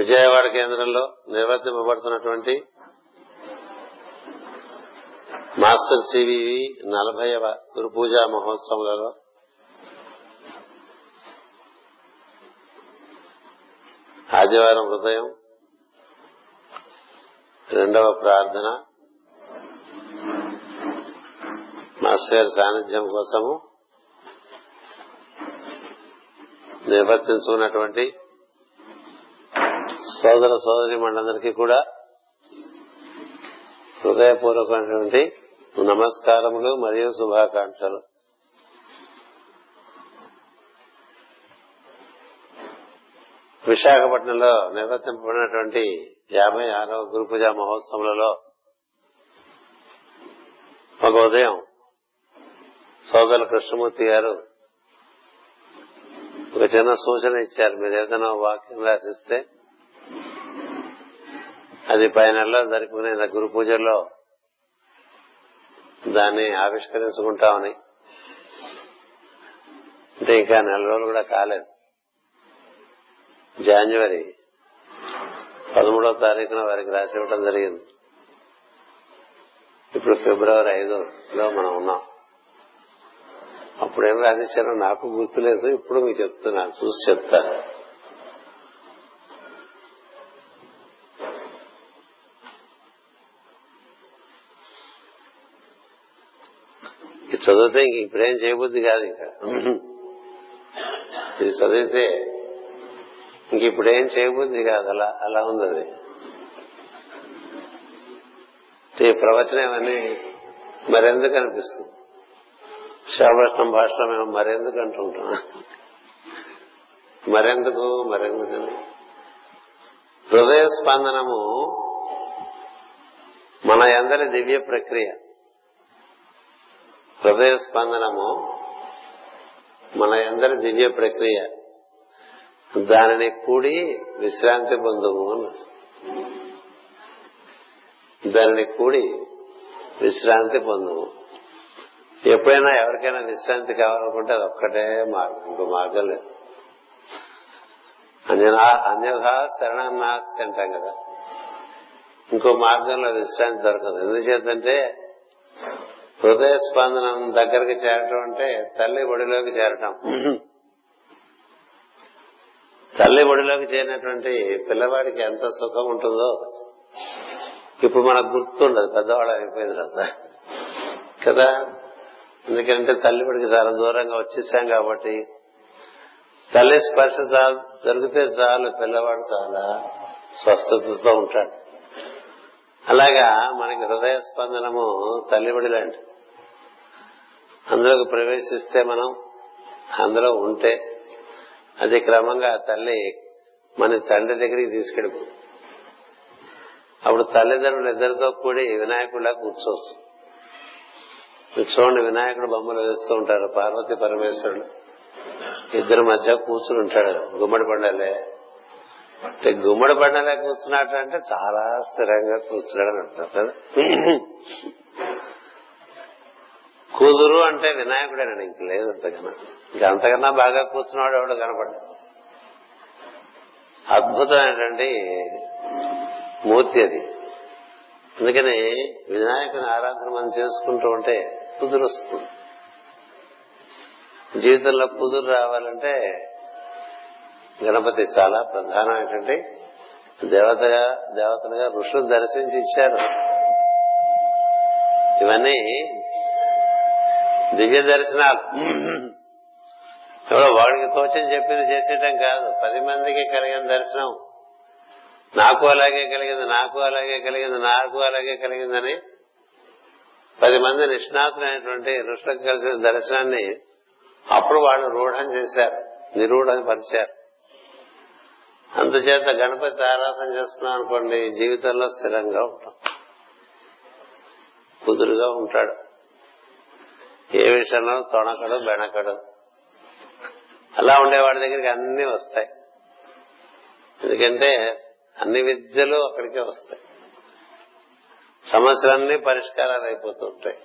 విజయవాడ కేంద్రంలో నిర్వర్తింపబడుతున్నటువంటి master CVV 40వ గురు పూజా మహోత్సవంలో ఆదివారం ఉదయం 2వ ప్రార్థన మాస్టర్ గారి సాన్నిధ్యం కోసము నిర్వర్తించుకున్నటువంటి సోదర సోదరి మనందరికీ కూడా హృదయపూర్వకమైనటువంటి నమస్కారములు మరియు శుభాకాంక్షలు. విశాఖపట్నంలో నిర్వర్తింపబడినటువంటి 56వ గురు పూజా మహోత్సవంలో ఒక ఉదయం సోదరు కృష్ణమూర్తి గారు ఒక చిన్న సూచన ఇచ్చారు. మీరు ఏదైనా వాక్యం రాసిస్తే అది పై నెలలో జరుపుకునే గురు పూజల్లో దాన్ని ఆవిష్కరించుకుంటామని. అంటే ఇంకా 4 రోజులు కూడా కాలేదు. జనవరి 13వ తారీఖున వారికి రాసి ఇవ్వడం జరిగింది. ఇప్పుడు ఫిబ్రవరి 5లో మనం ఉన్నాం. అప్పుడేం రాసిచ్చారో నాకు గుర్తులేదు, ఇప్పుడు మీకు చెప్తున్నాను, చూసి చెప్తాను. చదివితే ఇంక ఇప్పుడేం చేయబుద్ది కాదు, ఇంకా ఇది చదివితే ఇంక ఇప్పుడేం చేయబుద్ది కాదు, అలా ఉంది అది. ఈ ప్రవచనం అని మరెందుకు అనిపిస్తుంది, శ్రావణ భాషలో మేము మరెందుకు అంటుంటాం, మరెందుకని హృదయ స్పందనము మన అందరి దివ్య ప్రక్రియ. హృదయ స్పందనము మన అందరి దివ్య ప్రక్రియ, దానిని కూడి విశ్రాంతి పొందుము అన్నారు. ఎప్పుడైనా ఎవరికైనా విశ్రాంతి కావాలనుకుంటే అది ఒక్కటే మార్గం, ఇంకో మార్గం లేదు. అన్యథా శరణం నాస్తి అంటాం కదా, ఇంకో మార్గంలో విశ్రాంతి దొరకదు. ఎందుచేతంటే హృదయ స్పందనం దగ్గరికి చేరటం అంటే తల్లి ఒడిలోకి చేరటం. తల్లి ఒడిలోకి చేరినటువంటి పిల్లవాడికి ఎంత సుఖం ఉంటుందో ఇప్పుడు మనకు గుర్తుండదు, పెద్దవాడు అయిపోయిన తర్వాత కదా. ఎందుకంటే తల్లి ఒడికి చాలా దూరంగా వచ్చేసాం కాబట్టి తల్లి స్పర్శ దొరికితే చాలు పిల్లవాడు చాలా స్వస్థతతో ఉంటాడు. అలాగా మనకి హృదయ స్పందనము తల్లి ఒడి లాంటి, అందులోకి ప్రవేశిస్తే మనం అందులో ఉంటే అది క్రమంగా తల్లి మన తండ్రి దగ్గరికి తీసుకెళ్ళిపోతుంది. అప్పుడు తల్లిదండ్రులు ఇద్దరితో కూడి వినాయకుడిలా కూర్చోవచ్చు. చూడండి, వినాయకుడు బొమ్మలు వేస్తూ ఉంటారు, పార్వతి పరమేశ్వరుడు ఇద్దరు మధ్య కూర్చుని ఉంటాడు. గుమ్మడి పండలే అంటే గుమ్మడి పండలే కూర్చున్నాడు అంటే చాలా స్థిరంగా కూర్చున్నాడు అని అర్థం కదా. కూతురు అంటే వినాయకుడేనండి, ఇంక లేదు అంతకన్నా, అంతకన్నా బాగా కూర్చున్నాడు ఎవడు కనపడ్డాడు. అద్భుతమైనటువంటి మూర్తి అది. అందుకని వినాయకుని ఆరాధన మనం చేసుకుంటూ ఉంటే కుదురు వస్తుంది. జీవితంలో కుదురు రావాలంటే గణపతి చాలా ప్రధానమైనటువంటి దేవతలుగా ఋషులు దర్శించి ఇచ్చారు. ఇవన్నీ దివ్య దర్శనాలు, ఎవరో వాడికి తోచని చెప్పింది చేసేయటం కాదు. 10 మందికి కలిగిన దర్శనం నాకు అలాగే కలిగిందని 10 మంది నిష్ణాతులైనటువంటి ఋషులకు కలిసిన దర్శనాన్ని అప్పుడు వాళ్ళు రూఢం చేశారు, నిరూఢం పరిచారు. అందుచేత గణపతి ఆరాధన చేస్తున్నాం అనుకోండి, జీవితంలో స్థిరంగా ఉంటాం, కుదురుగా ఉంటాడు. ఏ విషయంలో తొణకడు బెణకడు, అలా ఉండేవాడి దగ్గరికి అన్ని వస్తాయి. ఎందుకంటే అన్ని విద్యలు అక్కడికే వస్తాయి, సమస్యలన్నీ పరిష్కారాలు అయిపోతూ ఉంటాయి.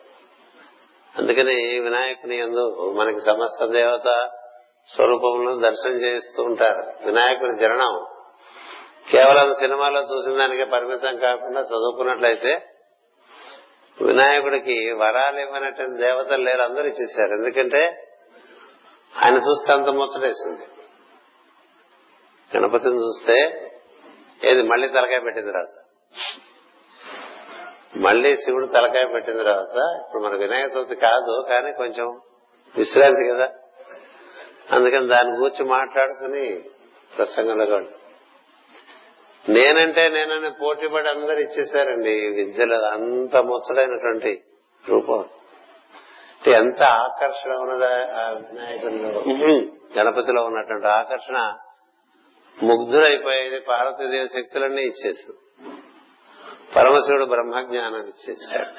అందుకని వినాయకుని యందు మనకి సమస్త దేవత స్వరూపంలో దర్శనం చేస్తూ ఉంటారు. వినాయకుడి జననం కేవలం సినిమాలో చూసిన దానికే పరిమితం కాకుండా చదువుకున్నట్లయితే వినాయకుడికి వరాలు ఇవ్వనటువంటి దేవతలు లేరు, అందరూ ఇచ్చేశారు. ఎందుకంటే ఆయన చూస్తే అంత ముచ్చటేసింది. గణపతిని చూస్తే ఏది మళ్లీ తలకాయ పెట్టిన తర్వాత మళ్లీ శివుడు తలకాయ పెట్టిన తర్వాత ఇప్పుడు మనకు వినాయక చవితి కాదు కానీ కొంచెం విశ్రాంతి కదా, అందుకని దాని గురించి మాట్లాడుకుని ప్రసంగంలో కూడా నేనంటే నేనని పోటీపడి అందరు ఇచ్చేశారండి. విద్యలో అంత ముచ్చటైనటువంటి రూపం, ఎంత ఆకర్షణ ఉన్నదా వినాయకుల్లో, గణపతిలో ఉన్నటువంటి ఆకర్షణ. ముగ్ధులైపోయేది. పార్వతీదేవి శక్తులన్నీ ఇచ్చేసింది. పరమశివుడు బ్రహ్మజ్ఞానం ఇచ్చేశాడు.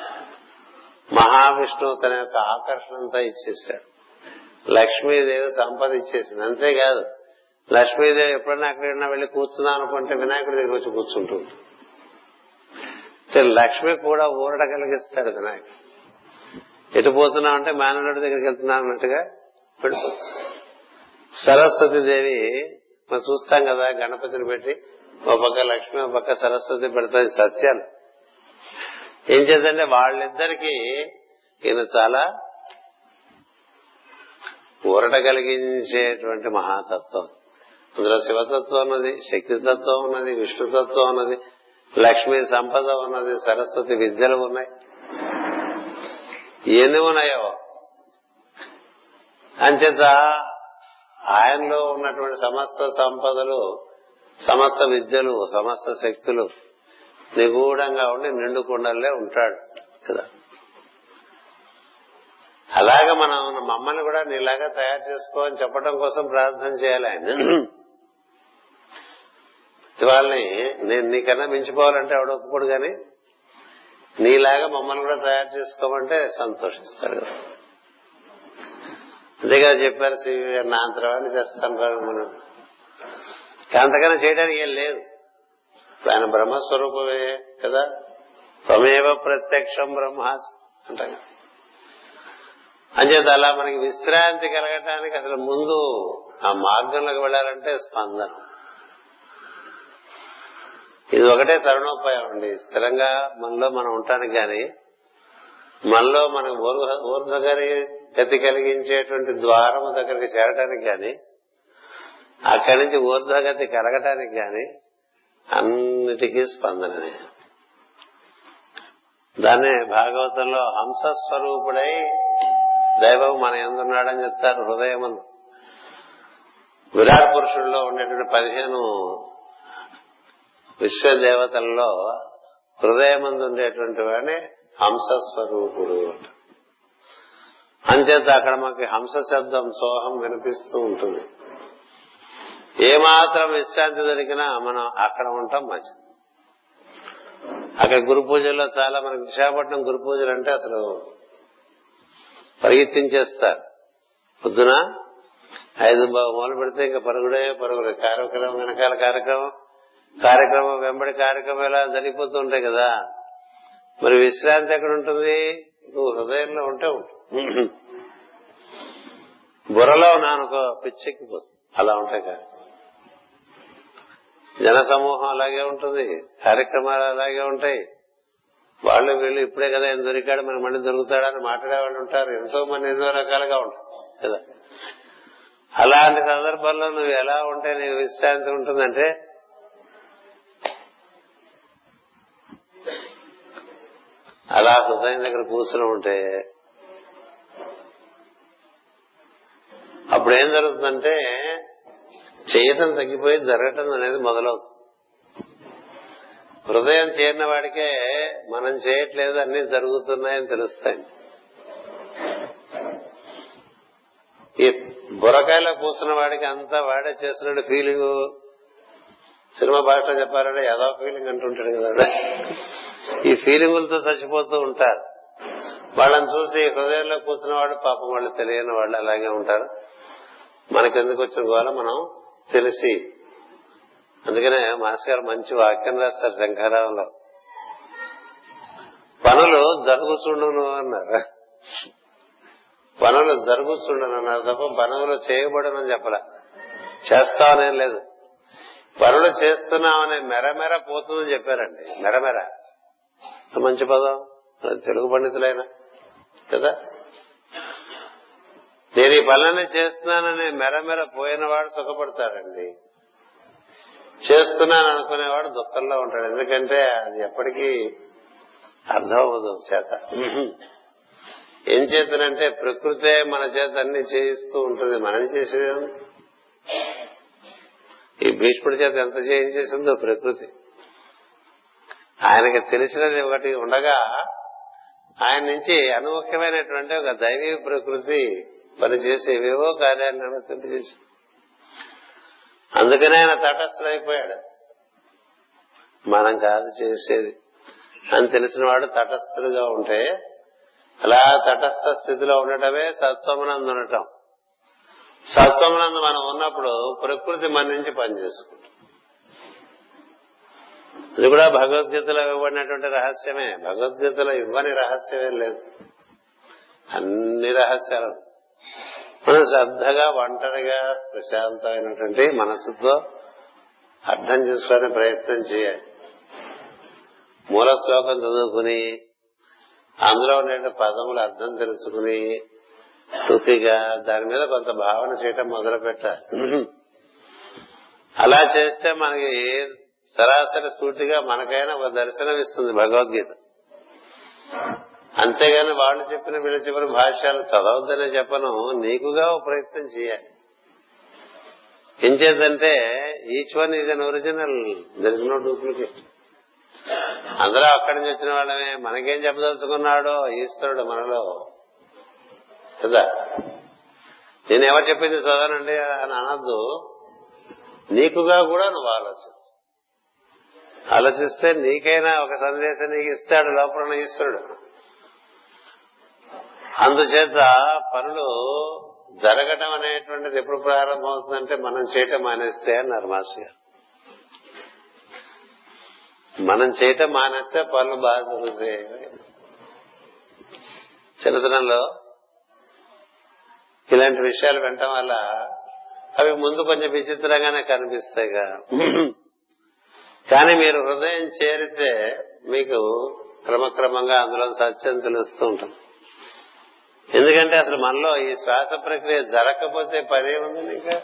మహావిష్ణువు తన యొక్క ఆకర్షణంతా ఇచ్చేశాడు. లక్ష్మీదేవి సంపద ఇచ్చేసింది. అంతేకాదు, లక్ష్మీదేవి ఎప్పుడైనా అక్కడైనా వెళ్లి కూర్చున్నా అనుకుంటే వినాయకుడి దగ్గర వచ్చి కూర్చుంటుంది. అంటే లక్ష్మి కూడా ఊరట కలిగిస్తాడు వినాయకుడు. ఎటు పోతున్నా అంటే మేనల్లుడి దగ్గరికి వెళ్తున్నా అన్నట్టుగా పెడిపోతుంది. సరస్వతి దేవి మనం చూస్తాం కదా, గణపతిని పెట్టి ఓ పక్క లక్ష్మి ఓ పక్క సరస్వతి పెడతాయి సత్యాలు. ఏం చేద్దంటే వాళ్ళిద్దరికి ఈయన చాలా ఊరట కలిగించేటువంటి మహాతత్వం. అందులో శివతత్వం ఉన్నది, శక్తితత్వం ఉన్నది, విష్ణుతత్వం ఉన్నది, లక్ష్మీ సంపద ఉన్నది, సరస్వతి విద్యలు ఉన్నాయి. ఎన్ని ఉన్నాయో అంచేత ఆయనలో ఉన్నటువంటి సమస్త సంపదలు, సమస్త విద్యలు, సమస్త శక్తులు నిగూఢంగా ఉండి నిండు కుండలే ఉంటాడు కదా. అలాగే మనం మమ్మల్ని కూడా నీలాగా తయారు చేసుకోని చెప్పడం కోసం ప్రార్థన చేయాలి. ఆయన వాళ్ళని నేను నీకన్నా మించిపోవాలంటే ఎవడు ఒప్పుకోడు, కానీ నీలాగా మమ్మల్ని కూడా తయారు చేసుకోమంటే సంతోషిస్తాడు. అంతేగా చెప్పారు సివి గారు, నా అంతరాన్ని చేస్తాను కాదు మనం, అంతకన్నా చేయడానికి ఏం లేదు. ఆయన బ్రహ్మస్వరూపమే కదా, త్వమేవ ప్రత్యక్షం బ్రహ్మాస్మి అంటాం. అంచేత అలా మనకి విశ్రాంతి కలగటానికి అసలు ముందు ఆ మార్గంలోకి వెళ్లాలంటే స్పందన, ఇది ఒకటే తరుణోపాయం అండి. స్థిరంగా మనలో మనం ఉండటానికి గాని, మనలో మనకు ఊర్ధ్వగారి గతి కలిగించేటువంటి ద్వారము దగ్గరికి చేరటానికి గాని, అక్కడి నుంచి ఊర్ధ్వగతి కలగటానికి గాని అన్నిటికీ స్పందననే. దాన్నే భాగవతంలో హంసస్వరూపుడై దైవం మన ఎందున్నాడని చెప్తారు. హృదయం విరాట్ పురుషుల్లో ఉండేటువంటి 15 విశ్వదేవతల్లో హృదయమందు ఉండేటువంటి వాడిని హంసస్వరూపుడు అంట. అంచేత అక్కడ మనకి హంస శబ్దం, సోహం వినిపిస్తూ ఉంటుంది. ఏమాత్రం విశ్రాంతి దొరికినా మనం అక్కడ ఉంటాం మంచిది. అక్కడ గురు పూజల్లో చాలా, మనకి విశాఖపట్నం గురు పూజలు అంటే అసలు పరిగెత్తించేస్తారు. పొద్దున 5 మొదలు పెడితే ఇంకా పరుగుడే కార్యక్రమం వెనకాల కార్యక్రమం వెంబడి కార్యక్రమం ఇలా జరిగిపోతూ ఉంటాయి కదా. మరి విశ్రాంతి ఎక్కడ ఉంటుంది? నువ్వు హృదయంలో ఉంటే ఉంటుంది. బుర్రలో నానుకో పిచ్చెక్కిపోతుంది. అలా ఉంటాయి కదా, జన సమూహం అలాగే ఉంటుంది, కార్యక్రమాలు అలాగే ఉంటాయి. వాళ్ళు వీళ్ళు ఇప్పుడే కదా ఏం దొరికాడు మన మళ్ళీ దొరుకుతాడా అని మాట్లాడేవాళ్ళు ఉంటారు. ఎంతో మంది ఎన్నో రకాలుగా ఉంటారు కదా. అలాంటి సందర్భాల్లో నువ్వు ఎలా ఉంటే నీ విశ్రాంతి ఉంటుందంటే, అలా హృదయం దగ్గర కూర్చుని ఉంటే అప్పుడు ఏం జరుగుతుందంటే చేయటం తగ్గిపోయి జరగటం అనేది మొదలవుతుంది. హృదయం చేరిన వాడికే మనం చేయట్లేదు అన్ని జరుగుతున్నాయని తెలుస్తాయి. ఈ బురకాయలో కూర్చున్న వాడికి అంతా వాడే చేస్తున్న ఫీలింగ్, సినిమా భాషలో చెప్పారంటే ఏదో ఫీలింగ్ అంటుంటాడు కదా. ఈ ఫీలింగులతో చచ్చిపోతూ ఉంటారు. వాళ్ళని చూసి హృదయంలో కూర్చున్న వాడు పాపం, వాళ్ళు తెలియని వాళ్ళు అలాగే ఉంటారు. మనకెందుకు వచ్చిన వాళ్ళ మనం తెలిసి. అందుకనే మాస్టర్ గారు మంచి వాక్యం రాస్తారు శంకరారంలో, పనులు జరుగుచుండును అన్నారు. పనులు జరుగుచుండును అన్నారు తప్ప పనులు చేయబడనని చెప్పలా. చేస్తామనేం లేదు. పనులు చేస్తున్నామని మెరమెర పోతుందని చెప్పారండి. మెరమెర మంచి పదం తెలుగు పండితులైన కదా. నేను ఈ పనులన్నీ చేస్తున్నానని మెరమెర పోయినవాడు సుఖపడతాడండి, చేస్తున్నాను అనుకునేవాడు దుఃఖంలో ఉంటాడు. ఎందుకంటే అది ఎప్పటికీ అర్థమవదు చేత. ఏం చేతనంటే ప్రకృతే మన చేత అన్ని చేయిస్తూ ఉంటుంది, మనం చేసేది. ఈ భీష్ముడి చేత ఎంత చేయించేసిందో ప్రకృతి. ఆయనకి తెలిసినది ఒకటి ఉండగా ఆయన నుంచి అనుముఖ్యమైనటువంటి ఒక దైవీ ప్రకృతి పనిచేసి ఏవేవో కార్యాన్ని అనుమతింపజేసింది. అందుకనే ఆయన తటస్థుడైపోయాడు. మనం కాదు చేసేది అని తెలిసిన వాడు తటస్థుడుగా ఉంటే, అలా తటస్థ స్థితిలో ఉండటమే సత్వమునందు ఉండటం. సత్వమునందు మనం ఉన్నప్పుడు ప్రకృతి మన నుంచి పనిచేసుకుంటాం. ఇది కూడా భగవద్గీతలో ఇవ్వబడినటువంటి రహస్యమే. భగవద్గీతలో ఇవ్వని రహస్యమే లేదు. అన్ని రహస్యాలు మనం శ్రద్ధగా ఒంటరిగా ప్రశాంతమైనటువంటి మనసుతో అర్థం చేసుకునే ప్రయత్నం చేయాలి. మూల శ్లోకం చదువుకుని అందులో ఉండే పదములు అర్థం తెలుసుకుని తృప్తిగా దాని మీద కొంత భావన చేయటం మొదలు పెట్టాలి. అలా చేస్తే మనకి సరాసరి సూటిగా మనకైనా ఒక దర్శనం ఇస్తుంది భగవద్గీత. అంతేగాని వాళ్ళు చెప్పిన వీళ్ళు చెప్పిన భాష్యాలు చదవద్దనే చెప్పను, నీకుగా ఓ ప్రయత్నం చేయాలి. ఏం చేద్దంటే each one is an original, there is no duplicate. అందరూ అక్కడి నుంచి వచ్చిన వాళ్ళమే. మనకేం చెప్పదలుచుకున్నాడో ఈశ్వరుడు మనలో కదా. నేను ఎవరు చెప్పింది చదవనండి అని అనద్దు. నీకుగా కూడా నువ్వు ఆలోచిస్తే నీకైనా ఒక సందేశం నీకు ఇస్తాడు లోపల ఈశ్వరుడు. అందుచేత పనులు జరగటం అనేటువంటిది ఎప్పుడు ప్రారంభమవుతుందంటే మనం చేయటం మానేస్తే అన్నారు మాస్టర్ గారు. మనం చేయటం మానేస్తే పనులు బాగా జరుగుతాయి. చిన్నతనంలో ఇలాంటి విషయాలు వినటం వల్ల అవి ముందు కొంచెం విచిత్రంగానే కనిపిస్తాయిగా, కానీ మీరు హృదయం చేరితే మీకు క్రమక్రమంగా అందులో సత్యం తెలుస్తూ ఉంటుంది. ఎందుకంటే అసలు మనలో ఈ శ్వాస ప్రక్రియ జరగకపోతే పనే ఉంది. ఇంకా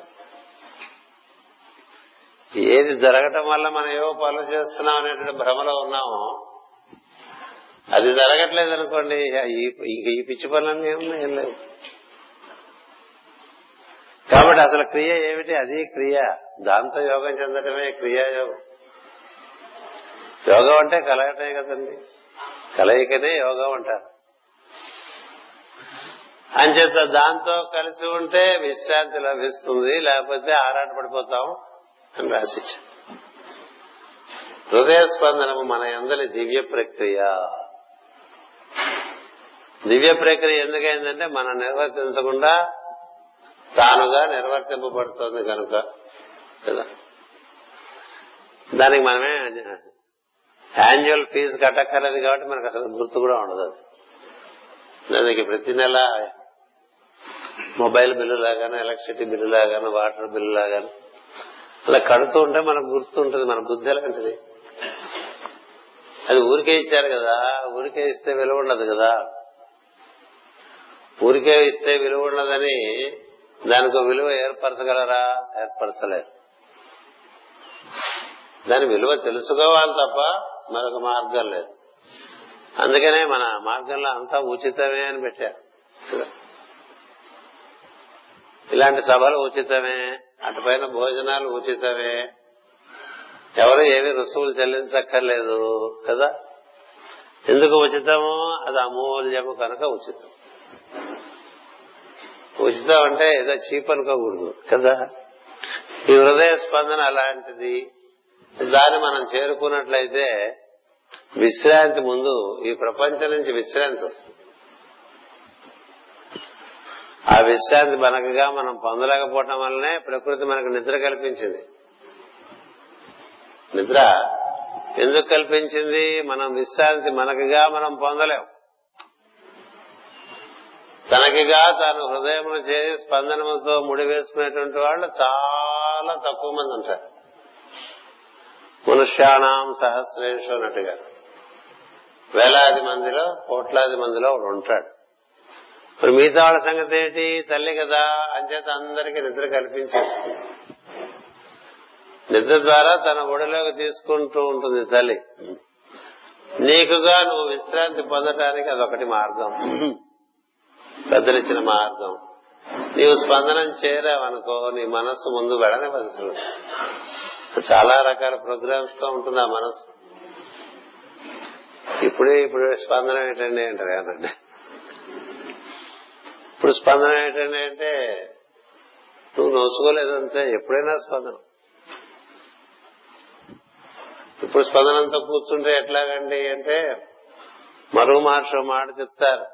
ఏది జరగటం వల్ల మనం ఏవో పనులు చేస్తున్నాం అనేటువంటి భ్రమలో ఉన్నామో అది జరగట్లేదు అనుకోండి, ఈ పిచ్చి పనులన్నీ ఏం లేవు. కాబట్టి అసలు క్రియ ఏమిటి, అది క్రియ. దాంతో యోగం చెందటమే క్రియాయోగం. యోగం అంటే కలగటే కదండి, కలయికనే యోగం అంటారు. అంచేత దాంతో కలిసి ఉంటే విశ్రాంతి లభిస్తుంది, లేకపోతే ఆరాట పడిపోతాం అని రాసిచ్చా. హృదయ స్పందనము మన అందరి దివ్య ప్రక్రియ. దివ్య ప్రక్రియ ఎందుకైందంటే మనం నిర్వర్తించకుండా తానుగా నిర్వర్తింపబడుతుంది కనుక కదా. దానికి మనమే యాన్యువల్ ఫీజు కట్టక్కర్లేదు కాబట్టి మనకు అసలు గుర్తు కూడా ఉండదు. దానికి ప్రతి నెల మొబైల్ బిల్లు లాగాను, ఎలక్ట్రిసిటీ బిల్లు లాగాను, వాటర్ బిల్లు లాగాను అలా కడుతూ ఉంటే మనకు గుర్తుంటుంది. మన బుద్ధి ఎలాంటిది, అది ఊరికే ఇచ్చారు కదా. ఊరికే ఇస్తే విలువ ఉండదు కదా. ఊరికే ఇస్తే విలువ ఉండదని దానికి విలువ ఏర్పరచగలరా? ఏర్పరచలేరు. దాని విలువ తెలుసుకోవాలి తప్ప మరొక మార్గం లేదు. అందుకనే మన మార్గంలో అంతా ఉచితమే అని పెట్టారు. ఇలాంటి సభలు ఉచితమే, అటుపైన భోజనాలు ఉచితమే, ఎవరు ఏవి రుసుములు చెల్లించక్కర్లేదు కదా. ఎందుకు ఉచితము? అది అమూల్యము కనుక ఉచితం. ఉచితం అంటే ఏదో చీప్ అనుకోకూడదు కదా. ఈ హృదయ స్పందన అలాంటిది. దాన్ని మనం చేరుకున్నట్లయితే విశ్రాంతి, ముందు ఈ ప్రపంచం నుంచి విశ్రాంతి వస్తుంది. ఆ విశ్రాంతి మనకుగా మనం పొందలేకపోవటం వల్లనే ప్రకృతి మనకు నిద్ర కల్పించింది. నిద్ర ఎందుకు కల్పించింది? మనం విశ్రాంతి మనకుగా మనం పొందలేం. తనకిగా తాను హృదయమును చేసి స్పందనముతో ముడివేసుకునేటువంటి వాళ్ళు చాలా తక్కువ మంది ఉంటారు. మనుష్యానాం సహస్రేషు అన్నట్టుగా వేలాది మందిలో కోట్లాది మందిలో ఉంటాడు. మరి మిగతా వాళ్ళ సంగతి ఏంటి? తల్లి కదా, అంచేత అందరికీ నిద్ర కల్పించేస్తుంది. నిద్ర ద్వారా తన ఒడిలోకి తీసుకుంటూ ఉంటుంది తల్లి. నీకుగా నువ్వు విశ్రాంతి పొందటానికి అదొకటి మార్గం, పెద్దలిచ్చిన మార్గం. నీవు స్పందనం చేయలేవనుకో, నీ మనస్సు ముందు వెళ్ళని పరిస్థితులు. చాలా రకాల ప్రోగ్రామ్స్ తో ఉంటుంది ఆ మనస్సు. ఇప్పుడు స్పందన ఏంటండి అంటారు కదండి. ఇప్పుడు స్పందన ఏంటండి అంటే నువ్వు నోసుకోలేదు అంతే. ఎప్పుడైనా స్పందన. ఇప్పుడు స్పందనంతో కూర్చుంటే ఎట్లాగండి అంటే మరో మాట మాట చెప్తారు.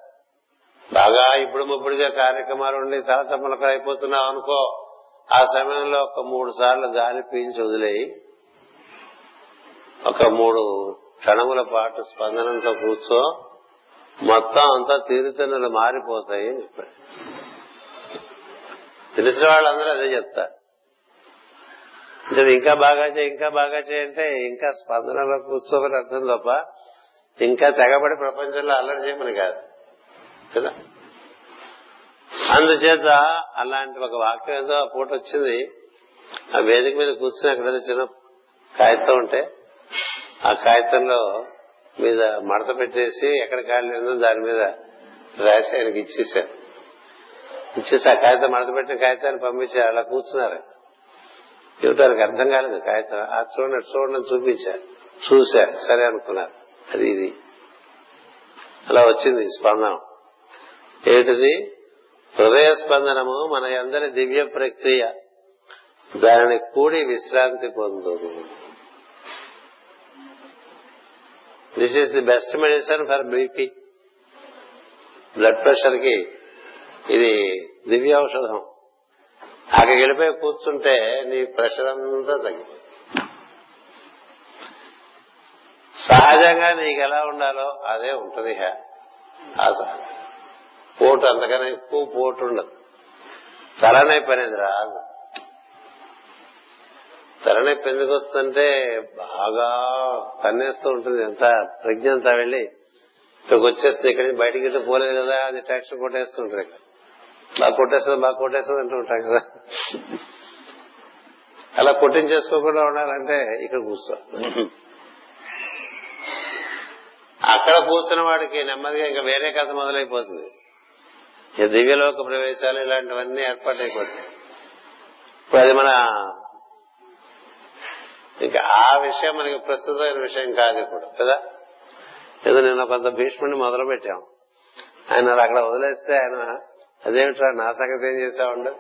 బాగా ఇప్పుడు ముప్పుడుగా కార్యక్రమాలు ఉండి తలసమలకలు అయిపోతున్నావు అనుకో, ఆ సమయంలో ఒక 3 సార్లు గాలి పీల్చి వదిలేయి. ఒక 3 క్షణముల పాటు స్పందనంతో కూర్చో, మొత్తం అంతా తీరుతెన్నులు మారిపోతాయి. తెలిసిన వాళ్ళందరూ అదే చెప్తారు. ఇంకా బాగా చేయి, ఇంకా బాగా చేయంటే ఇంకా స్పందనలో కూర్చోమని అర్థం తప్ప ఇంకా తెగబడి ప్రపంచంలో అల్లరి చేయమని కాదు కదా. అందుచేత అలాంటి ఒక వాక్యం ఏదో ఆ పూట వచ్చింది. ఆ వేదిక మీద కూర్చుని అక్కడ చిన్న కాగితం ఉంటే ఆ కాగితంలో మీద మడత పెట్టేసి ఎక్కడ ఖాళీ ఉందో దాని మీద రాసి ఆయనకి ఇచ్చేశారు. ఇచ్చేసి ఆ కాగితం, మడత పెట్టిన కాగితాన్ని పంపించారు. అలా కూర్చున్నారు. ఇవ్వటానికి అర్థం కాలేదు కాగితం. ఆ చూడండి చూపించారు. చూశారు, సరే అనుకున్నారు. అది ఇది అలా వచ్చింది స్పందన. ఏంటిది? హృదయ స్పందనము మన అందరి దివ్య ప్రక్రియ. దానిని కూడి విశ్రాంతి పొందు. This is the best medicine for BP. Blood pressure కి ఇది దివ్య ఔషధం. అక్కడికి వెళ్ళిపోయి కూర్చుంటే నీ ప్రెషర్ అంతా తగ్గిపోతుంది. సహజంగా నీకు ఎలా ఉండాలో అదే ఉంటుంది. పోటు అంతకన్నా ఎక్కువ పోటు ఉండదు. తలనైపోయినది రాదు. తలనైపు ఎందుకు వస్తుంటే బాగా తన్నేస్తూ ఉంటుంది. ఎంత ప్రజ్ఞ అంతా వెళ్ళి ఇక్కడికి వచ్చేస్తే ఇక్కడి నుంచి బయటికి ఇట్లా పోలేదు కదా, అది ట్యాక్షన్ కొట్టేస్తుంటారు. ఇక్కడ బాగా కొట్టేస్తుంది అంటూ ఉంటాం కదా. అలా కొట్టించేసుకోకుండా ఉండాలంటే ఇక్కడ కూర్చో. అక్కడ కూర్చున్న వాడికి నెమ్మదిగా ఇంకా వేరే కథ మొదలైపోతుంది. దివ్యలోక ప్రవేశాలు ఇలాంటివన్నీ ఏర్పాటైపోతాయి. ఇప్పుడు అది మన ఇంకా ఆ విషయం మనకి ప్రస్తుతమైన విషయం కాదు ఇప్పుడు కదా. ఏదో నేను కొంత భీష్ముడిని మొదలు పెట్టాం. ఆయన అక్కడ వదిలేస్తే ఆయన అదేమిట్రా నా సంగతి ఏం చేశావుండు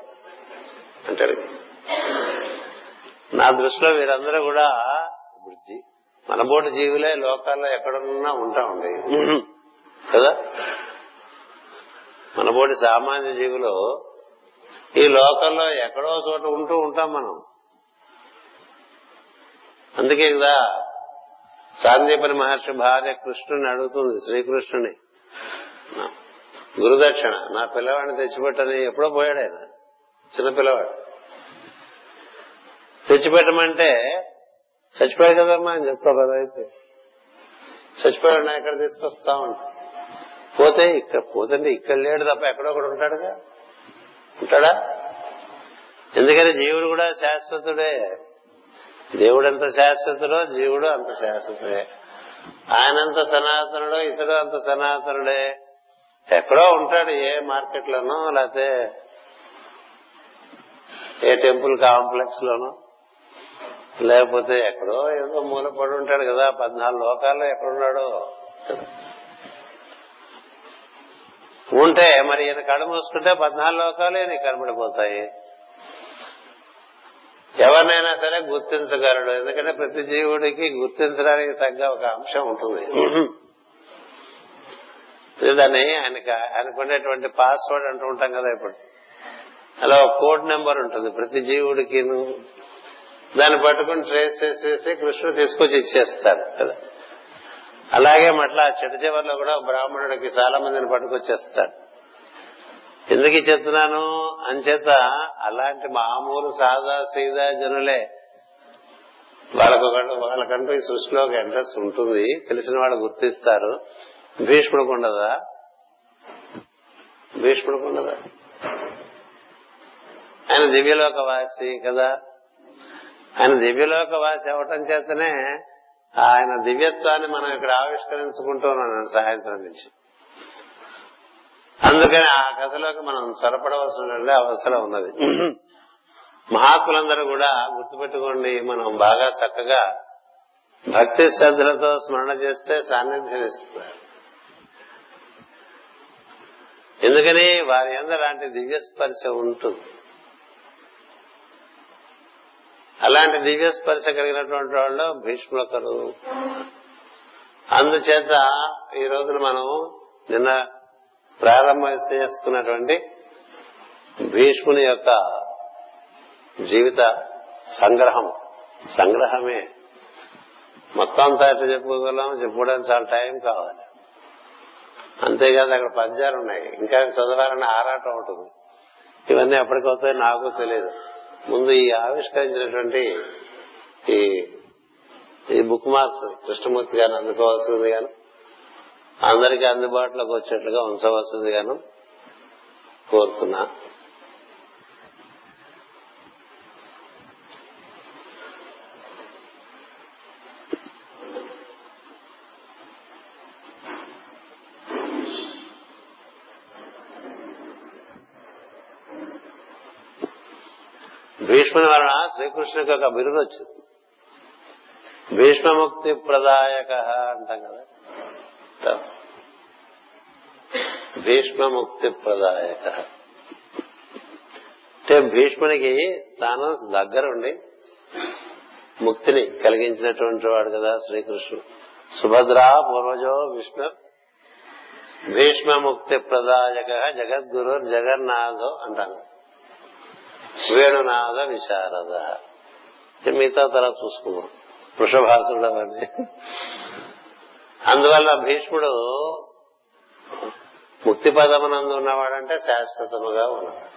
అంటాడు. నా దృష్టిలో వీరందరూ కూడా మన బోటి జీవులే లోకాల్లో ఎక్కడున్నా ఉంటామండి కదా. మన బోటి సామాన్య జీవులు ఈ లోకంలో ఎక్కడో చోట ఉంటూ ఉంటాం మనం. అందుకే కదా సాందీపని మహర్షి భార్య కృష్ణుని అడుగుతుంది, శ్రీకృష్ణుని, గురుదక్షిణ, నా పిల్లవాడిని తెచ్చిపెట్టని. ఎప్పుడో పోయాడు ఆయన, చిన్న పిల్లవాడు. తెచ్చిపెట్టమంటే చచ్చిపోయాడు కదమ్మా అని చెప్తా కదా. అయితే చచ్చిపోయాడు, ఎక్కడ తీసుకొస్తా ఉంటా పోతే ఇక్కడ పోతండి. ఇక్కడ లేడు తప్ప ఎక్కడో ఒకడు ఉంటాడుగా. ఉంటాడా? ఎందుకని జీవుడు కూడా శాశ్వతుడే. దేవుడు ఎంత శాశ్వతుడో జీవుడు అంత శాశ్వతుడే. ఆయనంత సనాతనుడో ఇతడు అంత సనాతనుడే. ఎక్కడో ఉంటాడు, ఏ మార్కెట్ లోనో లేకపోతే ఏ టెంపుల్ కాంప్లెక్స్ లోనో, లేకపోతే ఎక్కడో ఏదో మూల పడి ఉంటాడు కదా. 14 లోకాల్లో ఎక్కడున్నాడో ఉంటే మరి ఈయన కళ్ళు మూసుకుంటే 14 లోకాలే నీకు కనబడిపోతాయి. ఎవరినైనా సరే గుర్తించగలడు. ఎందుకంటే ప్రతి జీవుడికి గుర్తించడానికి తగ్గ ఒక అంశం ఉంటుంది. దాన్ని ఆయనకు అనుకునేటువంటి పాస్వర్డ్ అంటూ ఉంటాం కదా. ఇప్పుడు అలా ఒక కోడ్ నెంబర్ ఉంటుంది ప్రతి జీవుడికి. దాన్ని పట్టుకుని ట్రేస్ చేసేసి కృష్ణుడు తీసుకొచ్చి ఇచ్చేస్తారు కదా. అలాగే మట్లా చెట్టు చివరిలో కూడా బ్రాహ్మణుడికి చాలా మందిని పట్టుకొచ్చేస్తాడు. ఎందుకు చెప్తున్నాను అంచేత అలాంటి మామూలు సాదా సీదా జనులే వాళ్ళకంటూ ఈ సృష్టిలో ఒక అడ్రస్ ఉంటుంది, తెలిసిన వాళ్ళు గుర్తిస్తారు. భీష్ముడికి ఉండదా? ఆయన దివ్యలోక వాసి కదా. ఆయన దివ్యలోక వాసి అవటం చేతనే ఆయన దివ్యత్వాన్ని మనం ఇక్కడ ఆవిష్కరించుకుంటున్నాం సాయంత్రం నుంచి. అందుకని ఆ కథలోకి మనం చొరపడవలసిన అవసరం ఉన్నది. మహాత్ములందరూ కూడా గుర్తుపెట్టుకోండి, మనం బాగా చక్కగా భక్తి శ్రద్ధలతో స్మరణ చేస్తే సాన్నిధ్యం ఇస్తున్నారు. ఎందుకని వారి యందు అలాంటి దివ్యస్పర్శ ఉంటుంది. అలాంటి దివ్యస్పర్శ కలిగినటువంటి వాళ్ళు భీష్ములకరు. అందుచేత ఈ రోజున మనం నిన్న ప్రారంభం చేసుకున్నటువంటి భీష్ముని యొక్క జీవిత సంగ్రహమే మొత్తం అంతా ఎట్లా చెప్పుకోగలం, చెప్పుకోవడానికి చాలా టైం కావాలి. అంతేకాదు అక్కడ పద్యాలు ఉన్నాయి, ఇంకా చదవాలని ఆరాటం ఉంటుంది. ఇవన్నీ ఎప్పటికవుతాయి నాకు తెలియదు. ముందు ఈ ఆవిష్కరించినటువంటి ఈ బుక్ మార్క్స్ కృష్ణమూర్తి గారిని అందుకోవాల్సింది గాను, అందరికీ అందుబాటులోకి వచ్చేట్లుగా ఉంచవలసింది గాను కోరుతున్నా. భీష్ముని వలన శ్రీకృష్ణుకి ఒక బిరుదు వచ్చింది, భీష్మముక్తి ప్రదాయక అంటాం కదా. భీష్మముక్తి ప్రదాయక అంటే భీష్మునికి తాను దగ్గరుండి ముక్తిని కలిగించినటువంటి వాడు కదా శ్రీకృష్ణుడు. సుభద్రా పూర్వజో విష్ణు భీష్మముక్తి ప్రదాయక జగద్గురు జగన్నాథో అంటాం. వేణునాథ విశారద మిగతా తర్వాత చూసుకున్నాం వృషభాసుడు అని. అందువల్ల భీష్ముడు ముక్తి పదమునందు ఉన్నవాడంటే శాశ్వతముగా ఉన్నవాడు,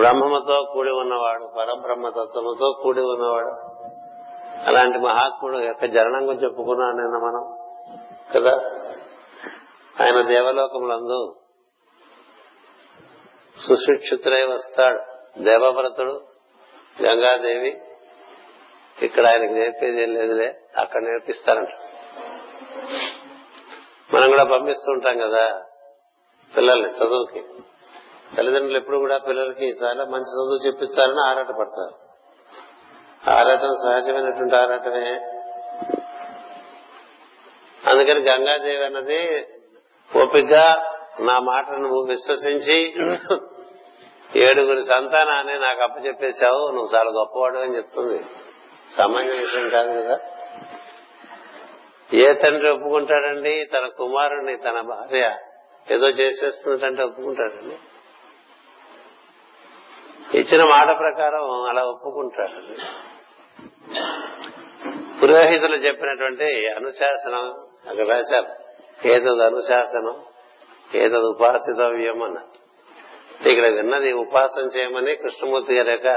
బ్రహ్మముతో కూడి ఉన్నవాడు, పరబ్రహ్మతత్వముతో కూడి ఉన్నవాడు. అలాంటి మహాత్ముడు యొక్క జననం గురించి చెప్పుకున్నాను నిన్న మనం కదా. ఆయన దేవలోకములందు సుశిక్షితులై వస్తాడు. దేవవ్రతుడు, గంగాదేవి ఇక్కడ ఆయనకు నేర్పేది ఏం లేదులే, అక్కడ నేర్పిస్తారంట. మనం కూడా పంపిస్తూ ఉంటాం కదా పిల్లల్ని చదువుకి. తల్లిదండ్రులు ఎప్పుడు కూడా పిల్లలకి చాలా మంచి చదువు చెప్పించాలని ఆరాట పడతారు. ఆరాటం సహజమైనటువంటి ఆరాటమే. అందుకని గంగాదేవి అన్నది ఓపికగా నా మాటను నువ్వు విశ్వసించి 7 సంతానాన్ని నాకు అప్పచెప్పేశావు, నువ్వు చాలా గొప్పవాడు అని చెప్తుంది. సామాన్య విషయం కాదు కదా. ఏ తండ్రి ఒప్పుకుంటాడండి తన కుమారుడిని తన భార్య ఏదో చేసేస్తున్నట్టంటే ఒప్పుకుంటాడండి? ఇచ్చిన మాట ప్రకారం అలా ఒప్పుకుంటాడండి. పురోహితులు చెప్పినటువంటి అనుశాసనం అక్కడ రాశారు. ఏదది అనుశాసనం, ఏదది ఉపాసితవ్యం అన్నారు. ఇక్కడ విన్నది ఉపాసన చేయమని కృష్ణమూర్తి గారి యొక్క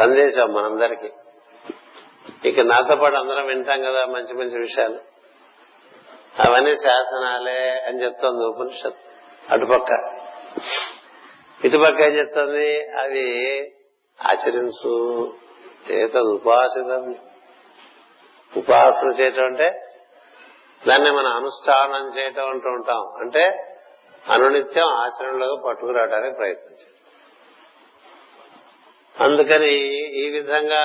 సందేశం మనందరికీ. ఇక నాతో పాటు అందరం వింటాం కదా మంచి మంచి విషయాలు, అవన్నీ శాసనాలే అని చెప్తోంది ఉపనిషత్తు. అటుపక్క ఇటుపక్క ఏం చెప్తోంది, అవి ఆచరించు. ఏతద్ ఉపాసితం, ఉపాసన చేయటం అంటే దాన్ని మనం అనుష్ఠానం చేయటం అంటూ ఉంటాం. అంటే అనునిత్యం ఆచరణలో పట్టుకురావడానికి ప్రయత్నించాం. అందుకని ఈ విధంగా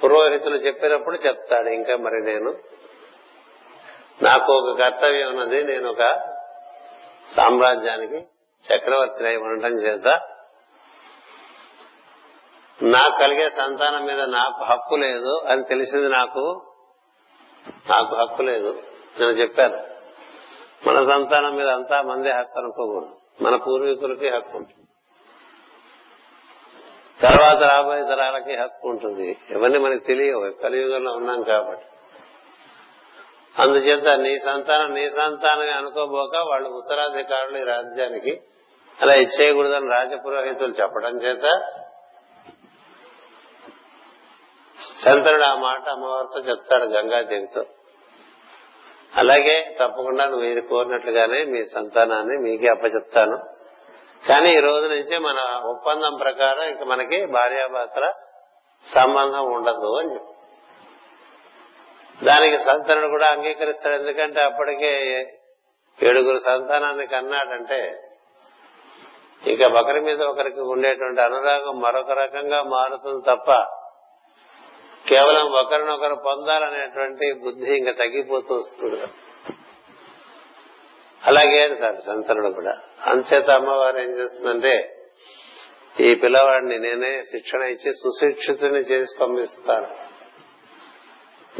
పురోహితులు చెప్పినప్పుడు చెప్తాడు. ఇంకా మరి నేను నాకు ఒక కర్తవ్యం ఉన్నది, నేను ఒక సామ్రాజ్యానికి చక్రవర్తిని అయి ఉండటం చేత నాకు కలిగే సంతానం మీద నాకు హక్కు లేదు అని తెలిసింది. నాకు హక్కు లేదు నేను చెప్పాను. మన సంతానం మీద అంతా మందే హక్కు అనుకోకూడదు, మన పూర్వీకులకి హక్కు ఉంటుంది, తర్వాత రాబోయే తరాలకి హక్కు ఉంటుంది. ఇవన్నీ మనకు తెలియవు, కలియుగంలో ఉన్నాం కాబట్టి. అందుచేత నీ సంతానమే అనుకోబోక వాళ్ళు ఉత్తరాధికారులు ఈ రాజ్యానికి అలా ఇచ్చేయకూడదని రాజపురోహితులు చెప్పడం చేత శంతనుడు ఆ మాట అమ్మవారితో చెప్తాడు గంగాదేవితో. అలాగే తప్పకుండా నువ్వు మీరు కోరినట్లుగానే మీ సంతానాన్ని మీకే అప్పచెప్తాను, కానీ ఈ రోజు నుంచే మన ఒప్పందం ప్రకారం ఇక మనకి భార్యాభర్తల సంబంధం ఉండదు అని చెప్పి దానికి సంతానం కూడా అంగీకరిస్తాడు. ఎందుకంటే అప్పటికే 7 సంతానాన్ని కన్నాడంటే ఇక ఒకరి మీద ఒకరికి ఉండేటువంటి అనురాగం మరొక రకంగా మారుతుంది తప్ప కేవలం ఒకరినొకరు పొందాలనేటువంటి బుద్ధి ఇంకా తగ్గిపోతూ వస్తుంది. అలాగే కాదు సంతానుడు కూడా. అంచేత అమ్మవారు ఏం చేస్తుందంటే ఈ పిల్లవాడిని నేనే శిక్షణ ఇచ్చి సుశిక్షితుని చేసి పంపిస్తాను,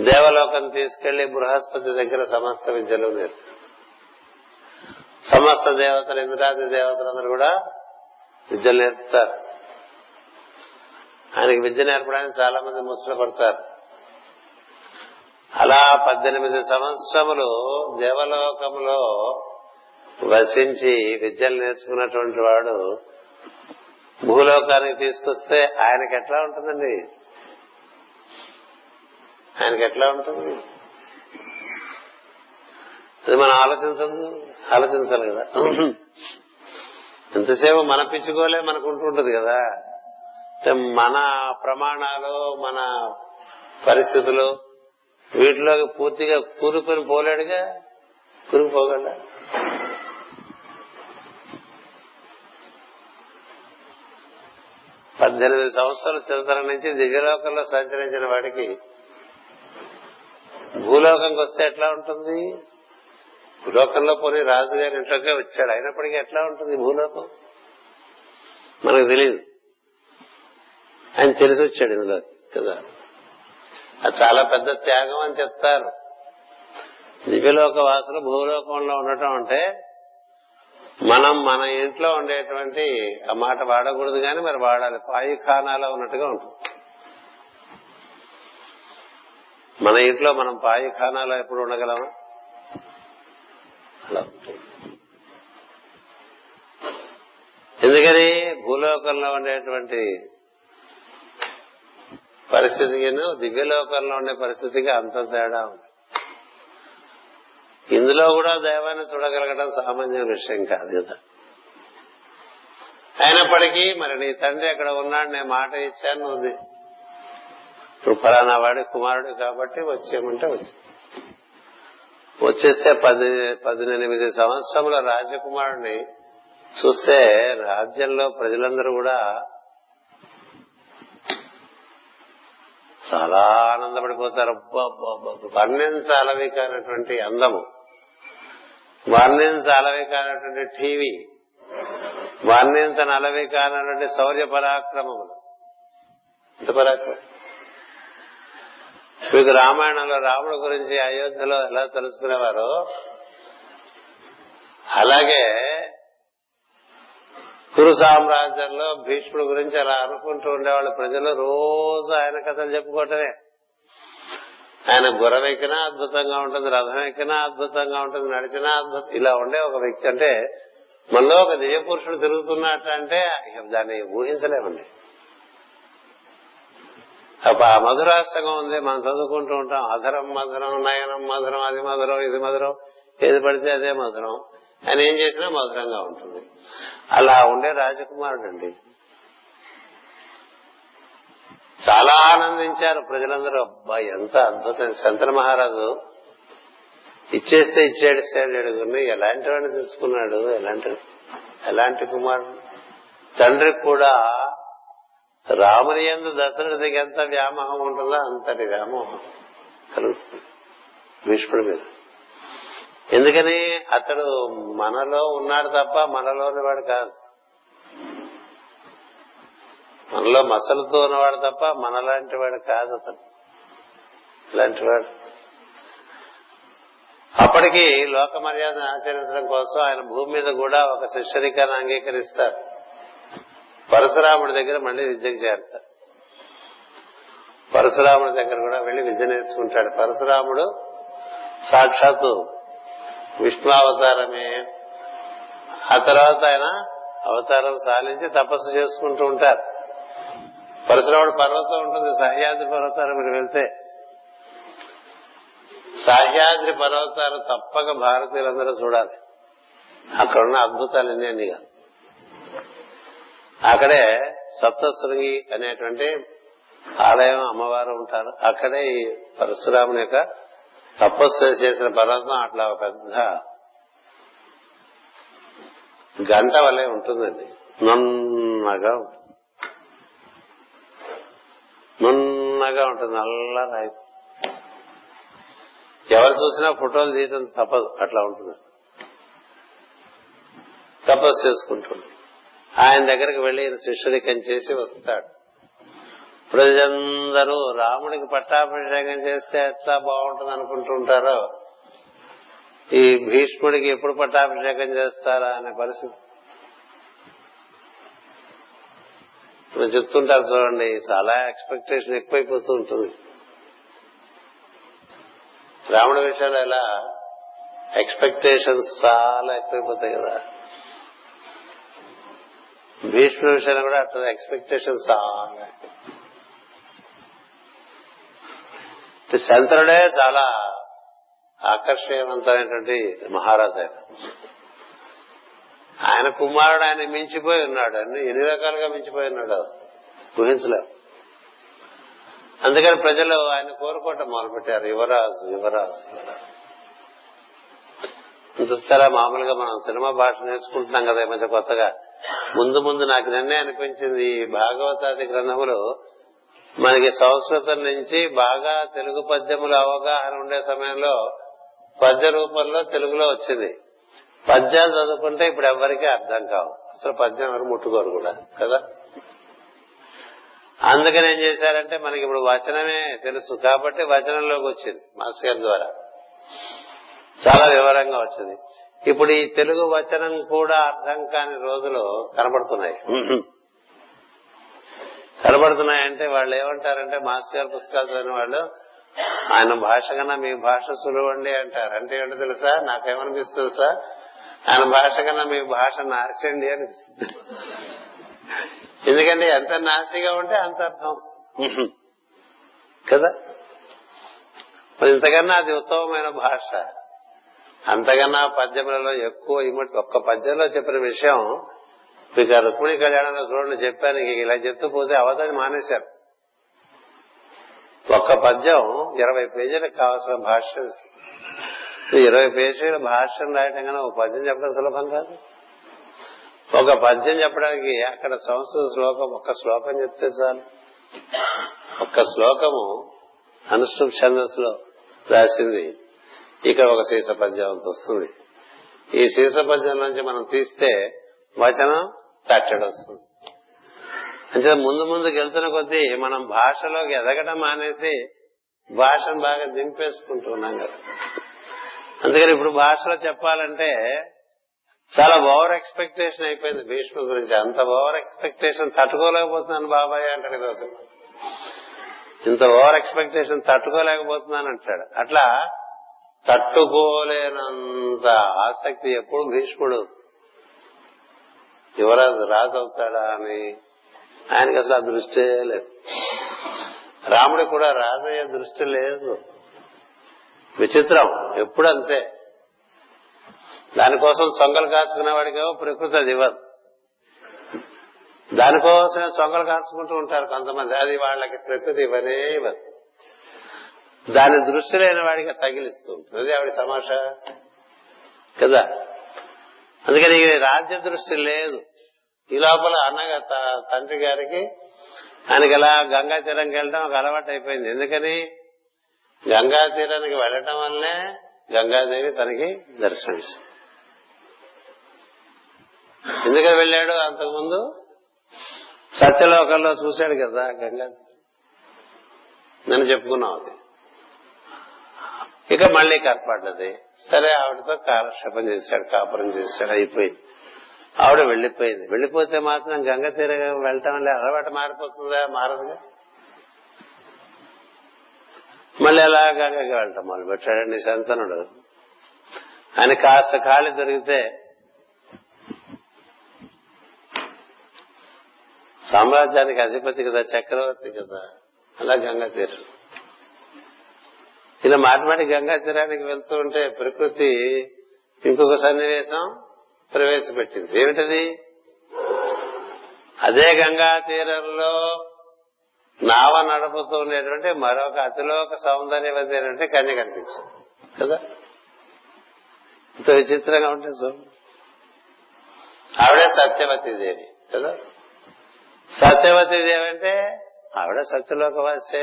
దేవలోకం తీసుకెళ్లి బృహస్పతి దగ్గర సమస్త విద్యలు నేర్పు, సమస్త దేవతలు ఇంద్రాది దేవతలందరూ కూడా విద్యలు నేర్పుతారు. ఆయనకి విద్య నేర్పడానికి చాలా మంది ముసలు పడతారు. అలా 18 సంవత్సరములు దేవలోకములో వసించి విద్యలు నేర్చుకున్నటువంటి వాడు భూలోకానికి తీసుకొస్తే ఆయనకి ఎట్లా ఉంటుందండి, ఆయనకి ఎట్లా ఉంటుంది అది మనం ఆలోచించాలి కదా. ఎంతసేపు మన పిచ్చుకోలే మనకు ఉంటుంటది కదా, మన ప్రమాణాలు మన పరిస్థితులు వీటిలో పూర్తిగా కూరుకొని పోలేడుగా, కూరుకుపోగలడా. పద్దెనిమిది సంవత్సరాల చిరతల నుంచి దివ్యలోకంలో సంచరించిన వాడికి భూలోకంకి వస్తే ఎట్లా ఉంటుంది? భూలోకంలో పోనీ రాజుగారి ఇంట్లోకే వచ్చాడు, అయినప్పటికీ ఎట్లా ఉంటుంది భూలోకం మనకు తెలియదు. ఆయన తెలిసి వచ్చాడు ఇందులో కదా, అది చాలా పెద్ద త్యాగం అని చెప్తారు. దివ్యలోక వాసులు భూలోకంలో ఉండటం అంటే మనం మన ఇంట్లో ఉండేటువంటి ఆ మాట వాడకూడదు కానీ మరి వాడాలి, పాయిఖానాలో ఉన్నట్టుగా ఉంటుంది. మన ఇంట్లో మనం పాయిఖానాలో ఎప్పుడు ఉండగలమా? అలా ఉంటుంది. ఎందుకని భూలోకంలో ఉండేటువంటి పరిస్థితికిను దివ్యలోకంలో ఉండే పరిస్థితికి అంత తేడా ఉంది. ఇందులో కూడా దైవాన్ని చూడగలగడం సామాన్య విషయం కాదు కదా. అయినప్పటికీ మరి నీ తండ్రి అక్కడ ఉన్నాడు, నేను మాట ఇచ్చాను, నువ్వు ఫలానా వాడి కుమారుడు కాబట్టి వచ్చేయమంటే వచ్చి వచ్చేస్తే 18 సంవత్సరముల రాజకుమారుడిని చూస్తే రాజ్యంలో ప్రజలందరూ కూడా చాలా ఆనందపడిపోతారు. వర్ణించాలవికైనటువంటి అందము, వర్ణించాలవికైనటువంటి టీవీ, వర్ణించనలవికైనటువంటి శౌర్య పరాక్రమములు. ఇంత పరాక్రమం మీకు రామాయణంలో రాముడి గురించి అయోధ్యలో ఎలా తెలుసుకునేవారో అలాగే కురు సామ్రాజ్యంలో భీష్ముడి గురించి అలా అనుకుంటూ ఉండేవాళ్ళు ప్రజలు. రోజు ఆయన కథలు చెప్పుకోవటమే. ఆయన గుర్రం ఎక్కినా అద్భుతంగా ఉంటుంది, రథం ఎక్కినా అద్భుతంగా ఉంటుంది, నడిచినా అద్భుతం. ఇలా ఉండే ఒక వ్యక్తి అంటే మనలో ఒక దివ్య పురుషుడు తిరుగుతున్నట్టు అంటే దాన్ని ఊహించలేమండి. ఆ మధురాష్టంగా ఉంది మనం చదువుకుంటూ ఉంటాం. అధరం మధురం, నయనం మధురం, అది మధురం ఇది మధురం, ఏది పడితే అదే మధురం. ఆయన ఏం చేసినా మధురంగా ఉంటుంది. అలా ఉండే రాజకుమారుడు అండి. చాలా ఆనందించారు ప్రజలందరూ. అబ్బాయి ఎంత అద్భుతం, శంతను మహారాజు ఇచ్చేస్తే ఇచ్చాడు సేడుగురిని, ఎలాంటి వాడిని తీసుకున్నాడు, ఎలాంటి కుమారుడు. తండ్రికి కూడా రాముని యందు దశరథికి ఎంత వ్యామోహం ఉంటుందో అంతటి వ్యామోహం కలుగుతుంది భీష్ముడి మీద. ఎందుకని అతడు మనలో ఉన్నాడు తప్ప మనలోని వాడు కాదు, మనలో మసలుతో ఉన్నవాడు తప్ప మనలాంటి వాడు కాదు అతడు. ఇలాంటి వాడు అప్పటికి లోక మర్యాదను ఆచరించడం కోసం ఆయన భూమి మీద కూడా ఒక శిష్యరికాన్ని అంగీకరిస్తారు. పరశురాముడి దగ్గర మళ్ళీ విద్యకు చేరతారు. పరశురాముడి దగ్గర కూడా వెళ్లి విద్య నేర్చుకుంటాడు. పరశురాముడు సాక్షాత్తు విష్ణు అవతారమే. ఆ తర్వాత ఆయన అవతారం సాధించి తపస్సు చేసుకుంటూ ఉంటారు. పరశురాముడు పర్వతం ఉంటుంది, సహ్యాద్రి పర్వతాన్ని మీరు వెళ్తే సహ్యాద్రి పర్వతాలు తప్పక భారతీయులందరూ చూడాలి. అక్కడున్న అద్భుతాలు ఎన్ని కాదు. అక్కడే సప్తశృంగి అనేటువంటి ఆలయం అమ్మవారు ఉంటారు. అక్కడే ఈ పరశురాముని యొక్క తపస్సు చేసిన పర్వతం అట్లా ఒక పెద్ద గంట వలె ఉంటుందండి. నున్నగా ఉంటుంది, అల్లా రాయి. ఎవరు చూసినా ఫోటోలు తీయటం తప్పదు, అట్లా ఉంటుంది. తపస్సు చేసుకుంటుంది. ఆయన దగ్గరికి వెళ్లి శిష్యుడికం చేసి వస్తాడు. ప్రజలందరూ రాముడికి పట్టాభిషేకం చేస్తే ఎట్లా బాగుంటుంది అనుకుంటూ ఉంటారో, ఈ భీష్ముడికి ఎప్పుడు పట్టాభిషేకం చేస్తారా అనే పరిస్థితి చెప్తుంటారు. చూడండి, చాలా ఎక్స్పెక్టేషన్ ఎక్కువైపోతూ ఉంటుంది. రాముడి విషయంలో ఎలా ఎక్స్పెక్టేషన్స్ చాలా ఎక్కువైపోతాయి కదా, భీష్ముడి విషయంలో కూడా అట్లా ఎక్స్పెక్టేషన్స్ చాలా. శంతనుడే చాలా ఆకర్షణీయవంతమైనటువంటి మహారాజు. ఆయన కుమారుడు ఆయన మించిపోయి ఉన్నాడు, ఎన్ని రకాలుగా మించిపోయి ఉన్నాడు గుహించలేవు. అందుకని ప్రజలు ఆయన కోరుకోవటం మొదలుపెట్టారు, యువరాజు యువరాజు. చూస్తారా, మామూలుగా మనం సినిమా భాష నేర్చుకుంటున్నాం కదా ఈ మధ్య కొత్తగా. ముందు ముందు నాకు నిన్నే అనిపించింది, ఈ భాగవతాది గ్రంథములు మనకి సంస్కృతం నుంచి బాగా తెలుగు పద్యముల అవగాహన ఉండే సమయంలో పద్య రూపంలో తెలుగులో వచ్చింది. పద్యాలు చదువుకుంటే ఇప్పుడు ఎవరికీ అర్థం కావు, అసలు పద్యం ఎవరు ముట్టుకోరు కూడా కదా. అందుకని ఏం చేశారంటే, మనకి ఇప్పుడు వచనమే తెలుసు కాబట్టి వచనంలోకి వచ్చింది మాస్టర్ గారి ద్వారా, చాలా వివరంగా వచ్చింది. ఇప్పుడు ఈ తెలుగు వచనం కూడా అర్థం కాని రోజులు కనబడుతున్నాయి. కనబడుతున్నాయంటే వాళ్ళు ఏమంటారంటే, మాస్టర్ గారి పుస్తకాలు చదివిన వాళ్ళు ఆయన భాష కన్నా మీ భాష సులువండి అంటారు. అంటే ఏంటో తెలుసా, నాకేమనిపిస్తుంది సార్, ఆయన భాష కన్నా మీ భాష నాశండి అనిపిస్తుంది. ఎందుకంటే ఎంత నాసిగా ఉంటే అంత అర్థం కదా. ఇంతకన్నా అది ఉత్తమమైన భాష. అంతకన్నా పద్యములలో ఎక్కువ ఇమటి ఒక్క పద్యంలో చెప్పిన విషయం మీకు ఆ రుక్మిణి కళ్యాణంలో చూడండి చెప్పాను. ఇలా చెప్తూ పోతే అవతని మానేశారు. ఒక్క పద్యం 20 పేజీలకు కావాల్సిన భాష. 20 పేజీల భాషను రాయటం కన్నా ఒక పద్యం చెప్పడం సులభం కాదు. ఒక పద్యం చెప్పడానికి అక్కడ సంస్కృత శ్లోకం, ఒక్క శ్లోకం చెప్తే చాలు. ఒక్క శ్లోకము అనుష్ఠుప్ ఛందస్సులో రాసింది, ఇక్కడ ఒక సీస పద్యం అంత వస్తుంది. ఈ సీస పద్యం నుంచి మనం తీస్తే వచనం 30 వస్తుంది. అంటే ముందు ముందుకు వెళ్తున్న కొద్దీ మనం భాషలోకి ఎదగడం మానేసి భాషను బాగా దింపేసుకుంటున్నాం కదా. అందుకని ఇప్పుడు భాషలో చెప్పాలంటే చాలా ఓవర్ ఎక్స్పెక్టేషన్ అయిపోయింది. భీష్మ గురించి అంత ఓవర్ ఎక్స్పెక్టేషన్ తట్టుకోలేకపోతున్నాను బాబాయ్ అంటాడు కదా. ఇంత ఓవర్ ఎక్స్పెక్టేషన్ తట్టుకోలేకపోతున్నాను అంటాడు. అట్లా తట్టుకోలేనంత ఆసక్తి ఎప్పుడు భీష్ముడు యువరాజు రాజు అవుతాడా అని ఆయనకి అసలు ఆ దృష్టి లేదు. రాముడి కూడా రాజు అయ్యే దృష్టి లేదు. విచిత్రం, ఎప్పుడు అంతే. దానికోసం చొంగలు కాచుకునే వాడికేమో ప్రకృతి అది ఇవ్వదు. దానికోసమే చొంగలు కాచుకుంటూ ఉంటారు కొంతమంది, అది వాళ్ళకి ప్రకృతి ఇవ్వనే ఇవ్వదు. దాని దృష్టి లేని వాడికి తగిలిస్తూ ఉంటుంది, అది ఆవిడ సమాష కదా. అందుకని రాజ్య దృష్టి లేదు. ఈ లోపల అన్నగా తండ్రి గారికి ఆయనకి ఎలా గంగా తీరానికి వెళ్ళడం ఒక అలవాటు అయిపోయింది. ఎందుకని గంగా తీరానికి వెళ్ళటం వల్లే గంగాదేవి తనకి దర్శనమిస్తుంది. ఎందుకని వెళ్ళాడు, అంతకుముందు సత్యలోకంలో చూశాడు కదా గంగా, నేను చెప్పుకున్నాం అది. ఇక మళ్లీ కనపడ్డది, సరే ఆవిడతో కాలక్షేపం చేశాడు, కాపురం చేశాడు, అయిపోయింది. ఆవిడ వెళ్లిపోయింది. వెళ్లిపోతే మాత్రం గంగ తీర వెళ్ళటం వల్ల అలవాటు మారిపోతుందా, మారదుగా. మళ్ళీ అలా గంగకి వెళ్ళటం మొదలు పెట్టాడండి శంతనుడు. ఆయన కాస్త ఖాళీ దొరికితే సామ్రాజ్యానికి అధిపతి కదా, చక్రవర్తి కదా. అలా గంగా తీరం. ఇలా మాట్లాడి గంగా తీరానికి వెళ్తూ ఉంటే ప్రకృతి ఇంకొక సన్నివేశం ప్రవేశపెట్టింది. ఏమిటది? అదే గంగా తీరంలో నావ నడుపుతూ ఉండేటువంటి మరొక అతిలోక సౌందర్యవతి అంటే కన్య కనిపించింది కదా. ఇంత విచిత్రంగా ఉంటుంది చూడండి. ఆవిడే సత్యవతీదేవి కదా. సత్యవతీదేవి అంటే ఆవిడ సత్యలోకవాసే.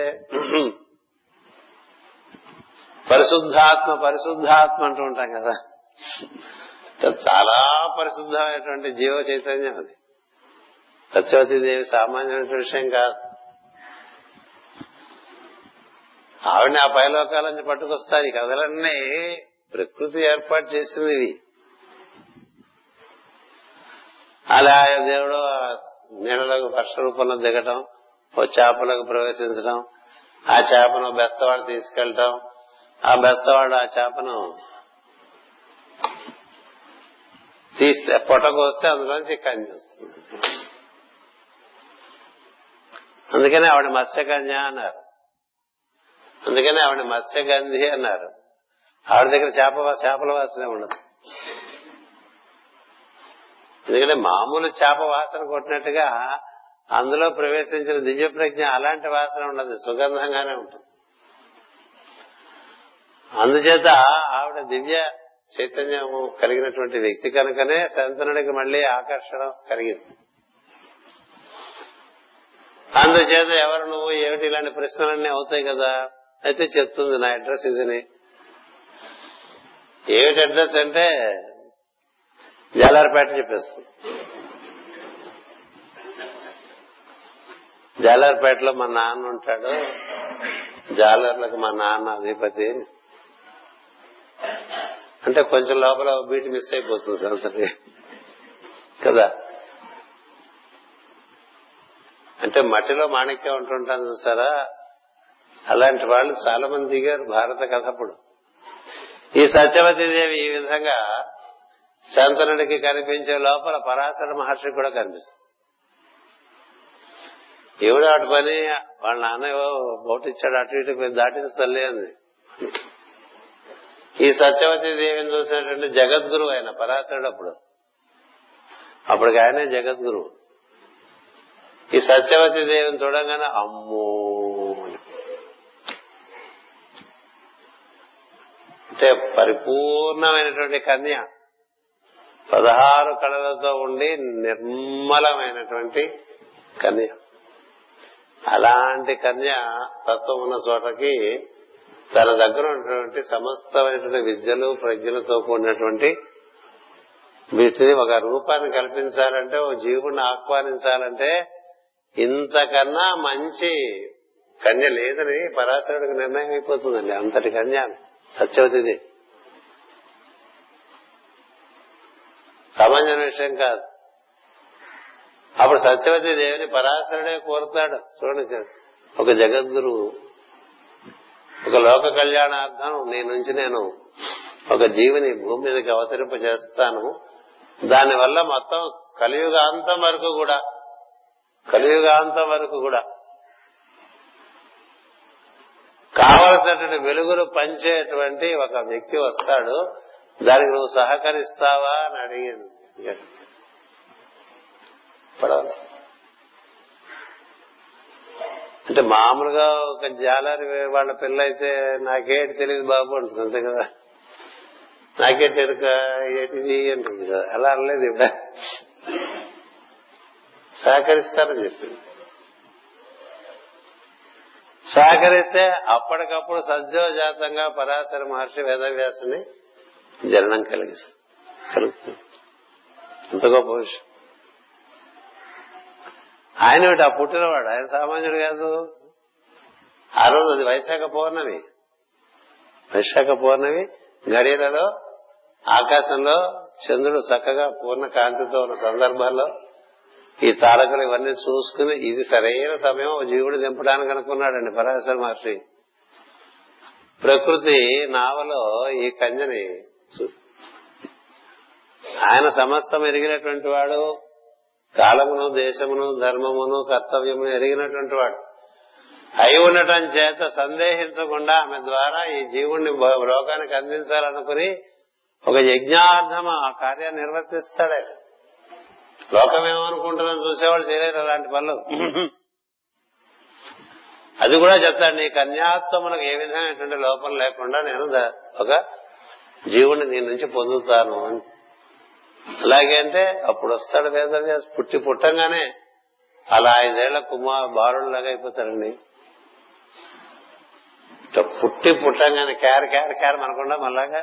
పరిశుద్ధాత్మ పరిశుద్ధాత్మ అంటూ ఉంటాం కదా, చాలా పరిశుద్ధమైనటువంటి జీవ చైతన్యం అది. సత్యవతీదేవి సామాన్యమైన విషయం కాదు. ఆవిడని ఆ పైలోకాలని పట్టుకొస్తారు. ఈ కథలన్నీ ప్రకృతి ఏర్పాటు చేసింది. ఇది అలా దేవుడు నీళ్ళకు వర్ష రూపంలో దిగటం, ఓ చేపలకు ప్రవేశించడం, ఆ చేపను బెస్తవాడు తీసుకెళ్లటం, ఆ బెస్తవాడు ఆ చేపను తీస్తే పొట్టకొస్తే అందులోంచి కన్య వస్తుంది. అందుకనే ఆవిడ మత్స్యకన్య అన్నారు. అందుకనే ఆవిడ మత్స్యగంధి అన్నారు. ఆవిడ దగ్గర చేపల వాసనే ఉండదు. ఎందుకంటే మామూలు చేప వాసన కొట్టినట్టుగా అందులో ప్రవేశించిన దివ్య ప్రజ్ఞ అలాంటి వాసన ఉండదు, సుగంధంగానే ఉంటుంది. అందుచేత ఆవిడ దివ్య చైతన్యం కలిగినటువంటి వ్యక్తి కనుకనే శంతనుడికి మళ్లీ ఆకర్షణ కలిగింది. అందుచేత ఎవరు నువ్వు ఏమిటి ఇలాంటి ప్రశ్నలన్నీ అవుతాయి కదా. అయితే చెప్తుంది, నా అడ్రస్ ఇదని. ఏమిటి అడ్రస్ అంటే జాలార్పేట చెప్పేస్తుంది. జాలార్పేటలో మా నాన్న ఉంటాడు, జాలర్లకు మా నాన్న అధిపతి అంటే కొంచెం లోపల బీట్ మిస్ అయిపోతుంది సంతకి కదా. అంటే మట్టిలో మాణిక్యం ఉంటుంటాను చూసారా, అలాంటి వాళ్ళు చాలా మంది దిగారు భారత కథప్పుడు. ఈ సత్యవతీదేవి ఈ విధంగా శంతనుడికి కనిపించే లోపల పరాశర మహర్షికి కూడా కనిపిస్తుంది. ఎవడు వాటి పని, వాళ్ళ నాన్న బోటిచ్చాడు అటు ఇటు దాటిస్తలే అంది. ఈ సత్యవతీదేవిని చూసినటువంటి జగద్గురువు ఆయన పరాశరుడు. అప్పటికి ఆయనే జగద్గురువు. ఈ సత్యవతీదేవిని చూడంగానే అమ్మో, అంటే పరిపూర్ణమైనటువంటి కన్య, 16 కళలతో ఉండి నిర్మలమైనటువంటి కన్య. అలాంటి కన్య తత్వం ఉన్న చోటకి తన దగ్గర ఉన్నటువంటి సమస్తమైనటువంటి విద్యలు ప్రజ్ఞలతో కూడినటువంటి వీటిని ఒక రూపాన్ని కల్పించాలంటే, ఓ జీవుని ఆహ్వానించాలంటే ఇంతకన్నా మంచి కన్య లేదని పరాశరుడికి నిర్ణయం అయిపోతుందండి. అంతటి కన్య సత్యవతిది. సామాన్య విషయం కాదు. అప్పుడు సత్యవతి దేవిని పరాశరుడే కోరుతాడు. చూడండి, ఒక జగద్గురువు, ఒక లోక కళ్యాణార్థం నీ నుంచి నేను ఒక జీవిని భూమి మీదకి అవతరింప చేస్తాను, దానివల్ల మొత్తం కలియుగాంతం వరకు కూడా కావలసినటువంటి వెలుగులు పంచేటువంటి ఒక వ్యక్తి వస్తాడు, దానికి నువ్వు సహకరిస్తావా అని అడిగింది. అంటే మామూలుగా ఒక జాలరి వాళ్ళ పిల్ల అయితే నాకేటి తెలియదు బాబు అంటుంది అంతే కదా, నాకేటి ఏటిది అంటుంది కదా. అలా అనలేదు, ఇవిడ సహకరిస్తారని చెప్పింది. సహకరిస్తే అప్పటికప్పుడు సత్యోజాతంగా పరాశర మహర్షి వేదవ్యాసుని జననం కలుగుతుంది. ఎంత గొప్ప విషయం. ఆయన ఆ పుట్టినవాడు, ఆయన సామాన్యుడు కాదు. ఆ రోజు అది వైశాఖ పౌర్ణమి గడియలలో ఆకాశంలో చంద్రుడు చక్కగా పూర్ణ కాంతితో ఉన్న సందర్భాల్లో ఈ తారకులు ఇవన్నీ చూసుకుని ఇది సరైన సమయం జీవుడు దింపడానికి అనుకున్నాడండి పరాశర మహర్షి. ప్రకృతి నావలో ఈ కన్యని ఆయన సమస్తం ఎరిగినటువంటి వాడు, కాలమును దేశమును ధర్మమును కర్తవ్యమును ఎరిగినటువంటి వాడు అయి ఉండటం చేత సందేహించకుండా ఆమె ద్వారా ఈ జీవుణ్ణి లోకానికి అందించాలనుకుని ఒక యజ్ఞార్థం ఆ కార్యాన్ని నిర్వర్తిస్తాడే. లోకం ఏమనుకుంటుందని చూసేవాళ్ళు చేయలేరు అలాంటి పనులు. అది కూడా చెప్తాడు, నీ కన్యాత్వములకు ఏ విధమైనటువంటి లోపం లేకుండా నేను ఒక జీవుని నీ నుంచి పొందుతాను అని. అలాగే అంటే అప్పుడు వస్తాడు వేదవ్యాస. పుట్టంగానే అలా 5 ఏళ్ల కుమారు బాలులాగా అయిపోతాడండి. పుట్టంగానే క్యార క్యార క్యార అనకుండా మళ్ళాగా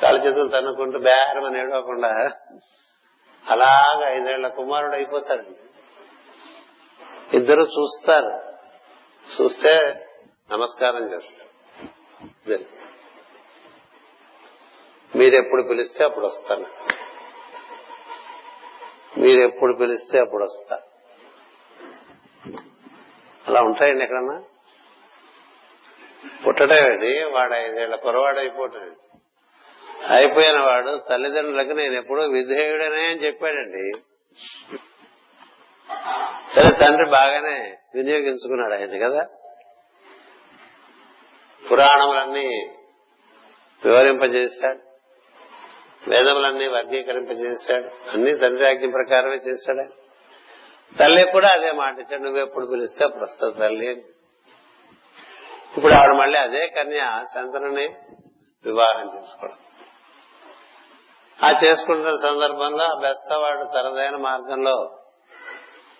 కాలు చేతులు తన్నుకుంటూ బేరం అని ఏడవకుండా అలాగా 5 ఏళ్ల కుమారుడు అయిపోతాడండి. ఇద్దరు చూస్తే నమస్కారం చేస్తారు. మీరెప్పుడు పిలిస్తే అప్పుడు వస్తా. అలా ఉంటాయండి ఎక్కడన్నా. పుట్టటమేంటి, వాడు 5 ఏళ్ల కురవాడు అయిపోతాడు. అయిపోయిన వాడు తల్లిదండ్రులకు నేను ఎప్పుడు విధేయుడనే అని చెప్పాడండి. సరే, తండ్రి బాగానే వినియోగించుకున్నాడు ఆయన కదా. పురాణములన్నీ వివరింపజేశాడు, వేదములన్నీ వర్గీకరింపజేశాడు, అన్ని తండ్రి ఆజ్ఞ ప్రకారమే చేశాడు. తల్లి కూడా అదే మాట ఇచ్చాడు, నువ్వెప్పుడు పిలిస్తే అప్పుడు వస్తా తల్లి అని. ఇప్పుడు ఆవిడ మళ్ళీ అదే కన్య శంతనుని వివాహం చేసుకోవడం. ఆ చేసుకుంటున్న సందర్భంలో ఆ బెస్తవాడు తనదైన మార్గంలో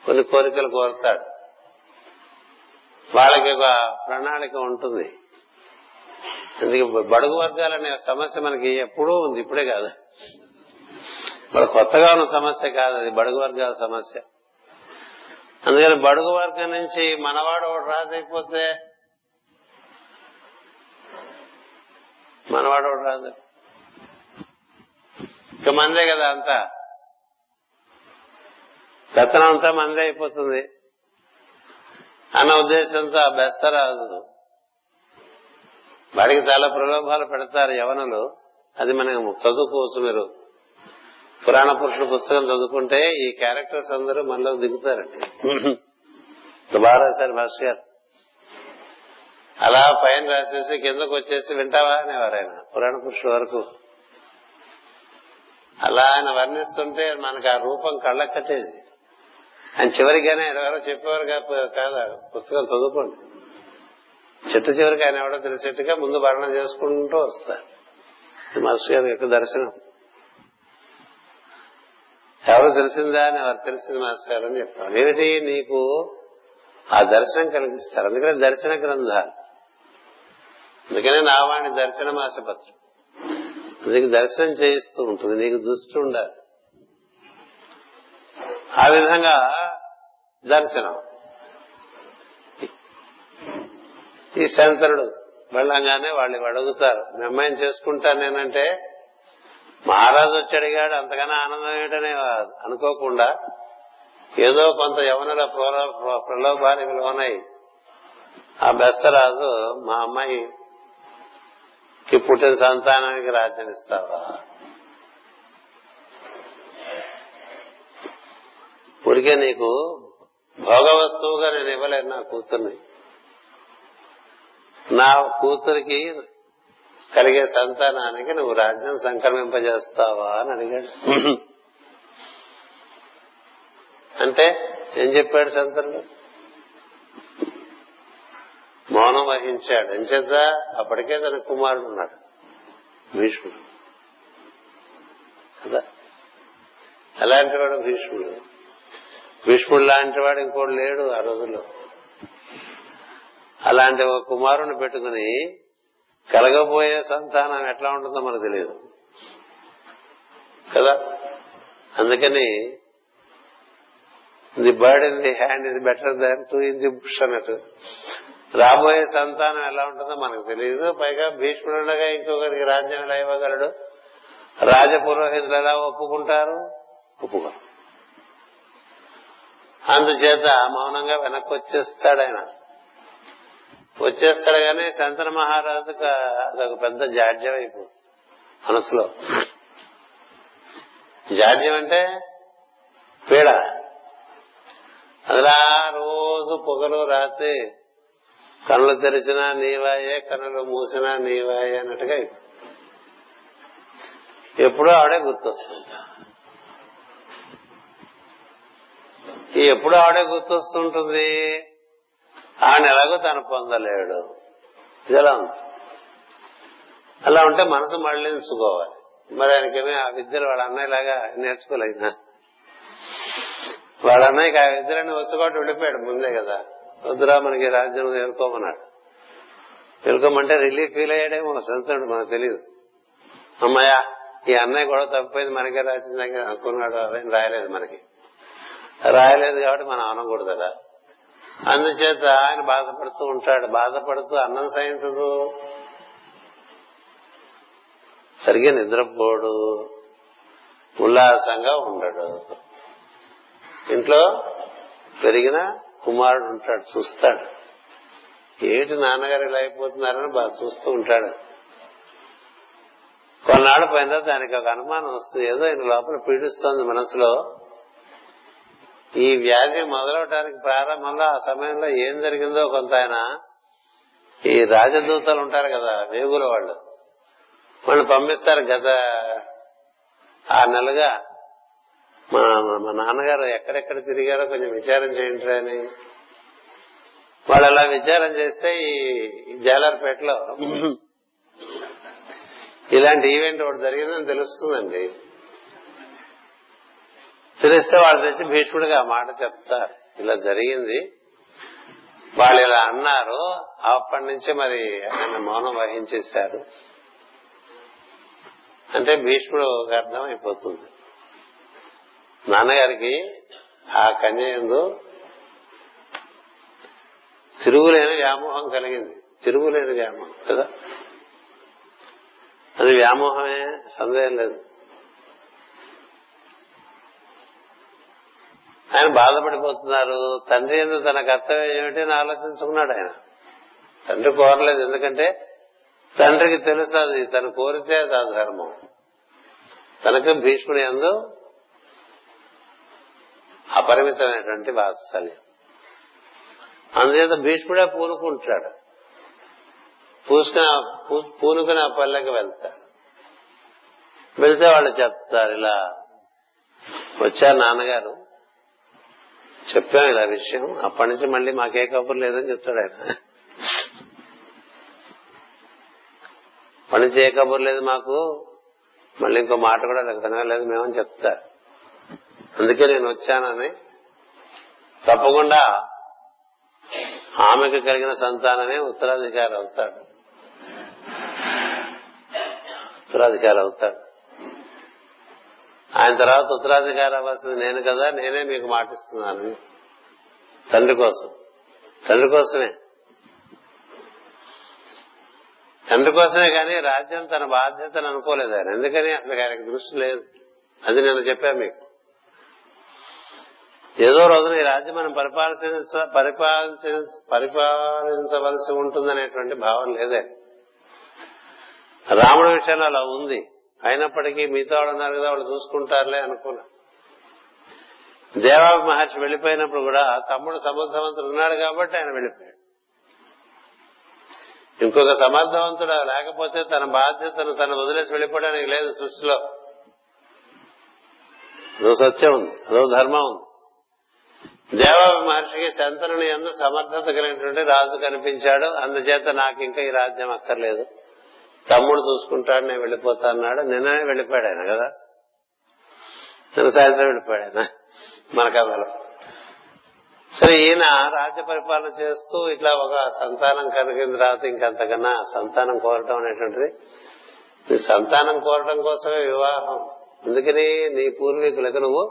కొన్ని కోరికలు కోరుతాడు. వాళ్ళకి ఒక ప్రణాళిక ఉంటుంది. అందుకే బడుగు వర్గాలనే సమస్య మనకి ఎప్పుడూ ఉంది, ఇప్పుడే కాదు, మన కొత్తగా ఉన్న సమస్య కాదు అది, బడుగు వర్గాల సమస్య. అందుకని బడుగు వర్గం నుంచి మనవాడు రాజైపోతే మనవాడు రాదు, ఇక మందే కదా అంతా కథనం, అంతా మందే అయిపోతుంది అన్న ఉద్దేశంతో ఆ బెస్తరాజు వాడికి చాలా ప్రలోభాలు పెడతారు యవనులు. అది మనం చదువుకోవచ్చు. మీరు పురాణ పురుషుల పుస్తకం చదువుకుంటే ఈ క్యారెక్టర్స్ అందరూ మనలో దిగుతారండి. పరాశర భాష గారు అలా పైన రాసేసి కిందకు వచ్చేసి వింటావా అనేవారు ఆయన. పురాణ పురుషుల వరకు అలా ఆయన వర్ణిస్తుంటే మనకు ఆ రూపం కళ్ళకు కట్టేది. ఆయన చివరిగానే ఎవరో చెప్పేవారు కాదు. పుస్తకం చదువుకోండి, చెట్టు చివరికి ఆయన ఎవడో తెలిసేట్టుగా ముందు వర్ణం చేసుకుంటూ వస్తారు. మాస్టర్ గారి యొక్క దర్శనం. ఎవరో తెలిసిందా అని ఎవరు తెలిసింది మాస్టర్ గారు అని చెప్తాం. ఏమిటి నీకు ఆ దర్శనం కలిగిస్తారు. అందుకనే దర్శన గ్రంథాలు. అందుకనే నావాణి దర్శన మాసపత్రం. నీకు దర్శనం చేయిస్తూ ఉంటుంది, నీకు దృష్టి ఉండాలి. ఆ విధంగా దర్శనం. ఈ శంతనుడు వెళ్ళంగానే వాళ్ళు అడుగుతారు, మీ అమ్మాయిని చేసుకుంటాను నేనంటే మహారాజు వచ్చి అడిగాడు అంతకన్నా ఆనందం ఏమిటనే అనుకోకుండా ఏదో కొంత యవనుల ప్రలోభానికి లోనై ఆ బెస్తరాజు మా అమ్మాయికి పుట్టిన సంతానానికి రాజ్యమిస్తావా, ఊరికే నీకు భోగ వస్తువుగా నేను ఇవ్వలేదు నా కూతుర్ని, నా కూతురికి కలిగే సంతానానికి నువ్వు రాజ్యం సంక్రమింపజేస్తావా అని అడిగాడు. అంటే ఏం చెప్పాడు శంతనుడు? మౌనం వహించాడు. ఎంచేత అప్పటికే తన కుమారుడు ఉన్నాడు భీష్ముడు కదా. అలాంటి వాడు భీష్ముడు. భీష్ముడు లాంటి వాడు ఇంకోడు లేడు ఆ రోజుల్లో. అలాంటి ఒక కుమారుని పెట్టుకుని కలగబోయే సంతానం ఎట్లా ఉంటుందో మనకు తెలియదు కదా. అందుకని the bird in the hand ఇది better than two in the bush అన్నట్టు రాబోయే సంతానం ఎలా ఉంటుందో మనకు తెలియదు. పైగా భీష్ముడుగా ఇంకొకరికి రాజ్యం ఎలా ఇవ్వగలడు? రాజపురోహితులు ఎలా ఒప్పుకోరు. అందుచేత మౌనంగా వెనక్కి వచ్చేస్తాడు ఆయన. వచ్చేస్తాడు కానీ శంతన మహారాజుకు అదొక పెద్ద జాడ్యం అయిపోతుంది మనసులో. జాడ్యం అంటే పీడ. అదిలా రోజు పొగలు రాత్రి కనులు తెరిచినా నీవాయే, కనులు మూసినా నీవాయే అన్నట్టుగా ఎప్పుడో ఆవిడే గుర్తొస్తుంటా. ఈ ఎప్పుడో ఆవిడే గుర్తొస్తుంటుంది. ఆవిడ ఎలాగో తను పొందలేడు. ఇలా ఉంది. అలా ఉంటే మనసు మళ్ళించుకోవాలి. మరి ఆయనకేమీ ఆ విద్యలు వాళ్ళ అన్నయ్యలాగా నేర్చుకోలేనా? వాళ్ళ అన్నయ్యకి ఆ విద్యలన్నీ వచ్చుకోటి వెళ్ళిపోయాడు ముందే కదా. వద్దురా మనకి రాజ్యం ఎదుర్కోమన్నాడు. ఎదుర్కోమంటే రిలీఫ్ ఫీల్ అయ్యాడేమో సంతోడు, మనకు తెలియదు. అమ్మాయ ఈ అన్నయ్య కూడా తప్పిపోయింది, మనకే రాసింది అనుకున్నాడు. అవేం రాయలేదు, మనకి రాయలేదు కాబట్టి మనం అనకూడదు కదా. అందుచేత ఆయన బాధపడుతూ ఉంటాడు. బాధపడుతూ అన్నం సహించదు, సరిగ్గా నిద్రపోడు, ఉల్లాసంగా ఉండడు. ఇంట్లో పెరిగిన కుమారుడు ఉంటాడు, చూస్తాడు ఏంటి నాన్నగారు ఇలా అయిపోతున్నారని బాగా చూస్తూ ఉంటాడు. కొన్నాళ్ళు పోయిన తర్వాత దానికి ఒక అనుమానం వస్తుంది, ఏదో ఆయన లోపల పీడిస్తోంది మనసులో. ఈ వ్యాధి మొదలవటానికి ప్రారంభంలో ఆ సమయంలో ఏం జరిగిందో కొంత ఆయన ఈ రాజదూతలు ఉంటారు కదా వేగుల వాళ్ళు, వాళ్ళు పంపిస్తారు. గత 6 నెలలుగా మా నాన్నగారు ఎక్కడెక్కడ తిరిగారో కొంచెం విచారం చేయండి అని. వాళ్ళు అలా విచారం చేస్తే ఈ జాలర్పేటలో ఇలాంటి ఈవెంట్ ఒకటి జరిగిందని తెలుస్తుందండి. తెలిస్తే వాళ్ళు తెచ్చి భీష్ముడిగా ఆ మాట చెప్తారు, ఇలా జరిగింది, వాళ్ళు ఇలా అన్నారు. అప్పటి నుంచి మరి ఆయన మౌనం వహించేశారు. అంటే భీష్ముడు ఒక అర్థం అయిపోతుంది, నాన్నగారికి ఆ కన్య యందు తిరుగులేని వ్యామోహం కలిగింది. తిరుగులేని వ్యామోహం కదా, అది వ్యామోహమే, సందేహం లేదు. ఆయన బాధపడిపోతున్నారు. తండ్రి యందు తన కర్తవ్యం ఏమిటి అని ఆలోచించుకున్నాడు ఆయన. తండ్రి కోరలేదు, ఎందుకంటే తండ్రికి తెలుసు అది తను కోరితే అది ఆ ధర్మం. తనకు భీష్ముడి యందు అపరిమితమైనటువంటి వాత్సల్యం. అందుచేత భీష్ముడే పూనుకుంటాడు, పూనుకుని ఆ పల్లెకి వెళ్తాడు. వెళ్తే వాళ్ళు చెప్తారు, ఇలా వచ్చారు నాన్నగారు, చెప్పాం ఇలా విషయం, అప్పటి నుంచి మళ్ళీ మాకే కబురు లేదని చెప్తాడు ఆయన. అప్పటి నుంచి ఏ కబురు లేదు మాకు, మళ్ళీ ఇంకో మాట కూడా లేదు మేమని చెప్తారు. అందుకే నేను వచ్చానని తప్పకుండా ఆమెకు కలిగిన సంతానమే ఉత్తరాధికారి అవుతాడు. ఆయన తర్వాత ఉత్తరాధికారి అవ్వాల్సింది నేను కదా, నేనే మీకు మాటిస్తున్నాను తండ్రి కోసమే కానీ రాజ్యం తన బాధ్యతను అనుకోలేదు ఆయన. ఎందుకని అసలు ఆయనకు దృష్టి లేదు, అది నేను చెప్పాను మీకు. ఏదో రోజున ఈ రాజ్యం మనం పరిపాలించవలసి ఉంటుందనేటువంటి భావం లేదే. రాముడి విషయంలో అలా ఉంది, అయినప్పటికీ మిగతా వాళ్ళు ఉన్నారు కదా, వాళ్ళు చూసుకుంటారులే అనుకున్నా. దేవా మహర్షి వెళ్లిపోయినప్పుడు కూడా తమ్ముడు సమర్థవంతుడు ఉన్నాడు కాబట్టి ఆయన వెళ్లిపోయాడు. ఇంకొక సమర్థవంతుడు లేకపోతే తన బాధ్యతను తను వదిలేసి వెళ్లిపోవడానికి లేదు సృష్టిలో. అదో సత్యం ఉంది, అదో ధర్మం ఉంది. దేవ మహర్షికి శంతనుని యందు సమర్థత కలిగినటువంటి రాజు కనిపించాడు. అందుచేత నాకు ఇంకా ఈ రాజ్యం అక్కర్లేదు, తమ్ముడు చూసుకుంటాడు, నేను వెళ్లిపోతా అన్నాడు. నిన్ననే వెళ్లిపోయాడు ఆయన కదా, నిన్న సాయంత్రం వెళ్ళిపోయాడు ఆయన మన కథలో. సరే, ఈయన రాజ్య పరిపాలన చేస్తూ ఇట్లా ఒక సంతానం కలిగిన తర్వాత ఇంకంతకన్నా సంతానం కోరటం అనేటువంటిది, నీ సంతానం కోరటం కోసమే వివాహం. అందుకని నీ పూర్వీకులకు నువ్వు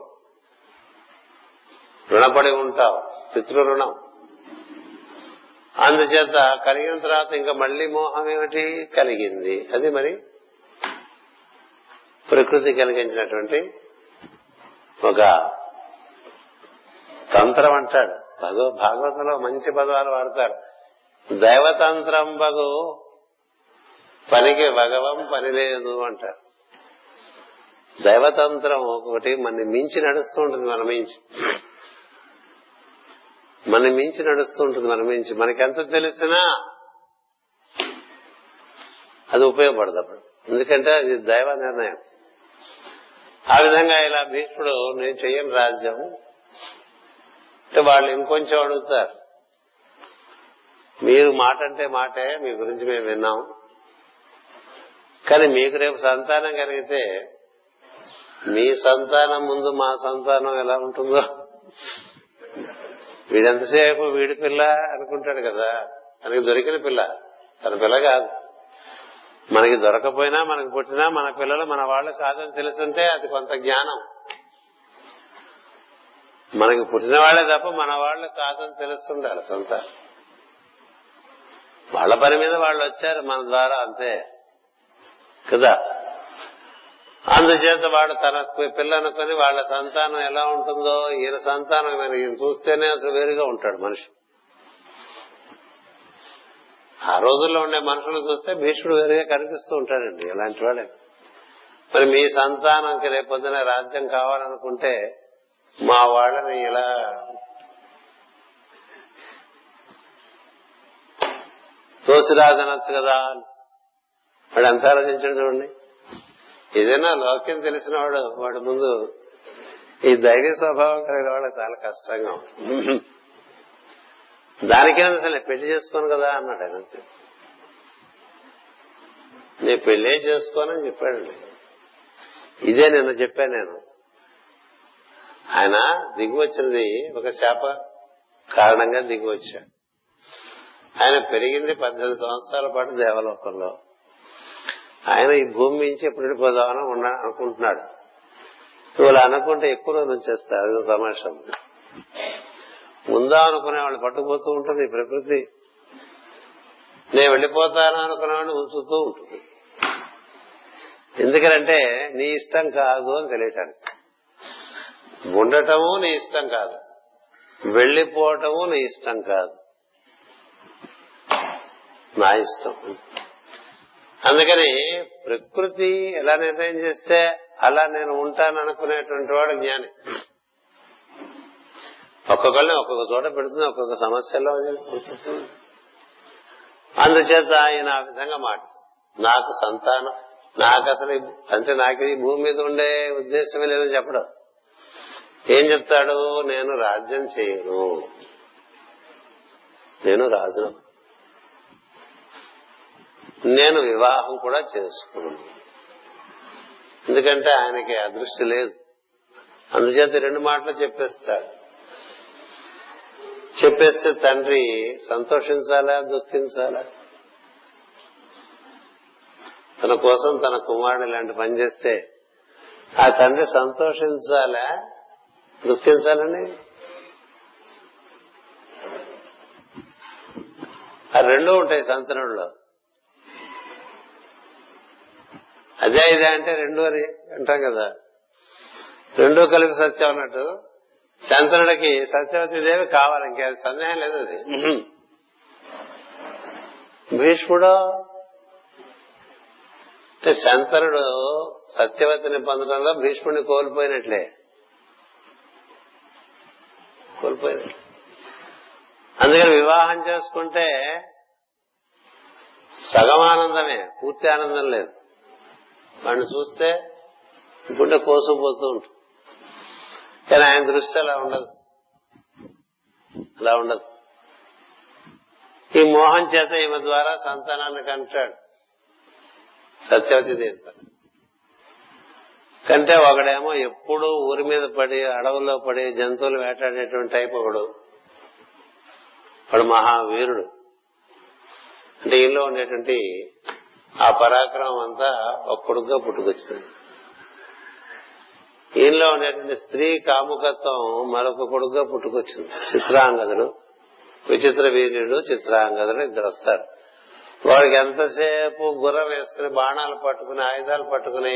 రుణపడి ఉంటావు, పితృరుణం. అందుచేత కలిగిన తర్వాత ఇంకా మళ్లీ మోహం ఏమిటి కలిగింది, అది మరి ప్రకృతి కలిగించినటువంటి ఒక తంత్రం అంటాడు. భాగవతంలో మంచి పదాలు వాడతారు, దైవతంత్రం బగు పనికి వగవం పని లేదు అంటారు. దైవతంత్రం ఒకటి మన మించి నడుస్తూ ఉంటుంది, మన మించి మనకెంత తెలిసినా అది ఉపయోగపడదు అప్పుడు. ఎందుకంటే అది దైవ నిర్ణయం. ఆ విధంగా ఇలా భీష్ముడు నేను చెయ్యను రాజ్యం అంటే వాళ్ళు ఇంకొంచెం అడుగుతారు, మీరు మాట అంటే మాటే, మీ గురించి మేము విన్నాం, కానీ మీకు రేపు సంతానం కలిగితే మీ సంతానం ముందు మా సంతానం ఎలా ఉంటుందో, వీడెంతసేపు వీడి పిల్ల అనుకుంటాడు కదా, తనకి దొరికిన పిల్ల తన పిల్ల కాదు, మనకి దొరకపోయినా మనకు పుట్టినా మన పిల్లలు మన వాళ్ళు కాదని తెలుసుంటే అది కొంత జ్ఞానం. మనకి పుట్టిన వాళ్లే తప్ప మన వాళ్ళు కాదని తెలుస్తుండాలి. సంతానం వాళ్ళ పని మీద వాళ్ళు వచ్చారు మన ద్వారా, అంతే కదా. అందుచేత వాడు తన పిల్ల అనుకుని వాళ్ళ సంతానం ఎలా ఉంటుందో, ఈయన సంతానం ఈయన చూస్తేనే అసలు వేరుగా ఉంటాడు మనిషి. ఆ రోజుల్లో ఉండే మనుషులు చూస్తే భీష్ముడు వేరుగా కనిపిస్తూ ఉంటాడండి. ఎలాంటి వాడే మరి మీ సంతానంకి రేపొద్దున రాజ్యం కావాలనుకుంటే మా వాళ్ళని ఇలా తోసిరాదనొచ్చు కదా వాడు ఎంత ఆలోచించాడు చూడండి. ఏదైనా లోక్యం తెలిసిన వాడు వాడి ముందు ఈ ధైర్య స్వభావం కలిగిన వాళ్ళకి చాలా కష్టంగా ఉంటుంది. దానికైనా అసలు నేను పెళ్లి చేసుకోను కదా అన్నాడు ఆయన. అంతే, నేను పెళ్లే చేసుకోనని చెప్పాడండి. ఇదే నిన్న చెప్పాను నేను. ఆయన దిగువచ్చినది ఒక శాప కారణంగా దిగువచ్చాడు. ఆయన పెరిగింది 18 సంవత్సరాల పాటు దేవలోకంలో. ఆయన ఈ భూమి నుంచి ఎప్పుడు వెళ్ళిపోదామని అనుకుంటున్నాడు. ఇవాళ అనుకుంటే ఎక్కువ రోజులు వచ్చేస్తారు సమాజం. ఉందాం అనుకునే వాళ్ళు పట్టుకుపోతూ ఉంటుంది ఈ ప్రకృతి, నేను వెళ్ళిపోతాను అనుకునే వాళ్ళు ఉంచుతూ ఉంటుంది. ఎందుకంటే నీ ఇష్టం కాదు అని తెలియటానికి. ఉండటము నీ ఇష్టం కాదు, వెళ్లిపోవటము నీ ఇష్టం కాదు, నా ఇష్టం. అందుకని ప్రకృతి ఎలా నిర్ణయం చేస్తే అలా నేను ఉంటాననుకునేటువంటి వాడు జ్ఞాని. ఒక్కొక్కళ్ళని ఒక్కొక్క చోట పెడుతుంది, ఒక్కొక్క సమస్యలో కూర్చుంటుంది. అందుచేత ఆయన ఆ విధంగా మాట, నాకు సంతానం, నాకు అసలు అంటే నాకు ఈ భూమి మీద ఉండే ఉద్దేశమే లేదని చెప్పడం. ఏం చెప్తాడు? నేను రాజ్యం చేయను, నేను రాజును, నేను వివాహం కూడా చేసుకోను. ఎందుకంటే ఆయనకి అదృష్టి లేదు. అందుచేత 2 మాటలు చెప్పేస్తాడు. చెప్పేస్తే తండ్రి సంతోషించాలా దుఃఖించాలా? తన కోసం తన కుమారుడు ఇలాంటి పని చేస్తే ఆ తండ్రి సంతోషించాలా దుఃఖించాలని? ఆ 2 ఉంటాయి సంతానంలో. అదే ఇదే అంటే 2 అని అంటాం కదా, 2 కలిపి సత్యం అన్నట్టు. శంతనుడికి సత్యవతి దేవి కావాలి, ఇంకే సందేహం లేదు. అది భీష్ముడు అంటే శంతనుడు సత్యవతిని పొందడంలో భీష్ముడిని కోల్పోయినట్లే. అందుకని వివాహం చేసుకుంటే సగం ఆనందమే, పూర్తి ఆనందం లేదు. వాడిని చూస్తే గుండె కోసుకుపోతూ ఉంటుంది. కానీ ఆయన దృష్టి అలా ఉండదు. ఈ మోహం చేత ఈమె ద్వారా సంతానాన్ని కంటాడు సత్యవతి దేవి. కంటే ఒకడేమో ఎప్పుడూ ఊరి మీద పడి అడవుల్లో పడి జంతువులు వేటాడేటువంటి టైప్ ఒకడు, వాడు మహావీరుడు. అంటే ఈలో ఉండేటువంటి ఆ పరాక్రమం అంతా ఒక కొడుకుగా పుట్టుకొచ్చింది. ఈయనలో ఉండేటువంటి స్త్రీ కాముకత్వం మరొక కొడుకుగా పుట్టుకొచ్చింది. చిత్రాంగదుడు, విచిత్రవీర్యుడు, చిత్రాంగదుడు ఇద్దరు వస్తారు. వాడికి ఎంతసేపు గుర్రం వేసుకుని బాణాలు పట్టుకుని ఆయుధాలు పట్టుకుని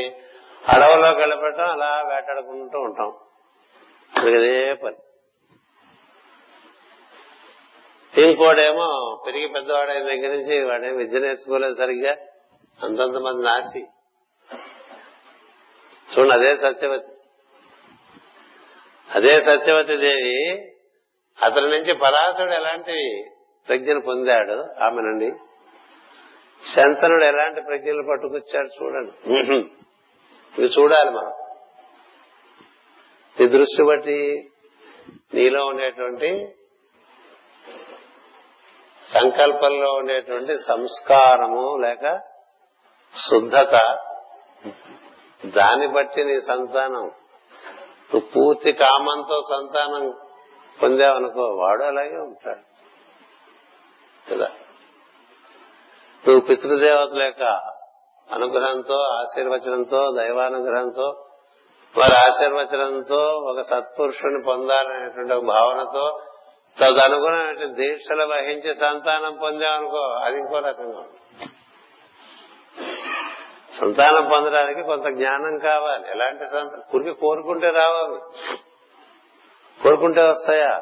అడవులోకి వెళ్ళబెట్టడం, అలా వేటాడుకుంటూ ఉంటాం, అదే పని. ఇంకోడేమో పెరిగి పెద్దవాడైన దగ్గర నుంచి వాడే విద్య నేర్చుకోలేదు సరిగ్గా, అంతంత మంది నాసి చూడండి, అదే సత్యవతి దేవి అతని నుంచి పరాశరుడు ఎలాంటి ప్రజ్ఞను పొందాడు ఆమెనండి, శంతనుడు ఎలాంటి ప్రజ్ఞలు పట్టుకొచ్చాడు చూడండి. ఇవి చూడాలి మనం, నీ దృష్టి బట్టి నీలో ఉండేటువంటి సంకల్పంలో ఉండేటువంటి సంస్కారము లేక శుద్ధత, దాన్ని బట్టి నీ సంతానం. నువ్వు పూర్తి కామంతో సంతానం పొందావనుకో, వాడు అలాగే ఉంటాడు కదా. నువ్వు పితృదేవతల యొక్క అనుగ్రహంతో, ఆశీర్వచనంతో, దైవానుగ్రహంతో, వారి ఆశీర్వచనంతో ఒక సత్పురుషుని పొందాలనేటువంటి భావనతో తదనుగుణమైన దీక్షలు వహించి సంతానం పొందామనుకో, అది ఇంకో రకంగా ఉంటుంది. సంతానం పొందడానికి కొంత జ్ఞానం కావాలి. ఎలాంటి సంతానం కురికి కోరుకుంటే రావు, అవి కోరుకుంటే వస్తాయా?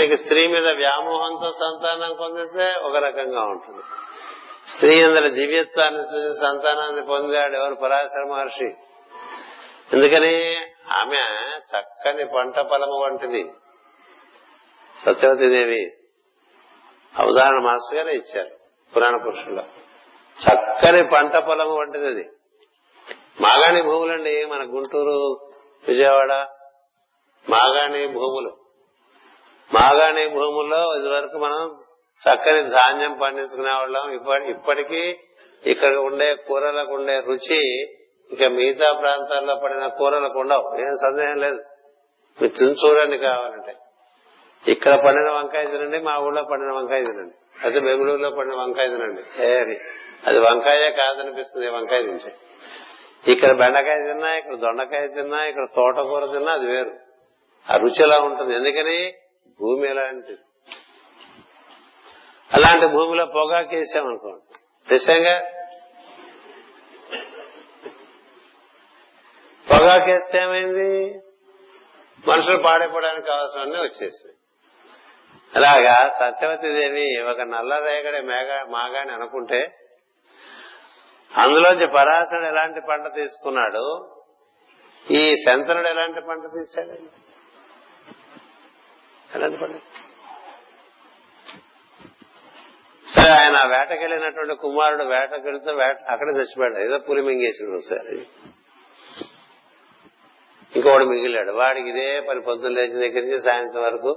నీకు స్త్రీ మీద వ్యామోహంతో సంతానం పొందితే ఒక రకంగా ఉంటుంది, స్త్రీ అందరి దివ్యత్వాన్ని చూసి సంతానాన్ని పొందాడు ఎవరు? పరాశర మహర్షి. ఎందుకని ఆమె చక్కని పంట ఫలము వంటిది సత్యవతీదేవి. ఉదాహరణ మాస్టర్ గానే ఇచ్చారు పురాణ పురుషుల్లో, చక్కని పంట ఫలము వంటిది అది. మాగాణి భూములండి, మన గుంటూరు, విజయవాడ మాగాణి భూములు. మాగాణి భూముల్లో ఇదివరకు మనం చక్కని ధాన్యం పండించుకునే వాళ్ళం. ఇప్పటికీ ఇక్కడ ఉండే కూరలకు ఉండే రుచి ఇంకా మిగతా ప్రాంతాల్లో పడిన కూరలకు ఉండవు, ఏం సందేహం లేదు. మీరు తిని చూడండి కావాలంటే. ఇక్కడ పండిన వంకాయ తినండి, మా ఊళ్ళో పండిన వంకాయ తినండి, అయితే బెంగళూరులో పండిన వంకాయ తినండి, అది వంకాయే కాదనిపిస్తుంది వంకాయ తింటే. ఇక్కడ బెండకాయ తిన్నా, ఇక్కడ దొండకాయ తిన్నా, ఇక్కడ తోటకూర తిన్నా అది వేరు, ఆ రుచి ఎలా ఉంటుంది. ఎందుకని భూమి ఎలాంటిది. అలాంటి భూమిలో పొగాకు వేసామనుకోండి, నిజంగా పొగాకేస్తే ఏమైంది? మనుషులు పాడైపోవడానికి అవసరాన్ని వచ్చేసింది. అలాగా సత్యవతీదేవి ఒక నల్ల రేగడి మాగాని అనుకుంటే అందులోంచి పరాశరుడు ఎలాంటి పంట తీసుకున్నాడు, ఈ శంతనుడు ఎలాంటి పంట తీశాడు? ఎలాంటి పంట? సరే, ఆయన వేటకెళ్లినటువంటి కుమారుడు వేటకెళ్తే అక్కడే చచ్చిపోయాడు, ఏదో పులి మింగేసింది ఒకసారి. ఇంకోడు మిగిలాడు, వాడికి ఇదే పని పొద్దున్న లేచిన దగ్గర నుంచి సాయంత్రం వరకు.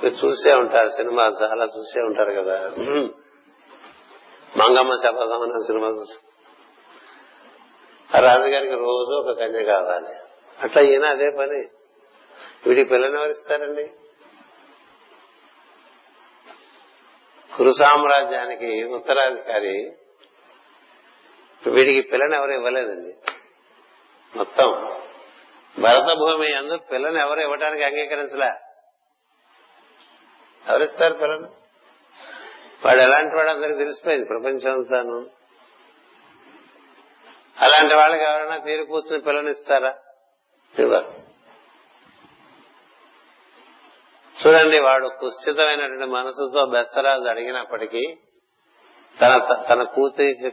మీరు చూసే ఉంటారు, సినిమా చాలా చూసే ఉంటారు కదా, మంగమ్మ శపథం అన్న సినిమా చూసి ఆ రాజుగారికి రోజు ఒక కన్య కావాలి. అట్లా ఈయన అదే పని. వీడికి పిల్లని ఎవరిస్తారండి? కురు సామ్రాజ్యానికి ఉత్తరాధికారి. వీడికి పిల్లని ఎవరు ఇవ్వలేదండి. మొత్తం భరత భూమి అందు పిల్లని ఎవరు ఇవ్వడానికి అంగీకరించలే. ఎవరిస్తారు పిల్లని? వాడు ఎలాంటి వాడు అందరికి తెలిసిపోయింది ప్రపంచం అంతాను. అలాంటి వాళ్ళకి ఎవరైనా తీరు కూర్చుని పిల్లనిస్తారా? ఇవ్వరు. చూడండి, వాడు కుస్థితమైనటువంటి మనసుతో బెస్తరాజు అడిగినప్పటికీ తన కూతురికి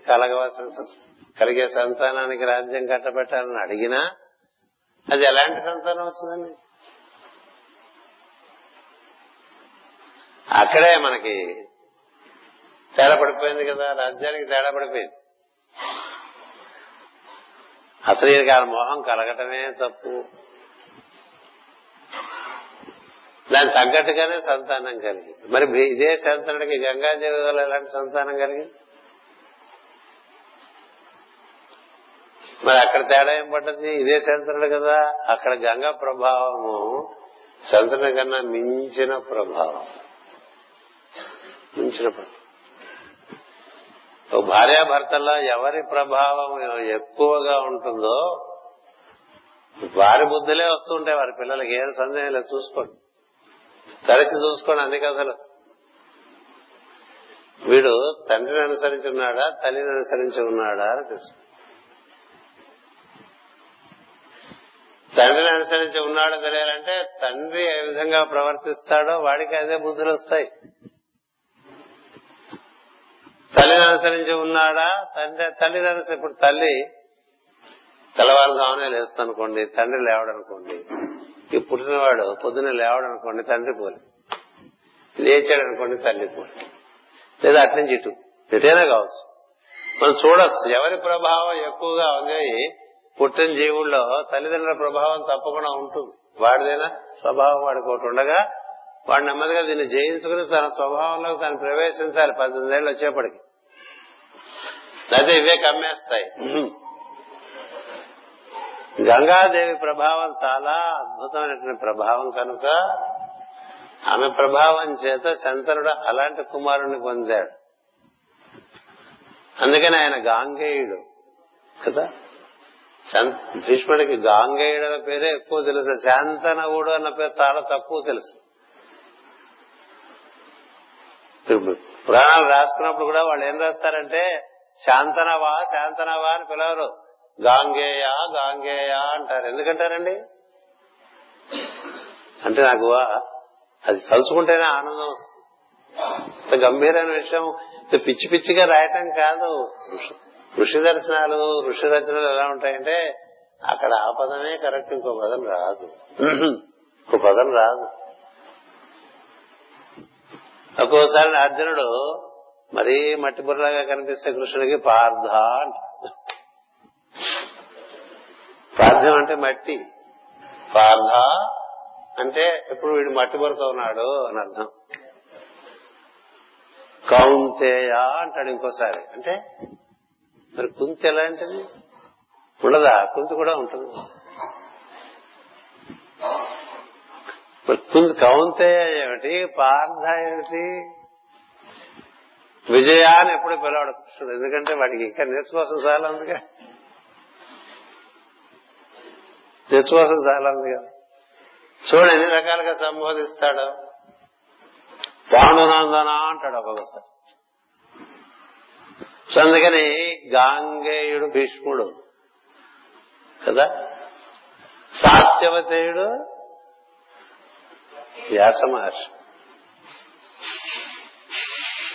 కలిగే సంతానానికి రాజ్యం కట్టబెట్టాలని అడిగినా అది ఎలాంటి సంతానం వచ్చిందండి? అక్కడే మనకి తేడా పడిపోయింది కదా, రాజ్యానికి తేడా పడిపోయింది. అసలు ఈయనకి ఆ మోహం కలగటమే తప్పు. దానికి తగ్గట్టుగానే సంతానం కలిగింది. మరి ఇదే శంతనుడికి గంగాదేవి వల్ల ఎలాంటి సంతానం కలిగింది? మరి అక్కడ తేడా ఏం పడ్డది? ఇదే శంతనుడు కదా. అక్కడ గంగా ప్రభావము శంతనుడి కన్నా మించిన ప్రభావం. ఓ భార్యాభర్తల్లో ఎవరి ప్రభావం ఎక్కువగా ఉంటుందో వారి బుద్ధులే వస్తుంటాయి వారి పిల్లలకి, ఏం సందేహం లేదు. చూసుకోండి, తరచి చూసుకోండి అన్ని కథలు. వీడు తండ్రిని అనుసరించి ఉన్నాడా, తల్లిని అనుసరించి ఉన్నాడా అని తెలుసు. తండ్రిని అనుసరించి ఉన్నాడో తెలియాలంటే తండ్రి ఏ విధంగా ప్రవర్తిస్తాడో వాడికి అదే బుద్ధులు వస్తాయి. తల్లిని అనుసరించి ఉన్నాడా? తల్లిని ఇప్పుడు తల్లి తెల్లవారుజామునే లేస్తుంది అనుకోండి, తండ్రి లేవడనుకోండి. ఈ పుట్టినవాడు పొద్దున లేవడనుకోండి, తండ్రి పోలి లేచాడు అనుకోండి, తల్లి పోలి. లేదా అటు నుంచి ఇటు ఎటైనా కావచ్చు. మనం చూడొచ్చు ఎవరి ప్రభావం ఎక్కువగా ఉన్నాయి. పుట్టిన జీవుల్లో తల్లిదండ్రుల ప్రభావం తప్పకుండా ఉంటుంది. వాడిదైనా స్వభావం వాడికి ఒకటి ఉండగా వాడు నెమ్మదిగా దీన్ని జయించుకుని తన స్వభావంలో తను ప్రవేశించాలి 18 ఏళ్ళు వచ్చేప్పటికి. అయితే ఇవే కమ్మేస్తాయి. గంగాదేవి ప్రభావం చాలా అద్భుతమైనటువంటి ప్రభావం కనుక ఆమె ప్రభావం చేత శంతనుడు అలాంటి కుమారుణ్ణి పొందాడు. అందుకని ఆయన గాంగేయుడు కదా. భీష్ముడికి గాంగేయుడు అన్న పేరే ఎక్కువ తెలుసు, శాంతనవుడు అన్న పేరు చాలా తక్కువ తెలుసు. పురాణాలు రాసుకున్నప్పుడు కూడా వాళ్ళు ఏం రాస్తారంటే శాంతనవా శాంతనవా అని పిలవరు, గాంగేయ గాంగేయ అంటారు. ఎందుకంటారండి అంటే నాకు అది తలుచుకుంటేనే ఆనందం వస్తుంది. గంభీరమైన విషయం. పిచ్చి పిచ్చిగా రాయటం కాదు. ఋషి దర్శనాలు ఋషి రచనలు ఎలా ఉంటాయంటే అక్కడ ఆ పదమే కరెక్ట్, ఇంకో పదం రాదు. ఒక్కోసారి అర్జునుడు మరీ మట్టి బుర్రలాగా కనిపిస్తే కృష్ణుడికి పార్థ అంట. పార్థం అంటే మట్టి, పార్థ అంటే ఇప్పుడు వీడు మట్టి బుర్రతో ఉన్నాడు అని అర్థం. కౌంతేయ అంటాడు ఇంకోసారి. అంటే మరి కుంతి ఎలాంటిది ఉండదా? కుంతి కూడా ఉంటుంది. కౌంతేయ ఏమిటి, పార్థ ఏమిటి? విజయా అని ఎప్పుడు పిలవాడు కృష్ణుడు, ఎందుకంటే వాడికి ఇంకా నేర్చుకోవాల్సిన చాలా ఉంది కదా. చూడు ఎన్ని రకాలుగా సంబోధిస్తాడు. పాండునందన అంటాడు ఒక్కొక్కసారి. సో అందుకని గాంగేయుడు భీష్ముడు కదా, సత్యవతేయుడు వ్యాస మహర్షి.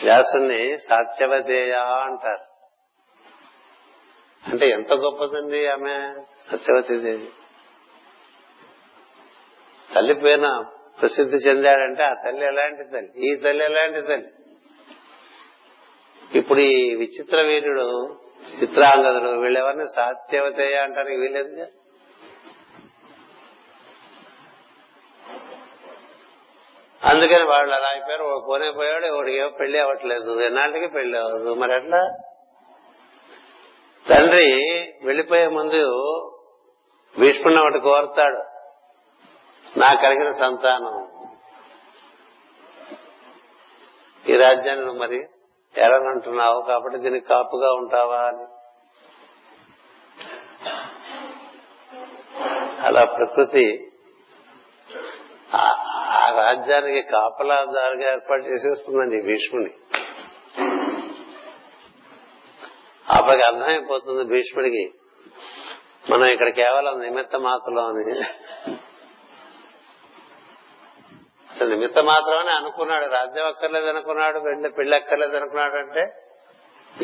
వ్యాసుని సత్యవతేయ అంటారు. అంటే ఎంత గొప్పదండి ఆమె సత్యవతీదేవి. తల్లి పేరున ప్రసిద్ధి చెందాడంటే ఆ తల్లి ఎలాంటి తల్లి, ఈ తల్లి ఎలాంటి తల్లి. ఇప్పుడు ఈ విచిత్రవీర్యుడు చిత్రాంగదుడు వీళ్ళెవరిని సత్యవతేయ అంటారు. వీళ్ళేది అందుకని వాళ్ళు అలా అయిపోయారు. ఒక పోనేపోయాడు, ఒకడికేమో పెళ్లి అవ్వట్లేదు, ఎన్నాటికి పెళ్లి అవ్వదు. మరి అట్లా తండ్రి వెళ్లిపోయే ముందు భీష్ముని ఒకటి కోరుతాడు, నాకు కలిగిన సంతానం ఈ రాజ్యాన్ని మరి ఎలా అంటున్నావు కాబట్టి దీనికి కాపుగా ఉంటావా అని. అలా ప్రకృతి ఆ రాజ్యానికి కాపలాదారుగా ఏర్పాటు చేసేస్తుందండి భీష్ముని. అప్పటికి అర్థమైపోతుంది భీష్ముడికి మనం ఇక్కడ కేవలం నిమిత్త మాత్రం అని. అసలు నిమిత్త మాత్రమే అనుకున్నాడు, రాజ్యం అక్కర్లేదు అనుకున్నాడు, పెళ్లి అక్కర్లేదు అనుకున్నాడు. అంటే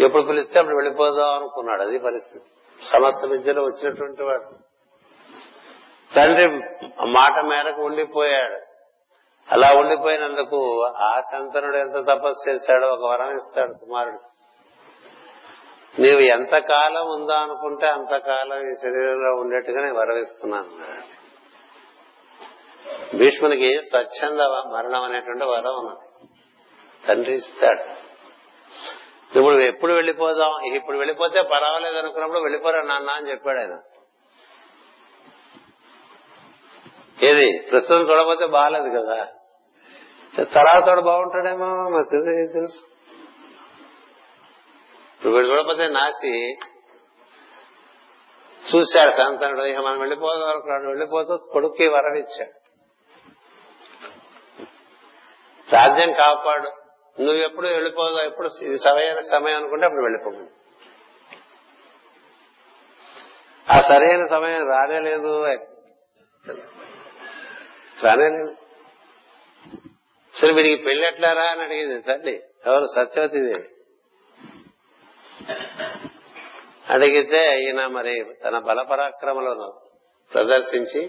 ఎప్పుడు పిలిస్తే అప్పుడు వెళ్ళిపోదాం అనుకున్నాడు. అది పరిస్థితి. సమస్త విద్యలో వచ్చినటువంటి వాడు తండ్రి మాట మేరకు ఉండిపోయాడు. అలా ఉండిపోయినందుకు ఆ శంతనుడు ఎంత తపస్సు చేశాడో ఒక వరం ఇస్తాడు కుమారుడు. నీవు ఎంతకాలం ఉందా అనుకుంటే అంతకాలం ఈ శరీరంలో ఉండేట్టుగానే వరవిస్తున్నాను. భీష్మునికి స్వచ్ఛంద మరణం అనేటువంటి వరం ఉన్నది, తండ్రి ఇస్తాడు. ఇప్పుడు ఎప్పుడు వెళ్ళిపోదాం, ఇప్పుడు వెళ్ళిపోతే పర్వాలేదు అనుకున్నప్పుడు వెళ్ళిపోరా నాన్న అని చెప్పాడు ఆయన. ఏది ప్రస్తుతం చూడకపోతే బాగాలేదు కదా, తర్వాత తోడు బాగుంటాడేమో మాకు తెలుసు. ఇప్పుడు వీళ్ళు చూడకపోతే నాసి చూశాడు సంతానుడు. ఇక మనం వెళ్ళిపోదాం అనుకున్నాడు, వెళ్ళిపోతే కొడుక్కి వరం ఇచ్చాడు, రాజ్యం కాపాడు, నువ్వు ఎప్పుడు వెళ్ళిపోదావు, ఎప్పుడు ఇది సరైన సమయం అనుకుంటే అప్పుడు వెళ్ళిపోకూడదు. ఆ సరైన సమయం రానేలేదు. సరే వీడికి పెళ్లి ఎట్లారా అని అడిగింది తల్లి. ఎవరు? సత్యవతీదేవి. అడిగితే ఈయన మరి తన బలపరాక్రమలను ప్రదర్శించి,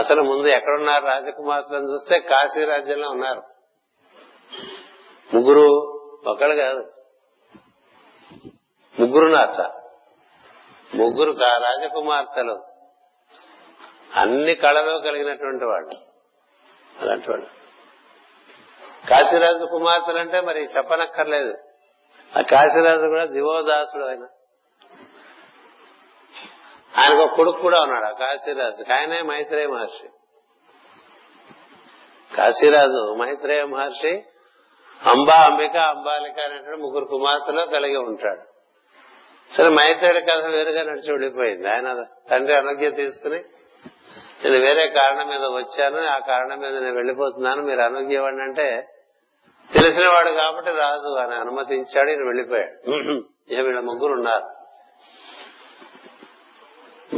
అసలు ముందు ఎక్కడున్నారు రాజకుమార్తెలను చూస్తే కాశీరాజ్యంలో ఉన్నారు. ముగ్గురు, ఒకళ్ళు కాదు ముగ్గురున్నారట. ముగ్గురు రాజకుమార్తెలు, అన్ని కళలో కలిగినటువంటి వాళ్ళు. అలాంటి వాళ్ళు కాశీరాజు కుమార్తెలంటే మరి చెప్పనక్కర్లేదు. ఆ కాశీరాజు కూడా దివోదాసుడు. ఆయన ఆయనకు ఒక కొడుకు కూడా ఉన్నాడు. ఆ కాశీరాజుకి ఆయనే మైత్రేయ మహర్షి. కాశీరాజు మైత్రేయ మహర్షి అంబ, అంబిక, అంబాలిక అనేటువంటి ముగ్గురు కుమార్తెలో కలిగి ఉంటాడు. సరే, మైత్రేయుడి కథ వేరుగా నడిచి వెళ్ళిపోయింది. ఆయన తండ్రి అనుజ్ఞ తీసుకుని, నేను వేరే కారణం మీద వచ్చాను, ఆ కారణం మీద నేను వెళ్లిపోతున్నాను, మీరు అనుజ్ఞ ఇవ్వండి అంటే, తెలిసినవాడు కాబట్టి రాజు అని అనుమతించాడు. ఈయన వెళ్లిపోయాడు. ఇక వీళ్ళ ముగ్గురు ఉన్నారు.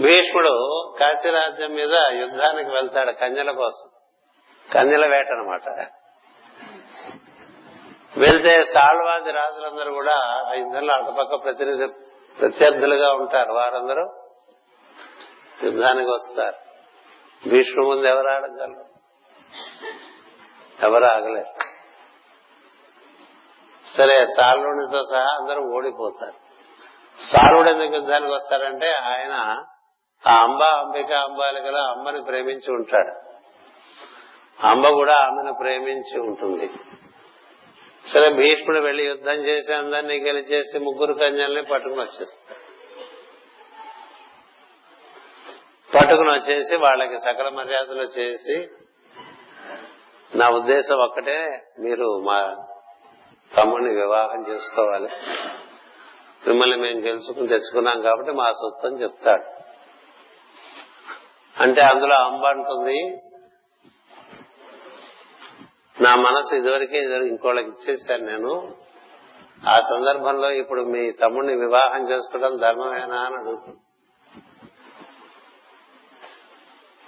భీష్ముడు కాశీరాజ్యం మీద యుద్ధానికి వెళ్తాడు, కన్యల కోసం, కన్యల వేట అన్నమాట. వెళ్తే సాల్వాది రాజులందరూ కూడా ఆ యుద్ధంలో అటుపక్క ప్రత్యర్థులుగా ఉంటారు. వారందరూ యుద్ధానికి వస్తారు. భీష్ము ముందు ఎవరు ఆడగలరు? ఎవరు ఆగలేరు. సరే, సాల్వునితో సహా అందరూ ఓడిపోతారు. సాల్వుడు ఎందుకు యుద్ధానికి వస్తారంటే, ఆయన ఆ అంబ, అంబిక, అంబాలికలో అంబని ప్రేమించి ఉంటాడు. అంబ కూడా ఆమెను ప్రేమించి ఉంటుంది. సరే, భీష్ముడు వెళ్లి యుద్ధం చేసి అందరినీ గెలిచేసి ముగ్గురు కన్యల్ని పట్టుకుని వచ్చేస్తాడు. పట్టుకుని వచ్చేసి వాళ్ళకి సకల మర్యాదలు చేసి, నా ఉద్దేశం ఒక్కటే, మీరు మా తమ్ముడిని వివాహం చేసుకోవాలి, మిమ్మల్ని మేము గెలుచుకుని తెచ్చుకున్నాం కాబట్టి మా సొత్తు అని చెప్తాడు. అంటే అందులో అంబ అంటుంది, నా మనసు ఇదివరకే ఇంకోళ్ళకి ఇచ్చేసాను నేను, ఆ సందర్భంలో ఇప్పుడు మీ తమ్ముడిని వివాహం చేసుకోవడం ధర్మమేనా అని అడుగుతుంది.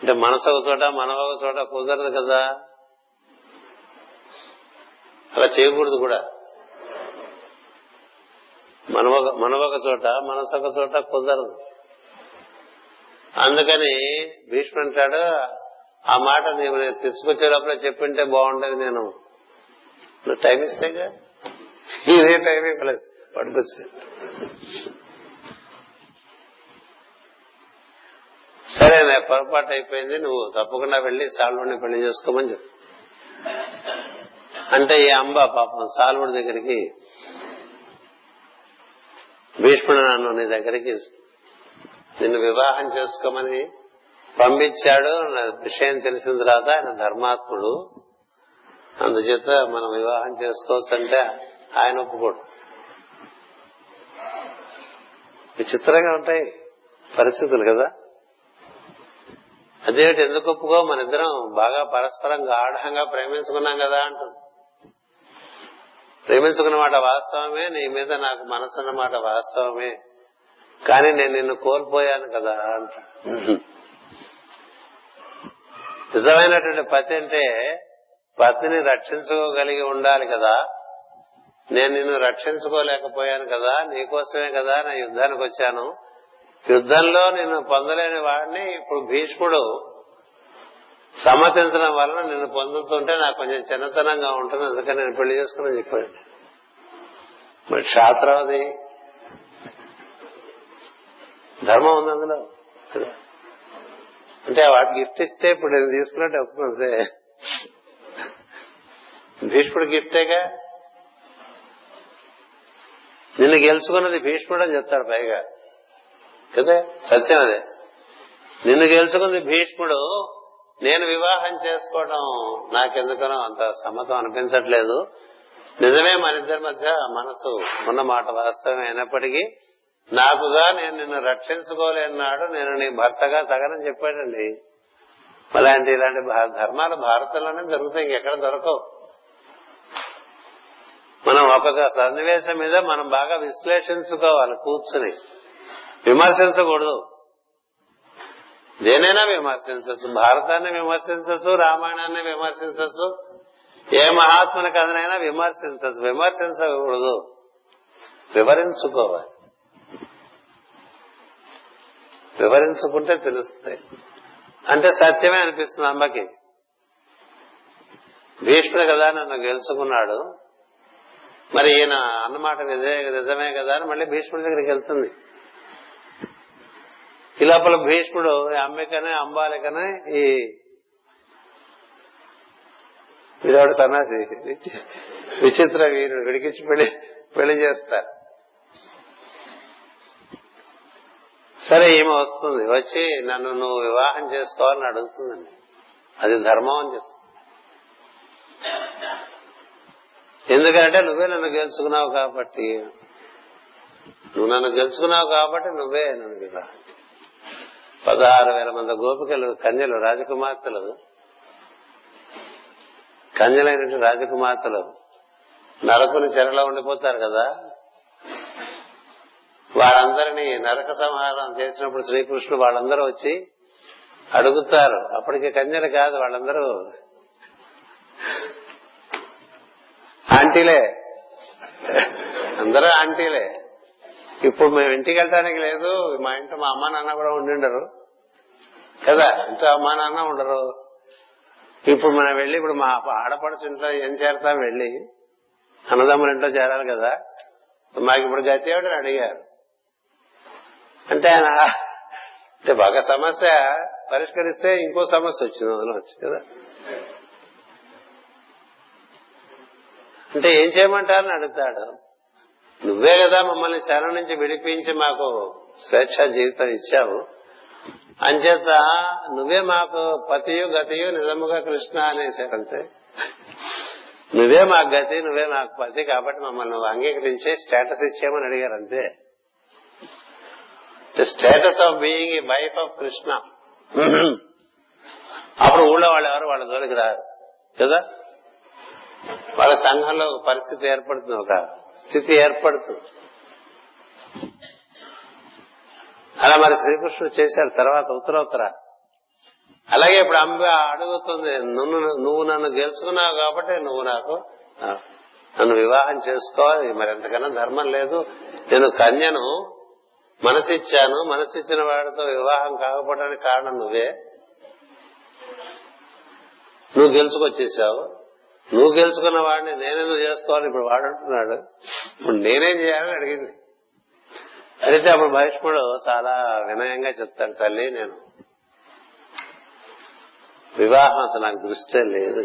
అంటే మనసు ఒక చోట, మనవ ఒక చోట కుదరదు కదా, అలా చేయకూడదు కూడా. మనవొక చోట, మనసు ఒక చోట కుదరదు. అందుకని భీష్మ అంటాడు, ఆ మాట నీవు తీసుకొచ్చేటప్పుడే చెప్పింటే బాగుండేది, నేను టైం ఇస్తేగా, ఇదే టైం ఇవ్వలేదు, పట్టుకొచ్చా. సరే, నా పొరపాటు అయిపోయింది, నువ్వు తప్పకుండా వెళ్లి సాల్వుడిని పెళ్లి చేసుకోమని చెప్పు అంటే, ఈ అంబ పాపం సాల్వుడి దగ్గరికి, భీష్ముడు నన్ను నీ దగ్గరికి నిన్ను వివాహం చేసుకోమని పంపించాడు, విషయం తెలిసిన తర్వాత ఆయన ధర్మాత్ముడు, అందుచేత మనం వివాహం చేసుకోవచ్చు అంటే ఆయన ఒప్పుకోడు. విచిత్రంగా ఉంటాయి పరిస్థితులు కదా. అదేమిటి ఎందుకు ఒప్పుకో, మన ఇద్దరం బాగా పరస్పరం గాఢంగా ప్రేమించుకున్నాం కదా అంటుంది. ప్రేమించుకున్న మాట వాస్తవమే, నీ మీద నాకు మనసు అన్నమాట వాస్తవమే, కానీ నేను నిన్ను కోల్పోయాను కదా అంటాడు. నిజమైనటువంటి పతి అంటే పతిని రక్షించుకోగలిగి ఉండాలి కదా, నేను నిన్ను రక్షించుకోలేకపోయాను కదా, నీకోసమే కదా నా యుద్ధానికి వచ్చాను, యుద్ధంలో నిన్ను పొందలేని వాడిని ఇప్పుడు భీష్ముడు సమ్మతించడం వలన నిన్ను పొందుతుంటే నాకు కొంచెం చిన్నతనంగా ఉంటుంది, అందుకని నేను పెళ్లి చేసుకుని చెప్పాడు. మరి శాస్త్రవది ధర్మం ఉంది అందులో. అంటే వాడు గిఫ్ట్ ఇస్తే ఇప్పుడు నేను తీసుకున్నట్టు ఒప్పుకుంటే, భీష్ముడు గిఫ్టేగా, నిన్ను గెలుచుకున్నది భీష్ముడు అని చెప్తాడు పైగా కదా. సత్యం అదే, నిన్ను గెలుచుకుంది భీష్ముడు, నేను వివాహం చేసుకోవడం నాకెందుకనో అంత సమ్మతం అనిపించట్లేదు. నిజమే, మన ఇద్దరి మధ్య మనసు ఉన్న మాట వాస్తవం అయినప్పటికీ నాకుగా నేను నిన్ను రక్షించుకోలేనాడు, నేను నీ భర్తగా తగనని చెప్పాడండి. అలాంటి ఇలాంటి ధర్మాలు భారతంలోనే దొరుకుతాయి, ఇంకెక్కడ దొరకవు. మనం ఒక్కొక్క సన్నివేశం మీద మనం బాగా విశ్లేషించుకోవాలి, కూర్చుని విమర్శించకూడదు. దేనైనా విమర్శించచ్చు, భారతాన్ని విమర్శించచ్చు, రామాయణాన్ని విమర్శించచ్చు, ఏ మహాత్ముని కథనైనా విమర్శించచ్చు. విమర్శించకూడదు, వివరించుకోవాలి. వివరించుకుంటే తెలుస్తాయి. అంటే సత్యమే అనిపిస్తుంది అంబకి. భీష్ముడు కదా నన్ను గెలుచుకున్నాడు, మరి ఈయన అన్నమాట నిజమే కదా అని మళ్ళీ భీష్ముడి దగ్గరికి వెళ్తుంది. ఈ లోపల భీష్ముడు అంబికనే అంబాలికనే ఈరోడు సన్నాసి విచిత్ర వీరుడు విడికించి పెళ్లి చేస్తారు. సరే ఈమె వస్తుంది, వచ్చి నన్ను నువ్వు వివాహం చేసుకోవాలని అడుగుతుందండి. అది ధర్మం అని చెప్తుంది. ఎందుకంటే నువ్వే నన్ను గెలుచుకున్నావు కాబట్టి, నువ్వే నన్ను వివాహం. 16,000 మంది గోపికలు, కన్యలు, రాజకుమార్తెలు నరకుని చెరలో ఉండిపోతారు కదా, వాళ్ళందరినీ నరక సంహారం చేసినప్పుడు శ్రీకృష్ణుడు వాళ్ళందరూ వచ్చి అడుగుతారు. అప్పటికి కన్యలు కాదు, వాళ్ళందరూ ఆంటీలే, అందరూ ఆంటీలే. ఇప్పుడు మేము ఇంటికి వెళ్ళటానికి లేదు, మా ఇంట్లో మా అమ్మా నాన్న కూడా ఉండిండరు కదా, ఇంట్లో అమ్మా నాన్న ఉండరు. ఇప్పుడు మనం వెళ్ళి ఇప్పుడు మా ఆడపడుచు ఇంట్లో ఏం చేరతాం, వెళ్ళి అన్నదమ్ముల ఇంట్లో చేరాలి కదా, మాకు ఇప్పుడు గతి ఏమిటని అడిగారు. అంటే ఆయన అంటే ఒక సమస్య పరిష్కరిస్తే ఇంకో సమస్య వచ్చింది, అందులో వచ్చింది కదా. అంటే ఏం చేయమంటారని అడుగుతాడు. నువ్వే కదా మమ్మల్ని శరణం నుంచి విడిపించి మాకు స్వేచ్ఛ జీవితం ఇచ్చావు, అంచేత నువ్వే మాకు పతియు గతియు నిజముగా కృష్ణ అనేసరంతే. నువ్వే మాకు గతి, నువ్వే మాకు పతి, కాబట్టి మమ్మల్ని నువ్వు అంగీకరించే స్టేటస్ ఇచ్చేయమని అడిగారు అంతే. The status of being a wife of Krishna. అప్పుడు ఊళ్ళో వాళ్ళు ఎవరు వాళ్ళ జోలికి రారు కదా, వాళ్ళ సంఘంలో ఒక పరిస్థితి ఏర్పడుతుంది, ఒక స్థితి ఏర్పడుతుంది. అలా మరి శ్రీకృష్ణుడు చేశాడు తర్వాత ఉత్తరోత్తర. అలాగే ఇప్పుడు అంబ అడుగుతుంది, నువ్వు నన్ను గెలుచుకున్నావు కాబట్టి నువ్వు నన్ను వివాహం చేసుకోవాలి, మరి ఎంతకన్నా ధర్మం లేదు. నేను కన్యను మనసిచ్చాను, మనసిచ్చిన వాడితో వివాహం కాకపోవడానికి కారణం నువ్వే, నువ్వు గెలుచుకొచ్చేసావు. నువ్వు గెలుచుకున్న వాడిని నేనేదో చేసుకోవాలి ఇప్పుడు వాడు అంటున్నాడు, ఇప్పుడు నేనేం చేయాలని అడిగింది. అయితే అప్పుడు భీష్ముడు చాలా వినయంగా చెప్తాడు, తల్లి నేను వివాహం అసలు నాకు దృష్టే లేదు,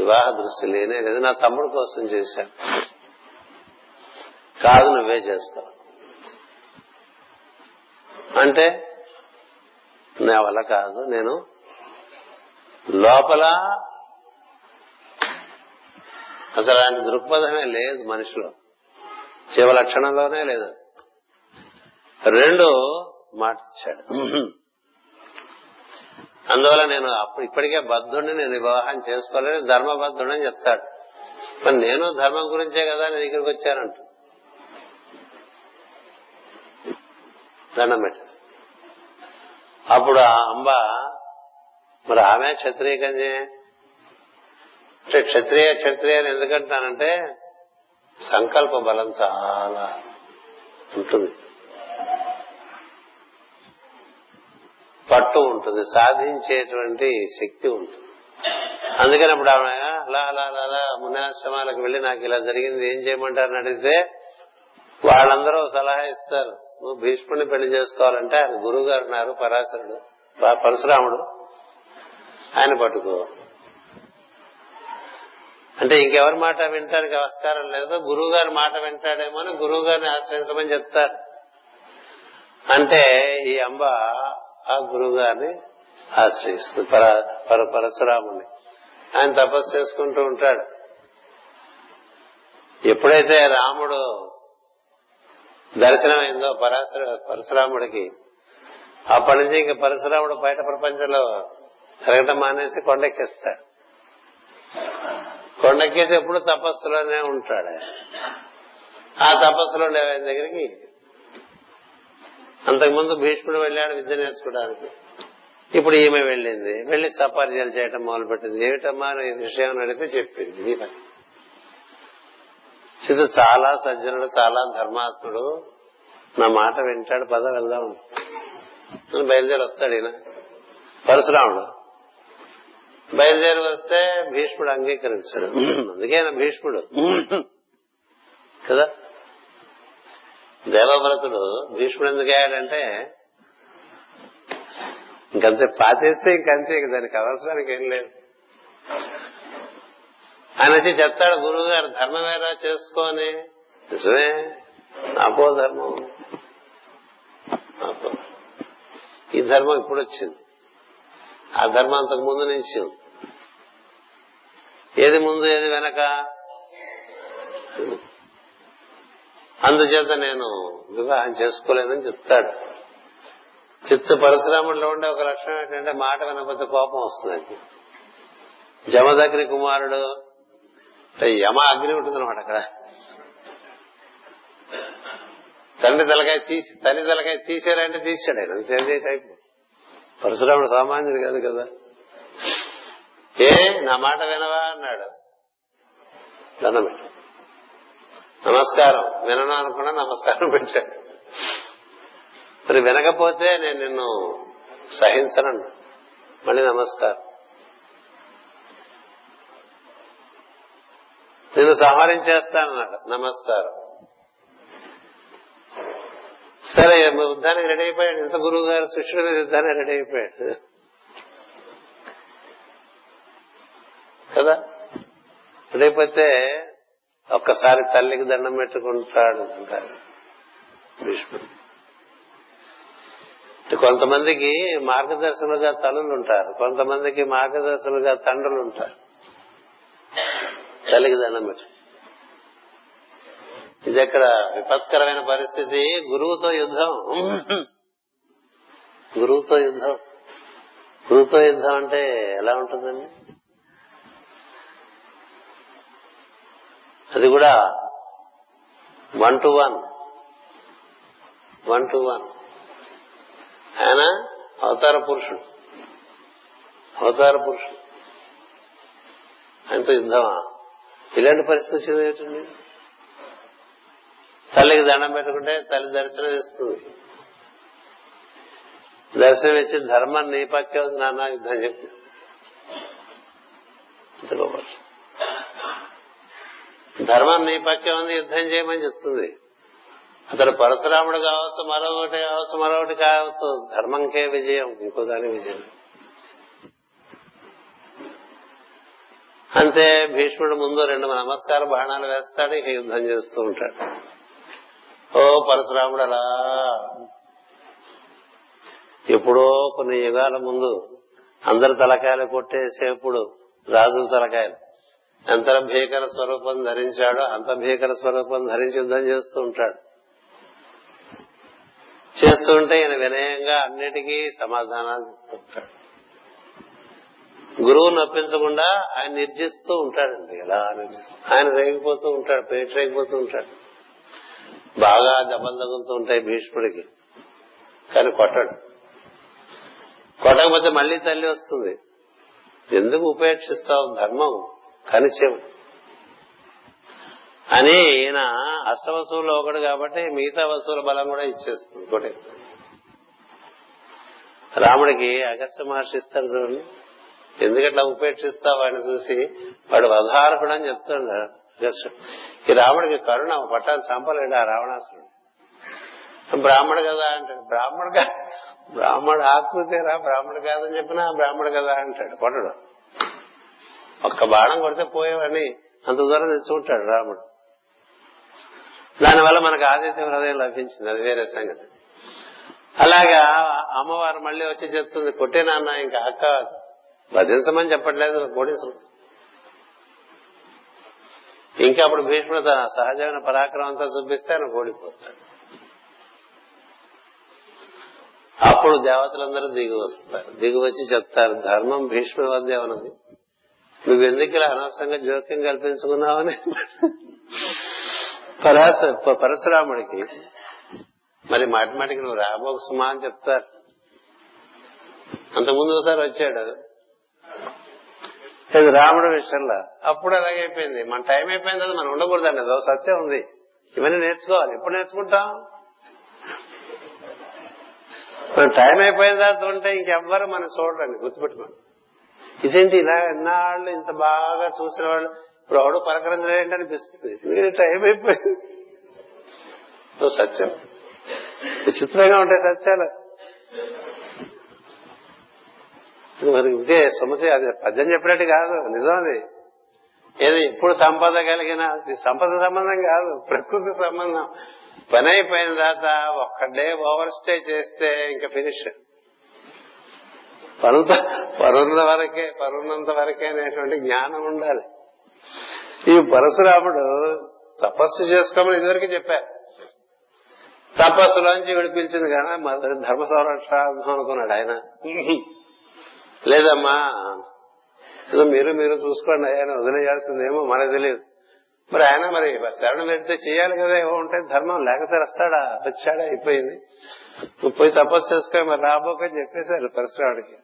వివాహ దృష్టి లేనే లేదు, నా తమ్ముడు కోసం చేశాను. కాదు నువ్వే చేస్తావు అంటే నా వల్ల కాదు, నేను లోపల అసలు అలాంటి దృక్పథమే లేదు మనిషిలో, జీవ లక్షణంలోనే లేదు. రెండు మాట ఇచ్చాడు, అందువల్ల నేను అప్పుడు ఇప్పటికే బద్ధుడిని, నేను వివాహం చేసుకోలేదు, ధర్మబద్ధుడు అని చెప్తాడు. మరి నేను ధర్మం గురించే కదా నేను ఇక్కడికి వచ్చానంట, దండం పెట్టేసి. అప్పుడు ఆ అంబ మరి ఆమె క్షత్రియ కన్యే, అంటే క్షత్రియ అని ఎందుకంటానంటే సంకల్ప బలం చాలా ఉంటుంది, పట్టు ఉంటుంది, సాధించేటువంటి శక్తి ఉంటుంది. అందుకని అప్పుడు ఆమె అలా అలా అలా మునాశ్రమాలకు వెళ్లి నాకు ఇలా జరిగింది ఏం చేయమంటారని అడిగితే వాళ్ళందరూ సలహా ఇస్తారు, నువ్వు భీష్ముడిని పెళ్లి చేసుకోవాలంటే ఆయన గురువు గారు ఉన్నారు, పరశురాముడు, ఆయన పట్టుకో. అంటే ఇంకెవరి మాట వింటానికి ఆస్కారం లేదు, గురువు గారి మాట వింటాడేమో అని గురువు గారిని ఆశ్రయించమని చెప్తారు. అంటే ఈ అంబ ఆ గురువు గారిని ఆశ్రయిస్తుంది, పరశురాముడిని. ఆయన తపస్సు చేసుకుంటూ ఉంటాడు. ఎప్పుడైతే రాముడు దర్శనమైందో పరశురాముడికి, అప్పటి నుంచి ఇంక పరశురాముడు బయట ప్రపంచంలో తిరగటం మానేసి కొండెక్కిస్తాడు. కొండెక్కేసి ఎప్పుడు తపస్సులోనే ఉంటాడు. ఆ తపస్సులో ఆయన దగ్గరికి అంతకుముందు భీష్ముడు వెళ్ళాడు విద్య నేర్చుకోవడానికి, ఇప్పుడు ఈమె వెళ్ళి సపర్యాలు చేయటం మొదలుపెట్టింది. ఏమిటమ్మా ఈ విషయం అడిగితే చెప్పింది, సీత చాలా సజ్జనుడు, చాలా ధర్మాత్ముడు, నా మాట వింటాడు, పద వెళ్దాం అని బయలుదేరి వస్తాడు. ఈయన పరశురాముడు బయలుదేరి వస్తే భీష్ముడు అంగీకరించాడు. అందుకే ఆయన భీష్ముడు కదా. దేవవ్రతుడు భీష్ముడు ఎందుకు అయ్యాడంటే ఇంకంతే, పాతేస్తే ఇంకంతే, ఇంక దానికి కదలడానికి ఏం లేదు. ఆయన వచ్చి చెప్తాడు, గురువు గారు ధర్మమేరా చేసుకొని. నిజమే, అపో ధర్మం, ఈ ధర్మం ఇప్పుడు వచ్చింది, ఆ ధర్మం అంతకు ముందు నుంచి ఉంది. ఏది ముందు ఏది వెనక? అందుచేత నేను వివాహం చేసుకోలేదని చెప్తాడు. చిత్త పరశురాముడిలో ఉండే ఒక లక్షణం ఏంటంటే మాట వినకపోతే కోపం వస్తుంది. జమదగ్ని కుమారుడు, యమ అగ్ని ఉంటుందన్నమాట. అక్కడ తల్లి తలకాయ తీసేరంటే తీసాడు ఆయన. అంతే టైపు పరశురాముడు సామాన్యుడు కాదు కదా. ఏ నా మాట వినవా అన్నాడు. దండం పెట్టాడు, నమస్కారం, వినను అనుకున్నా నమస్కారం పెట్టాడు. మరి వినకపోతే నేను నిన్ను సహించనన్నా, మళ్ళీ నమస్కారం. నిన్ను సంహరించేస్తానన్నాడు, నమస్కారం. సరే యుద్ధానికి రెడీ అయిపోయాడు. ఇంత గురువు గారు శిష్యుడి మీద యుద్ధానికి రెడీ అయిపోయాడు కదా. రెడీ అయిపోతే ఒక్కసారి తల్లికి దండం పెట్టుకుంటాడు అంటారు భీష్ముడు. కొంతమందికి మార్గదర్శకులుగా తల్లులు ఉంటారు, కొంతమందికి మార్గదర్శకులుగా తండ్రులు ఉంటారు. తల్లికి దండం పెట్టు, ఇది ఎక్కడ విపత్కరమైన పరిస్థితి. గురువుతో యుద్ధం అంటే ఎలా ఉంటుందండి? అది కూడా 1-to-1. ఆయన అవతార పురుషుడు, ఆయనతో యుద్ధమా? ఇలాంటి పరిస్థితి వచ్చింది ఏంటండి? తల్లికి దండం పెట్టుకుంటే తల్లి దర్శనం ఇస్తుంది. దర్శనం ఇచ్చి ధర్మం నీ పక్కే ఉంది నాన్న యుద్ధం చెప్తుంది. ధర్మం నీ పక్కే ఉంది, యుద్ధం చేయమని చెప్తుంది. అతడు పరశురాముడు కావచ్చు, మరొకటి కావచ్చు, ధర్మంకే విజయం, ఇంకో దాని విజయం. అంతే. భీష్ముడు ముందు 2 నమస్కార బాణాలు వేస్తాడు, ఇక యుద్ధం చేస్తూ ఉంటాడు. పరశురాముడు అలా ఎప్పుడో కొన్ని యుగాల ముందు అందరు తలకాయలు కొట్టేసేప్పుడు రాజుల తలకాయలు అంతర భీకర స్వరూపం ధరించాడు. అంత భీకర స్వరూపం ధరించి యుద్ధం చేస్తూ ఉంటాడు. చేస్తుంటే ఈయన వినయంగా అన్నిటికీ సమాధానాలు చెప్తుంటాడు. గురువు నొప్పించకుండా ఆయన నిర్జిస్తూ ఉంటాడండి. ఎలా నిర్జిస్తూ ఆయన రేగిపోతూ ఉంటాడు. బాగా దెబ్బలు తగులుతూ ఉంటాయి భీష్ముడికి, కానీ కొట్టకపోతే మళ్లీ తల్లి వస్తుంది. ఎందుకు ఉపేక్షిస్తావు ధర్మం కనిచేవు అని. ఈయన అష్టవసువులో ఒకడు కాబట్టి మిగతా వసువుల బలం కూడా ఇచ్చేస్తుంది. ఇంకోటి రాముడికి అగస్త్య మహర్షి ఇస్తారు చూడండి, ఎందుకట్లా ఉపేక్షిస్తావు ఆయన చూసి వాడు వధార్హుడు అని చెప్తాడు అగస్త్యుడు. ఈ రాముడికి కరుణ పట్టాలు చంపలేడు ఆ రావణాసురుడు. బ్రాహ్మడు కదా అంటాడు. బ్రాహ్మడు ఆకృతేరా, బ్రాహ్మడు కాదని చెప్పినా బ్రాహ్మడు కదా అంటాడు. కొట్టడు, ఒక్క బాణం కొడితే పోయేవని అంత దూరం తెచ్చుకుంటాడు రాముడు. దానివల్ల మనకు ఆదిత్య హృదయం లభించింది, అది వేరే సంగతి. అలాగా అమ్మవారు మళ్లీ వచ్చి చెప్తుంది, కొట్టే నాన్న ఇంకా అక్క వధించమని చెప్పట్లేదు, కొడించు. ఇంకా అప్పుడు భీష్ముడు తన సహజమైన పరాక్రమం అంతా చూపిస్తే ఆయన ఓడిపోతాడు. అప్పుడు దేవతలందరూ దిగి వస్తారు. దిగి వచ్చి చెప్తారు, ధర్మం భీష్ముడి వద్దే ఉన్నది, నువ్వెందుకు ఇలా అనవసరంగా జోక్యం కల్పించుకున్నావని పరశురాముడికి. మరి మాటిమాటికి నువ్వు రాబోకు సుమా అని చెప్తారు. అంతకుముందు ఒకసారి వచ్చాడు, ఇది రాముడి విషయంలో అప్పుడు అలాగే అయిపోయింది. మన టైం అయిపోయింది కదా, మనం ఉండకూడదండి, అదో సత్యం ఉంది. ఇవన్నీ నేర్చుకోవాలి, ఎప్పుడు నేర్చుకుంటాం? మనం టైం అయిపోయిన తర్వాత ఉంటే ఇంకెవ్వరు మనం చూడండి, గుర్తుపెట్టుకోండి. ఇదేంటి ఇలా ఎన్నాళ్ళు ఇంత బాగా చూసిన వాళ్ళు ఇప్పుడు ఎవడు పలకరించలేంటి అనిపిస్తుంది, ఎందుకంటే టైం అయిపోయింది. సత్యం విచిత్రంగా ఉంటాయి సత్యాలు. మరి ఇంకే సుమతి అది పద్యం చెప్పినట్టు కాదు, నిజం అది. ఏదో ఎప్పుడు సంపద కలిగిన సంపద సంబంధం కాదు, ప్రకృతి సంబంధం. పని అయిపోయిన తర్వాత ఒక్క డే ఓవర్ స్టే చేస్తే ఇంకా ఫినిష్. పరున్నంత వరకే అనేటువంటి జ్ఞానం ఉండాలి. ఈ పరశురాముడు తపస్సు చేసుకోమని ఇదివరకు చెప్పారు, తపస్సులోంచి విడిపించింది కదా మరి. ధర్మ సంరక్షార్థం అనుకున్నాడు ఆయన. లేదమ్మా మీరు చూసుకోండి, ఆయన వదిలేయాల్సిందేమో మనకు తెలియదు. మరి ఆయన మరి శరణం పెడితే చేయాలి కదా, ఏమో ఉంటే ధర్మం లేకపోతే వస్తాడా, వచ్చాడా, అయిపోయింది, నువ్వు పోయి తపస్సు చేసుకొని మరి రాబోకని చెప్పేశారు పరశురాముడికి.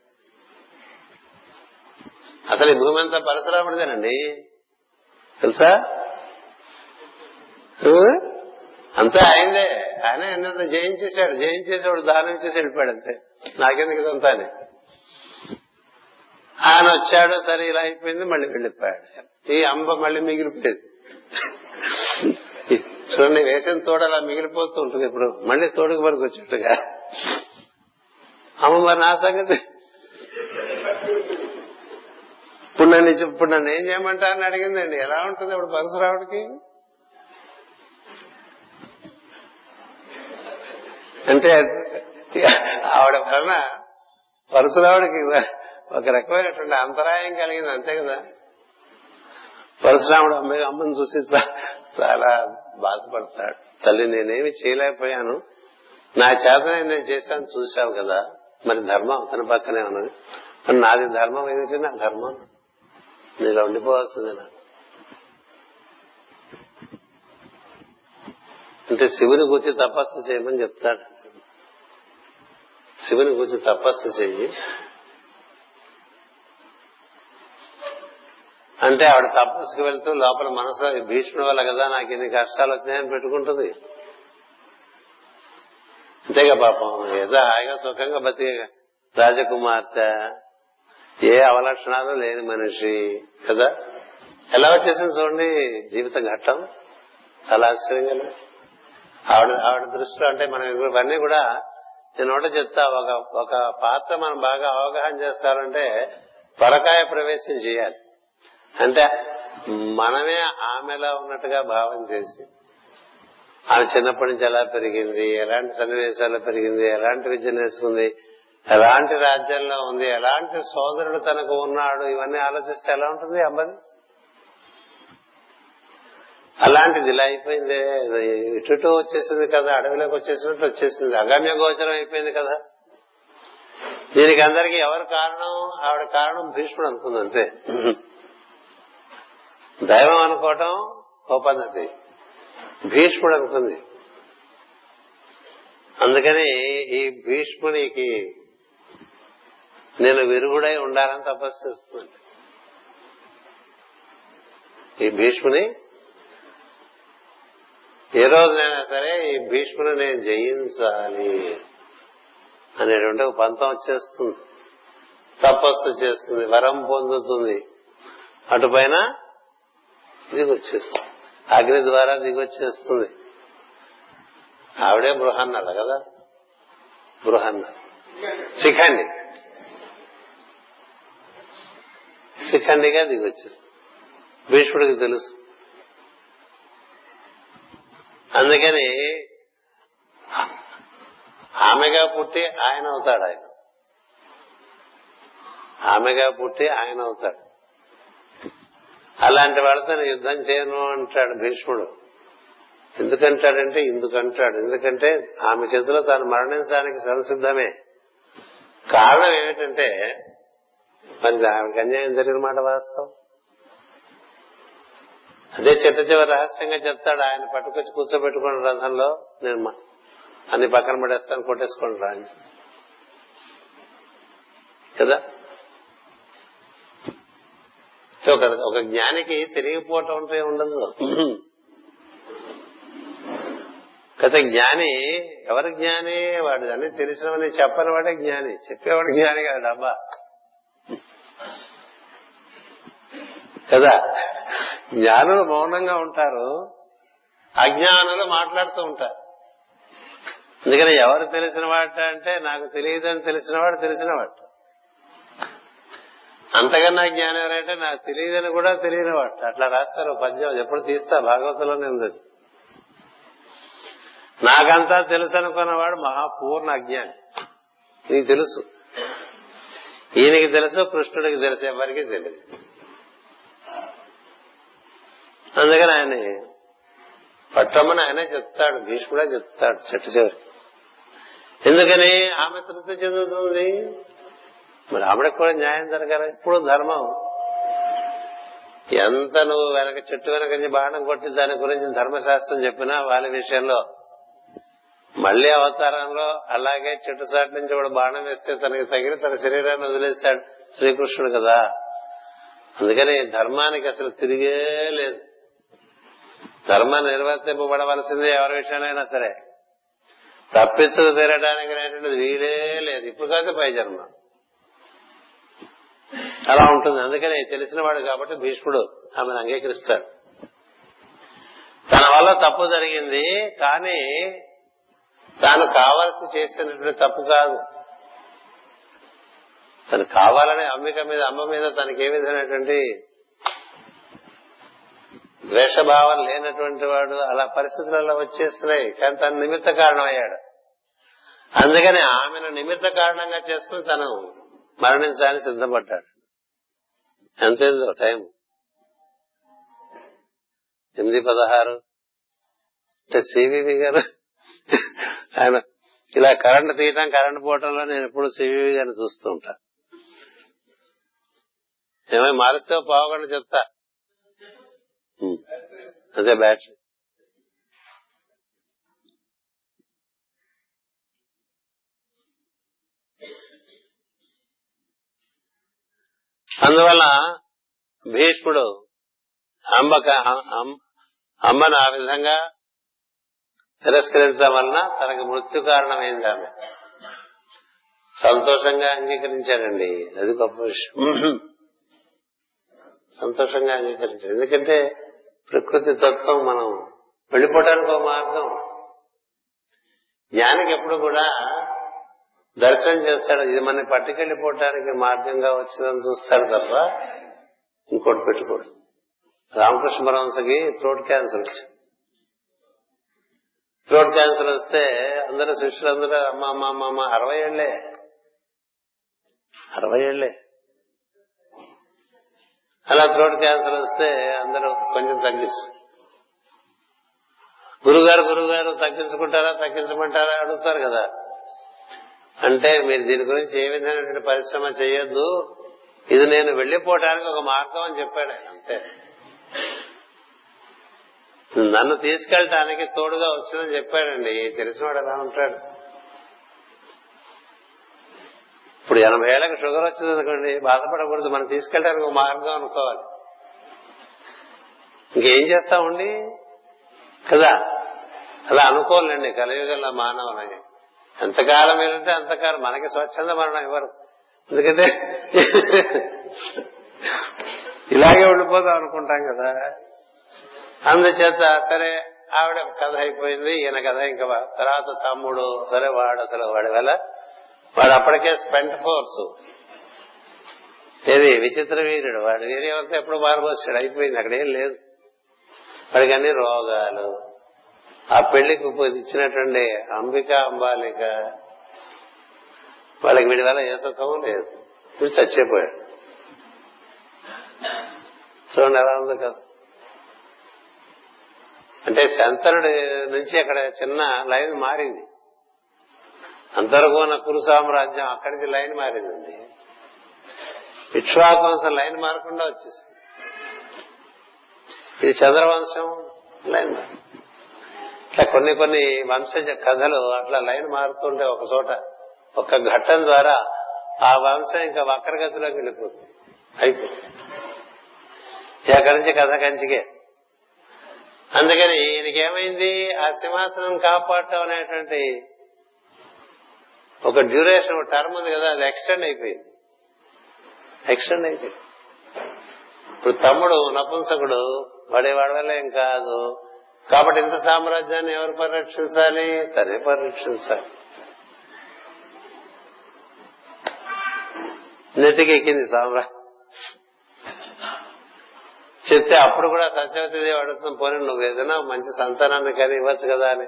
అసలు ఈ భూమి అంతా పరశురాముడిదేనండి తెలుసా, అంతా ఆయనదే. ఆయన ఎంత జయించేశాడు, దానం చేసి వెళ్ళిపోయాడు, అంతే. నాకెందుకు అంతా అని ఆయన వచ్చాడు, సరే ఇలా అయిపోయింది, మళ్ళీ వెళ్ళిపోయాడు. ఈ అంబ మళ్ళీ మిగిలిపోయింది చూడండి, వేసిన తోడు అలా మిగిలిపోతూ ఉంటుంది. ఇప్పుడు మళ్ళీ తోడుకు వరకు వచ్చేట్టుగా అమ్మ మరి నా సంగతి ఇప్పుడు నన్ను ఏం చేయమంటా అని అడిగిందండి. ఎలా ఉంటుంది ఇప్పుడు పరశురాముడికి అంటే, ఆవిడ వలన పరశురాముడికి ఒక రకమైనటువంటి అంతరాయం కలిగింది, అంతే కదా. పరశురాముడు అమ్మని చూసి చాలా బాధపడతాడు. తల్లి, నేనేమి చేయలేకపోయాను, నా చేతనే నేను చేశాను, చూశావు కదా, మరి ధర్మం అతని పక్కనే ఉన్నది, మరి నాది ధర్మం ఏమిటి, నా ధర్మం నీలో ఉండిపోవాల్సింది. నాకు అంటే శివుని గురించి తపస్సు చేయమని చెప్తాడు. శివుని గురించి తపస్సు చెయ్యి అంటే ఆవిడ తపస్సుకు వెళ్తూ లోపల మనసులో భీష్మ వల్ల కదా నాకు ఇన్ని కష్టాలు వచ్చాయని పెట్టుకుంటుంది, అంతేగా. పాపం ఏదో హాయిగా సుఖంగా బతికే రాజకుమార్తె, ఏ అవలక్షణాలు లేని మనిషి కదా, ఎలా వచ్చేసింది చూడండి జీవిత ఘట్టం. చాలా ఆశ్చర్యంగా ఆవిడ దృష్టిలో అంటే మనం ఇవన్నీ కూడా నేను ఒకటి చెప్తా, ఒక పాత్ర మనం బాగా అవగాహన చేస్తారంటే పరకాయ ప్రవేశం చేయాలి. అంటే మనమే ఆమెలా ఉన్నట్టుగా భావం చేసి ఆమె చిన్నప్పటి నుంచి ఎలా పెరిగింది, ఎలాంటి సన్నివేశాల్లో పెరిగింది, ఎలాంటి విద్య నేర్చుకుంది, ఎలాంటి రాజ్యంలో ఉంది, ఎలాంటి సోదరుడు తనకు ఉన్నాడు, ఇవన్నీ ఆలోచిస్తే ఎలా ఉంటుంది అంబది. అలాంటిది ఇలా అయిపోయింది, ఇటు వచ్చేసింది కదా, అడవిలోకి వచ్చేసినట్టు వచ్చేసింది, అగమ్య గోచరం అయిపోయింది కదా. దీనికి అందరికీ ఎవరు కారణం? ఆవిడ కారణం భీష్ముడు అనుకుంది, అంతే. దైవం అనుకోవటం ఓ పద్ధతి, భీష్ముడు అనుకుంది. అందుకని ఈ భీష్మునికి నేను విరుగుడై ఉండాలని తపస్సు చేస్తున్నాను. ఈ భీష్ముని ఏ రోజునైనా సరే ఈ భీష్ముని నేను జయించాలి అనేటువంటి ఒక పంతం వచ్చేస్తుంది. తపస్సు చేస్తుంది, వరం పొందుతుంది, అటుపైన దిగొచ్చేస్తుంది, అగ్ని ద్వారా దిగొచ్చేస్తుంది. ఆవిడే బృహన్నాడు కదా, బృహన్నాడు శిఖండిగా దిగొచ్చేస్తుంది. భీష్ముడికి తెలుసు. అందుకని ఆమెగా పుట్టి ఆయన అవుతాడు. అలాంటి వాళ్ళతో యుద్ధం చేయను అంటాడు భీష్ముడు. ఎందుకంటాడంటే ఎందుకంటే ఆమె చేతిలో తాను మరణించడానికి సంసిద్ధమే. కారణం ఏమిటంటే మరి ఆమెకు అన్యాయం జరిగిన మాట వాస్తవం. అదే చివరి రహస్యంగా చెప్తాడు. ఆయన పట్టుకొచ్చి కూర్చోబెట్టుకున్న రథంలో నేను అన్ని పక్కన పడేస్తాను, కొట్టేసుకోండి రాని కదా. ఒక జ్ఞానికి తిరిగిపోవటం అంటే ఉండదు కదా. జ్ఞాని ఎవరి జ్ఞాని, వాడు అన్ని తెలిసినవని చెప్పని వాడే జ్ఞాని, చెప్పేవాడు జ్ఞాని కాదు. అబ్బా కదా, జ్ఞానులు మౌనంగా ఉంటారు, అజ్ఞానులు మాట్లాడుతూ ఉంటారు. అందుకని ఎవరు తెలిసిన వాట అంటే నాకు తెలియదని తెలిసినవాడు తెలిసినవాడు, అంతకన్నా జ్ఞానం ఎవరంటే నాకు తెలియదని కూడా తెలియనివాడు. అట్లా రాస్తారు పద్యం, ఎప్పుడు తీస్తా, భాగవతంలోనే ఉంది. నాకంతా తెలుసు అనుకున్నవాడు మహాపూర్ణ అజ్ఞాని. నీకు తెలుసు, ఈయనకి తెలుసు, కృష్ణుడికి తెలుసు, ఎవరికి తెలియదు. అందుకని ఆయన పట్టమని ఆయనే చెప్తాడు, భీష్ముడే చెప్తాడు చెట్టు చివరి. ఎందుకని ఆమె తృప్తి చెందుతుంది, మరి ఆమెకు కూడా న్యాయం జరగాలి. ఇప్పుడు ధర్మం ఎంత నువ్వు వెనక చెట్టు వెనక బాణం కొట్టి దాని గురించి ధర్మశాస్త్రం చెప్పినా వాళ్ళ విషయంలో మళ్లీ అవతారంలో అలాగే చెట్టు చాటు నుంచి కూడా బాణం వేస్తే తనకి తగిలి తన శరీరాన్ని వదిలేస్తాడు శ్రీకృష్ణుడు కదా. అందుకని ధర్మానికి అసలు తిరిగే లేదు. ధర్మాన్ని నిర్వర్తింపబడవలసిందే ఎవరి విషయంలో సరే, తప్పించుకు తీరడానికి వీలే లేదు. ఇప్పుడు కాదు పై జన్మ అలా ఉంటుంది. అందుకని తెలిసినవాడు కాబట్టి భీష్ముడు ఆమెను అంగీకరిస్తాడు. తన వల్ల తప్పు జరిగింది, కానీ తాను కావాల్సి చేసినటువంటి తప్పు కాదు. తను కావాలని అంబ మీద తనకే విధమైనటువంటి ద్వేషభావం లేనటువంటి వాడు. అలా పరిస్థితులలో వచ్చేస్తున్నాయి, కానీ తను నిమిత్త కారణం అయ్యాడు. అందుకని ఆమెను నిమిత్త కారణంగా చేసుకుని తను మరణించడానికి సిద్ధపడ్డాడు. ఎంతైందో టైం 8:16. అంటే సివివి గారు ఆయన ఇలా కరెంటు తీయటం కరెంటు పోవటంలో నేను ఎప్పుడు సివివి గారిని చూస్తూ ఉంటా. ఏమైనా మారిస్తే పోవకుండా చెప్తా. అదే బ్యాటరీ. అందువల్ల భీష్ముడు అంబను ఆ విధంగా తిరస్కరించడం వలన తనకు మృత్యు కారణమైంది. ఆమె సంతోషంగా అంగీకరించాడండి, అది గొప్ప విషయం. సంతోషంగా అంగీకరించాడు, ఎందుకంటే ప్రకృతి తత్వం మనం వెళ్ళిపోవడానికి ఒక మార్గం. జ్ఞానికి ఎప్పుడు కూడా దర్శనం చేస్తాడు, ఇది మనని పట్టుకెళ్లిపోవటానికి మార్గంగా వచ్చిందని చూస్తాడు తప్ప ఇంకోటి పెట్టుకోడు. రామకృష్ణ పరమహంసకి థ్రోట్ క్యాన్సర్ వస్తే అందరూ శిష్యులందరూ అమ్మ 60 ఏళ్లే అలా థ్రోట్ క్యాన్సర్ వస్తే అందరూ కొంచెం తగ్గిస్తారు. గురుగారు తగ్గించమంటారా అడుగుతారు కదా. అంటే మీరు దీని గురించి ఏ విధమైనటువంటి పరిశ్రమ చేయొద్దు, ఇది నేను వెళ్లిపోవటానికి ఒక మార్గం అని చెప్పాడు. అంతే, నన్ను తీసుకెళ్ళటానికి తోడుగా వచ్చిందని చెప్పాడండి. తెలిసినవాడు ఎలా ఉంటాడు. ఇప్పుడు 80 ఏళ్లకు షుగర్ వచ్చింది అనుకోండి, బాధపడకూడదు, మనం తీసుకెళ్ళడానికి ఒక మార్గం అనుకోవాలి. ఇంకేం చేస్తామండి కదా. అలా అనుకోలేండి కలియుగంలో మానవులని. ఎంతకాలం ఏంటంటే అంతకాలం మనకి స్వచ్ఛంద మరణం ఇవ్వరు. ఎందుకంటే ఇలాగే ఉండిపోదాం అనుకుంటాం కదా. అందుచేత సరే ఆవిడ కథ అయిపోయింది, ఈయన కథ ఇంకా తర్వాత తమ్ముడు. సరే వాడు అప్పటికే స్పెంట్ ఫోర్స్, ఏది విచిత్రవీర్యుడు. వాడు వీర్యవంతా ఎప్పుడు మారిపోసాడు, అయిపోయింది, అక్కడేం లేదు. వాడికి అన్ని రోగాలు. ఆ పెళ్లికి ఇచ్చినటువంటి అంబిక అంబాలిక వాళ్ళకి వీడి వల్ల ఏ సుఖము లేదు. వీడు చచ్చిపోయాడు. చూడండి ఎలా ఉందో కదా. అంటే శంతనుడి నుంచి అక్కడ చిన్న లైన్ మారింది. అంతవరకు ఉన్న కురు సామ్రాజ్యం అక్కడికి లైన్ మారిందండి. ఇక్ష్వాకువంశం లైన్ మారకుండా వచ్చేసింది. ఇది చంద్రవంశం లైన్ మారింది. ఇట్లా కొన్ని వంశజ కథలు అట్లా లైన్ మారుతుంటే ఒక చోట ఒక ఘట్టం ద్వారా ఆ వంశం ఇంకా వక్రగతిలోకి వెళ్ళిపోతుంది, అయిపోతుంది. ఎక్కడి నుంచి కథ కంచికే. అందుకని ఈయనకేమైంది, ఆ సింహాసనం కాపాడటం అనేటువంటి ఒక డ్యూరేషన్, ఒక టర్మ్ ఉంది కదా, అది ఎక్స్టెండ్ అయిపోయింది. ఇప్పుడు తమ్ముడు నపుంసకుడు, వాడి వల్ల ఏం కాదు కాబట్టి ఇంత సామ్రాజ్యాన్ని ఎవరు పరిరక్షించాలి, తనే పరిరక్షించాలి. నెత్తికి ఎక్కింది సామ్రాజ్యం. చెప్తే అప్పుడు కూడా సత్యవతిదేవి అడుగుతున్న, పోనీ నువ్వు ఏదైనా మంచి సంతానాన్ని కానీ ఇవ్వచ్చు కదా అని.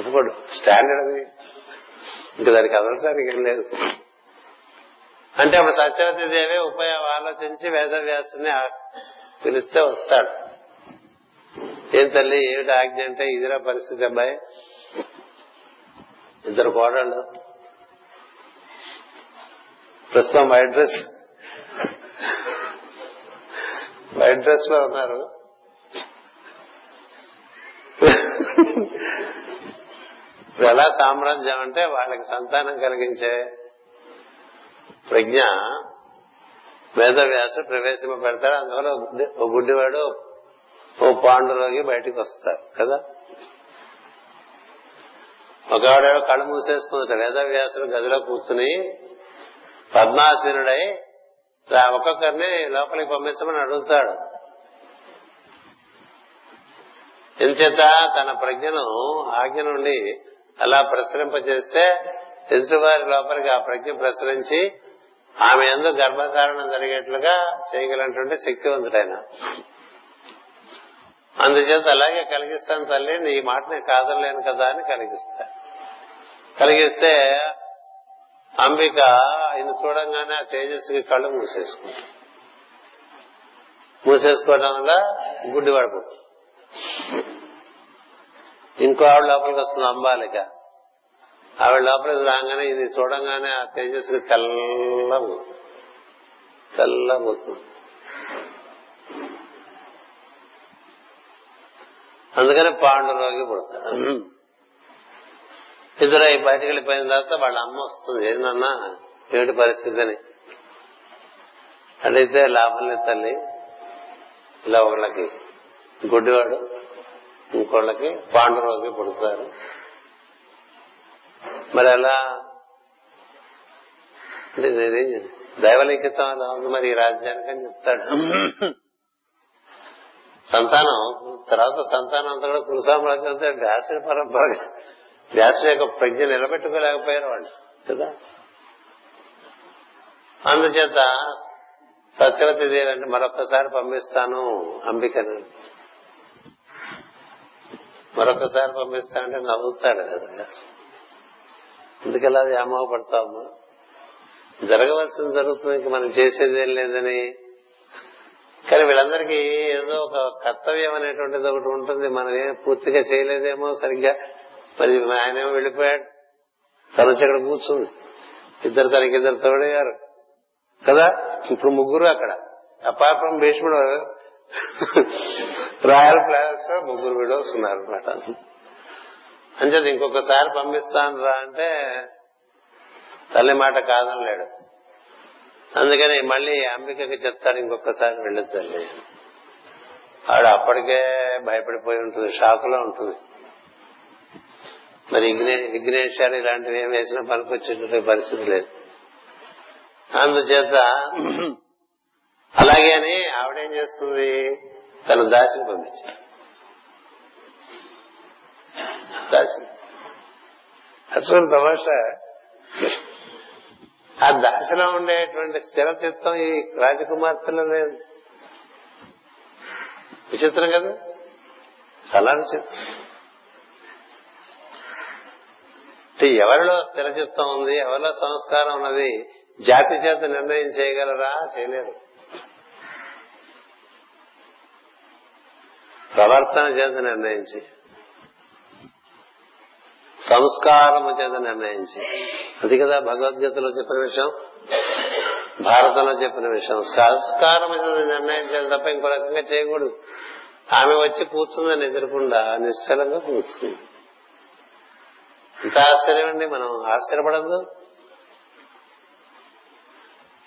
ఒప్పుకోడు, స్టాండర్డ్ అది, ఇంకా దానికి అదలసానికి ఏం లేదు. అంటే అప్పుడు సత్యవతిదేవి ఉపాయం ఆలోచించి వేదవ్యాసుని పిలిస్తే వస్తాడు. ఏం తల్లి, ఏమిటి ఆజ్ఞ అంటే, ఇదిరా పరిస్థితి అబ్బాయి, ఇద్దరు కోడళ్ళు, ప్రస్తుతం వైట్ డ్రెస్ లో ఉన్నారు, ఎలా సామ్రాజ్యం అంటే వాళ్ళకి సంతానం కలిగించే ప్రజ్ఞ వేదవ్యాసుడు ప్రవేశింప పెడతాడు. అందువల్ల ఓ గుడ్డివాడు ఓ పాండులోకి బయటికి వస్తాడు కదా. ఒకవాడేవో కళ్ళు మూసేసుకుంది, వేదవ్యాసుడు గదిలో కూర్చుని పద్మాసీనుడై ఒక్కొక్కరిని లోపలికి పంపించమని అడుగుతాడు. ఎంచేత తన ప్రజ్ఞను ఆజ్ఞ నుండి అలా ప్రసరింపచేస్తే ఎదుటివారి లోపలికి ఆ ప్రజ్ఞ ప్రసరించి ఆమె యందు గర్భధారణం జరిగేట్లుగా చేయగలంటే శక్తివంతుడైన. అందుచేత అలాగే కలిగిస్తాను తల్లి, నీ మాట నేను కాదనలేను కదా అని కలిగిస్తే అంబిక ఆయన చూడంగానే ఆ తేజస్సుకి కళ్ళు మూసేసుకోవడం వల్ల గుడ్డి పడిపోతుంది. ఇంకో ఆవిడ లోపలికి వస్తుంది, అంబాలిక. ఆవిడ లోపలికి రాగానే ఇది చూడంగానే ఆ తేజస్సుకి తెల్లబోతుంది. అందుకని పాండురోగి పుడతాడు. ఇద్దరు బయటకు వెళ్ళిపోయిన తర్వాత వాళ్ళ అమ్మ వస్తుంది, ఏందన్నా ఏమిటి పరిస్థితి అని అడిగితే, లాభం లేదు తల్లి, ఇలా ఒకళ్ళకి గుడ్డివాడు ఇంకోళ్ళకి పాండురోగి పుడతారు, మరి అలా అంటే దైవలిఖితం అలా ఉంది మరి ఈ రాజ్యానికి అని చెప్తాడు. సంతానం తర్వాత సంతానం అంతా కూడా కురుసామ్రాజ్యం అంతా వ్యాసుడి పరంపరగా, వ్యాసుడి యొక్క ప్రజ్ఞ నిలబెట్టుకోలేకపోయారు వాళ్ళు కదా. అందుచేత సత్యవతి దేవి అంటే మరొక్కసారి పంపిస్తాను అంబికను, మరొకసారి పంపిస్తానంటే నవ్వుతాడు కదా. అందుకలా అది అమోహపడతాము, జరగవలసింది జరుగుతుంది, ఇంక మనం చేసేదేం లేదని. కానీ వీళ్ళందరికీ ఏదో ఒక కర్తవ్యం అనేటువంటిది ఒకటి ఉంటుంది, మనం ఏం పూర్తిగా చేయలేదేమో సరిగ్గా. మరి ఆయనేమో వెళ్ళిపోయాడు, తను వచ్చి అక్కడ కూర్చుంది, ఇద్దరు తనకిద్దరు తోడయ్యారు కదా. ఇప్పుడు ముగ్గురు అక్కడ, అపార్ట్ ఫ్రమ్ భీష్ముడు రాయల్ ప్లాస్ లో ముగ్గురు విడోస్ ఉన్నారు అనమాట. అంచేత ఇంకొకసారి పంపిస్తాను రా అంటే తల్లి మాట కాదనలేడు. అందుకని మళ్ళీ అంబికకి చెప్తాడు, ఇంకొకసారి వెళ్ళదు తల్లి. ఆవిడ అప్పటికే భయపడిపోయి ఉంటుంది, షాక్ లో ఉంటుంది. మరి విఘ్నేశ్వరి ఇలాంటివి ఏం వేసినా పనికొచ్చేటువంటి పరిస్థితి లేదు. అందుచేత అలాగే అని ఆవిడేం చేస్తుంది, తన దాసిని పంపించింది. దాసి అసలు తమాష, ఆ దాసిలో ఉండేటువంటి స్థిర చిత్తం ఈ రాజకుమార్తెలో లేదు. విచిత్రం కదా, చాలా విచిత్రం. ఎవరిలో స్థిర చిత్తం ఉంది, ఎవరిలో సంస్కారం ఉన్నది జాతి చేత నిర్ణయం చేయగలరా, చేయలేరు. ప్రవర్తన చేత నిర్ణయించి, సంస్కారము చేత నిర్ణయించి, అది కదా భగవద్గీతలో చెప్పిన విషయం, భారతంలో చెప్పిన విషయం. సంస్కారం చేత నిర్ణయించాలి తప్ప ఇంకో రకంగా చేయకూడదు. ఆమె వచ్చి కూర్చుందని ఎదురకుండా నిశ్చలంగా కూర్చుంది. ఎంత ఆశ్చర్యం అండి, మనం ఆశ్చర్యపడద్దు.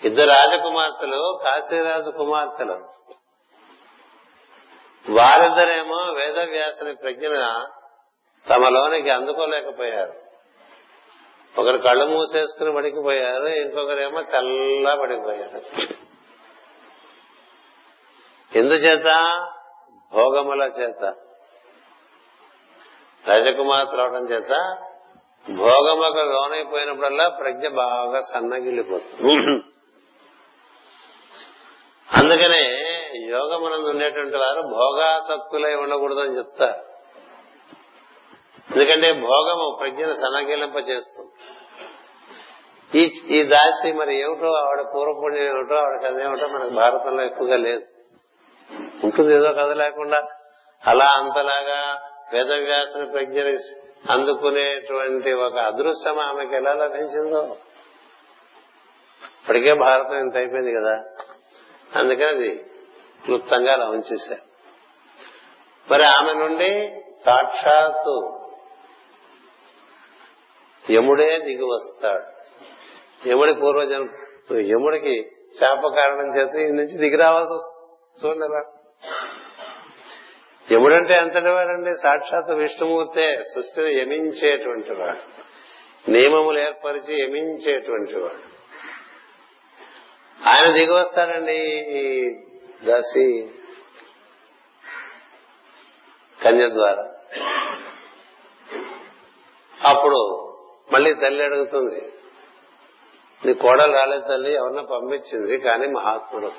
ఇద్దరు రాజకుమార్తెలు, కాశీరాజు కుమార్తెలు. వారిద్దరేమో వేదవ్యాసుని ప్రజ్ఞ తమలోనికి అందుకోలేకపోయారు. ఒకరు కళ్ళు మూసేసుకుని పడికిపోయారు, ఇంకొకరేమో తెల్లా పడిపోయారు. ఎందుచేత? భోగముల చేత. రాజకుమార్తె అవడం చేత భోగములకు లోనైపోయినప్పుడల్లా ప్రజ్ఞ బాగా సన్నగిల్లిపోతుంది. అందుకనే యోగమునందు ఉండేటువంటి వారు భోగాసక్తులై ఉండకూడదని చెప్తారు. ఎందుకంటే భోగము ప్రజ్ఞను సన్నగిలింప చేస్తుంది. ఈ దాసి మరి ఏమిటో, ఆవిడ పూర్వపుణ్యం ఏమిటో, ఆవిడ కథ ఏమిటో మనకు భారతంలో ఎక్కువగా లేదు. ఉంటుంది ఏదో కథ లేకుండా అలా అంతలాగా వేదవ్యాసుని ప్రజ్ఞని అందుకునేటువంటి ఒక అదృష్టం ఆమెకు ఎలా లభించిందో. ఇప్పటికే భారతం ఇంత అయిపోయింది కదా, అందుకని అది క్లుప్తంగా అలా ఉంచేశారు. మరి ఆమె నుండి సాక్షాత్తు యముడే దిగి వస్తాడు. యముడి పూర్వజన్మ, యముడికి శాప కారణం చేత ఈ నుంచి దిగి రావాల్సి వస్తుంది. చూడలేరా, యముడంటే ఎంతటి వాడండి? సాక్షాత్ విష్ణుమూర్తే. సృష్టిని యమించేటువంటి వాడు, నియమములు ఏర్పరిచి యమించేటువంటి వాడు. ఆయన దిగి వస్తాడండి. ఈ దాసి కన్య ద్వారా అప్పుడు మళ్ళీ తల్లి అడుగుతుంది, నీ కోడలు రాలేదు తల్లి, ఎవరినో పంపించింది, కానీ మహాత్ముడు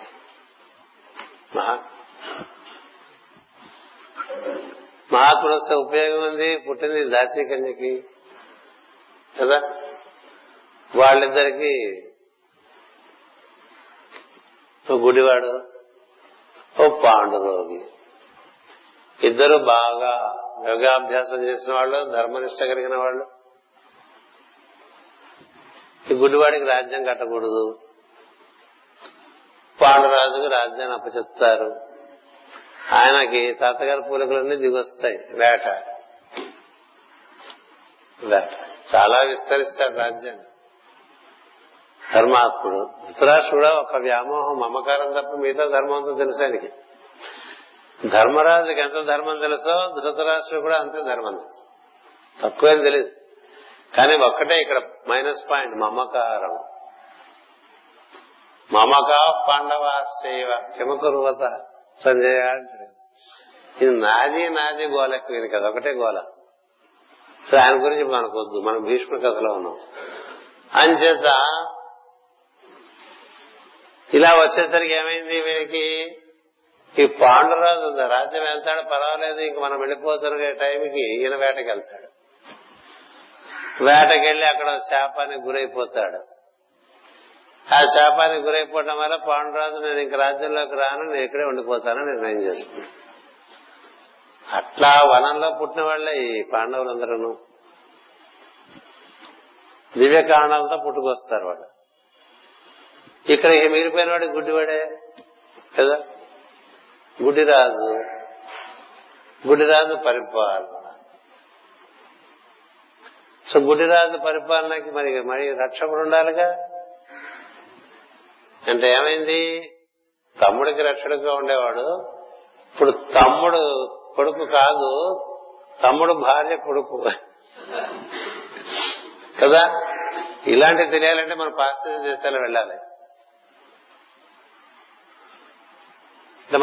మహాత్ముడు వస్తే ఉపయోగం ఉంది, పుట్టింది దాసీ కన్యకి కదా. వాళ్ళిద్దరికి ఓ గుడివాడు, ఓ పాండురోగి, ఇద్దరు బాగా యోగాభ్యాసం చేసిన వాళ్ళు, ధర్మనిష్ట కలిగిన వాళ్ళు. ఈ గుడివాడికి రాజ్యం కట్టకూడదు, పాండురాజుకు రాజ్యాన్ని అప్పచెప్తారు. ఆయనకి తాతగారి పూలకులన్నీ దిగొస్తాయి. వేట చాలా విస్తరిస్తాడు రాజ్యాన్ని ధర్మాత్ముడు. ధృతరాష్ట్రుడు ఒక వ్యామోహం, మమకారం తప్ప మిగతా ధర్మంతో తెలుసు ఆయనకి. ధర్మరాజుకి ఎంత ధర్మం తెలుసో ధృతరాష్ట్రుడు కూడా అంతే ధర్మం తెలుసు, తక్కువేం తెలియదు. కానీ ఒక్కటే ఇక్కడ మైనస్ పాయింట్, మమకారం. మమకా పాండవాశ్చైవ కిమకురువత సంజయ అంటాడు. ఇది నాది నాది గోల ఎక్కువ కదా, ఒకటే గోల. సో ఆయన గురించి మనకొద్దు, మనం భీష్మ కథలో ఉన్నాం. అంచేత ఇలా వచ్చేసరికి ఏమైంది వీరికి? ఈ పాండురాజు రాజ్యం వెళ్తాడు, పర్వాలేదు ఇంక మనం వెళ్ళిపోతున్న టైంకి ఈయన వేటకి వెళ్తాడు. వేటకెళ్లి అక్కడ శాపానికి గురైపోతాడు. ఆ శాపానికి గురైపోవడం వల్ల పాండురాజు నేను ఇంక రాజ్యంలోకి రాను, నేను ఇక్కడే ఉండిపోతానని నిర్ణయం చేసుకున్నాను. అట్లా వనంలో పుట్టిన వాళ్లే ఈ పాండవులందరూ. దివ్య కారణాలతో పుట్టుకొస్తారు వాళ్ళు. ఇక్కడ మిగిలిపోయిన వాడు గుడ్డివాడే కదా, గుడ్డిరాజు. గుడ్డిరాజు పరిపాలన. సో గుడ్డిరాజు పరిపాలనకి మరి మరి రక్షకుడు ఉండాలిగా. అంటే ఏమైంది? తమ్ముడికి రక్షకుడుగా ఉండేవాడు ఇప్పుడు తమ్ముడు కొడుకు కాదు, తమ్ముడు భార్య కొడుకు కదా. ఇలాంటివి తెలియాలంటే మనం పాశ్చాత్య దేశాలు వెళ్ళాలి.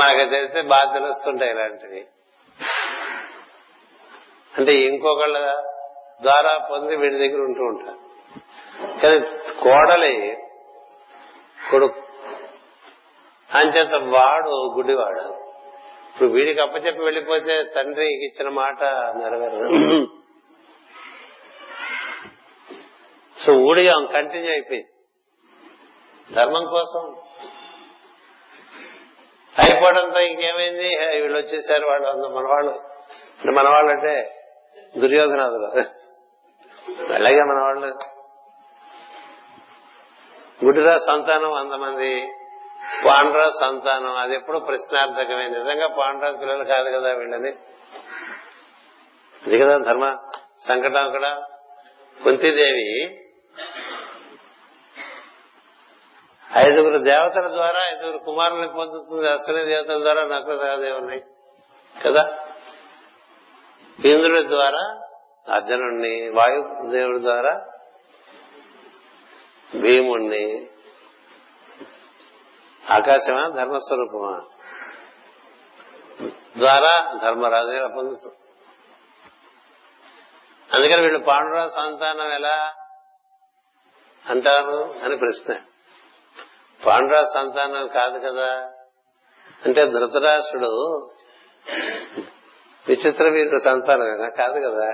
మనకు తెలిస్తే బాగా తెలుస్తుంటాయి ఇలాంటివి. అంటే ఇంకొకళ్ళ ద్వారా పొంది వీడి దగ్గర ఉంటూ ఉంటారు. కానీ కోడలి కొడుకు అంచేత వాడు గుడ్డివాడు. ఇప్పుడు వీడికి అప్పచెప్పి వెళ్ళిపోతే తండ్రికి ఇచ్చిన మాట నెరవేరదు. సో ఊడిగం కంటిన్యూ అయిపోయింది ధర్మం కోసం. అయిపోవడంతో ఇంకేమైంది? వీళ్ళు వచ్చేసారు, వాళ్ళు అందరూ మనవాళ్ళు. అంటే మనవాళ్ళు అంటే దుర్యోధనాథులు, అలాగే మనవాళ్ళు. గుడిరా సంతానం 100 మంది, పాండురాజు సంతానం. అది ఎప్పుడు ప్రశ్నార్థకమైంది. నిజంగా పాండురాజు పిల్లలు కాదు కదా వీళ్ళని. ఇది కదా ధర్మ సంకటం. అక్కడ కుంతీదేవి ఐదుగురు దేవతల ద్వారా ఐదుగురు కుమారుల్ని పొందుతుంది. అసలే దేవతల ద్వారా నాకు సహదేవుని కదా, ఇంద్రుడి ద్వారా అర్జునుణ్ణి, వాయుదేవుడి ద్వారా భీముణ్ణి. ఆకాశమా ధర్మస్వరూపమా ద్వారా ధర్మరాజు ఇలా పొందుతుంది. అందుకని వీళ్ళు పాండురా సంతానం ఎలా అంటారు అని ప్రశ్న. పాండురా సంతానం కాదు కదా అంటే ధృతరాష్ట్రుడు విచిత్రవీర్య సంతానమేనా? కాదు కదా,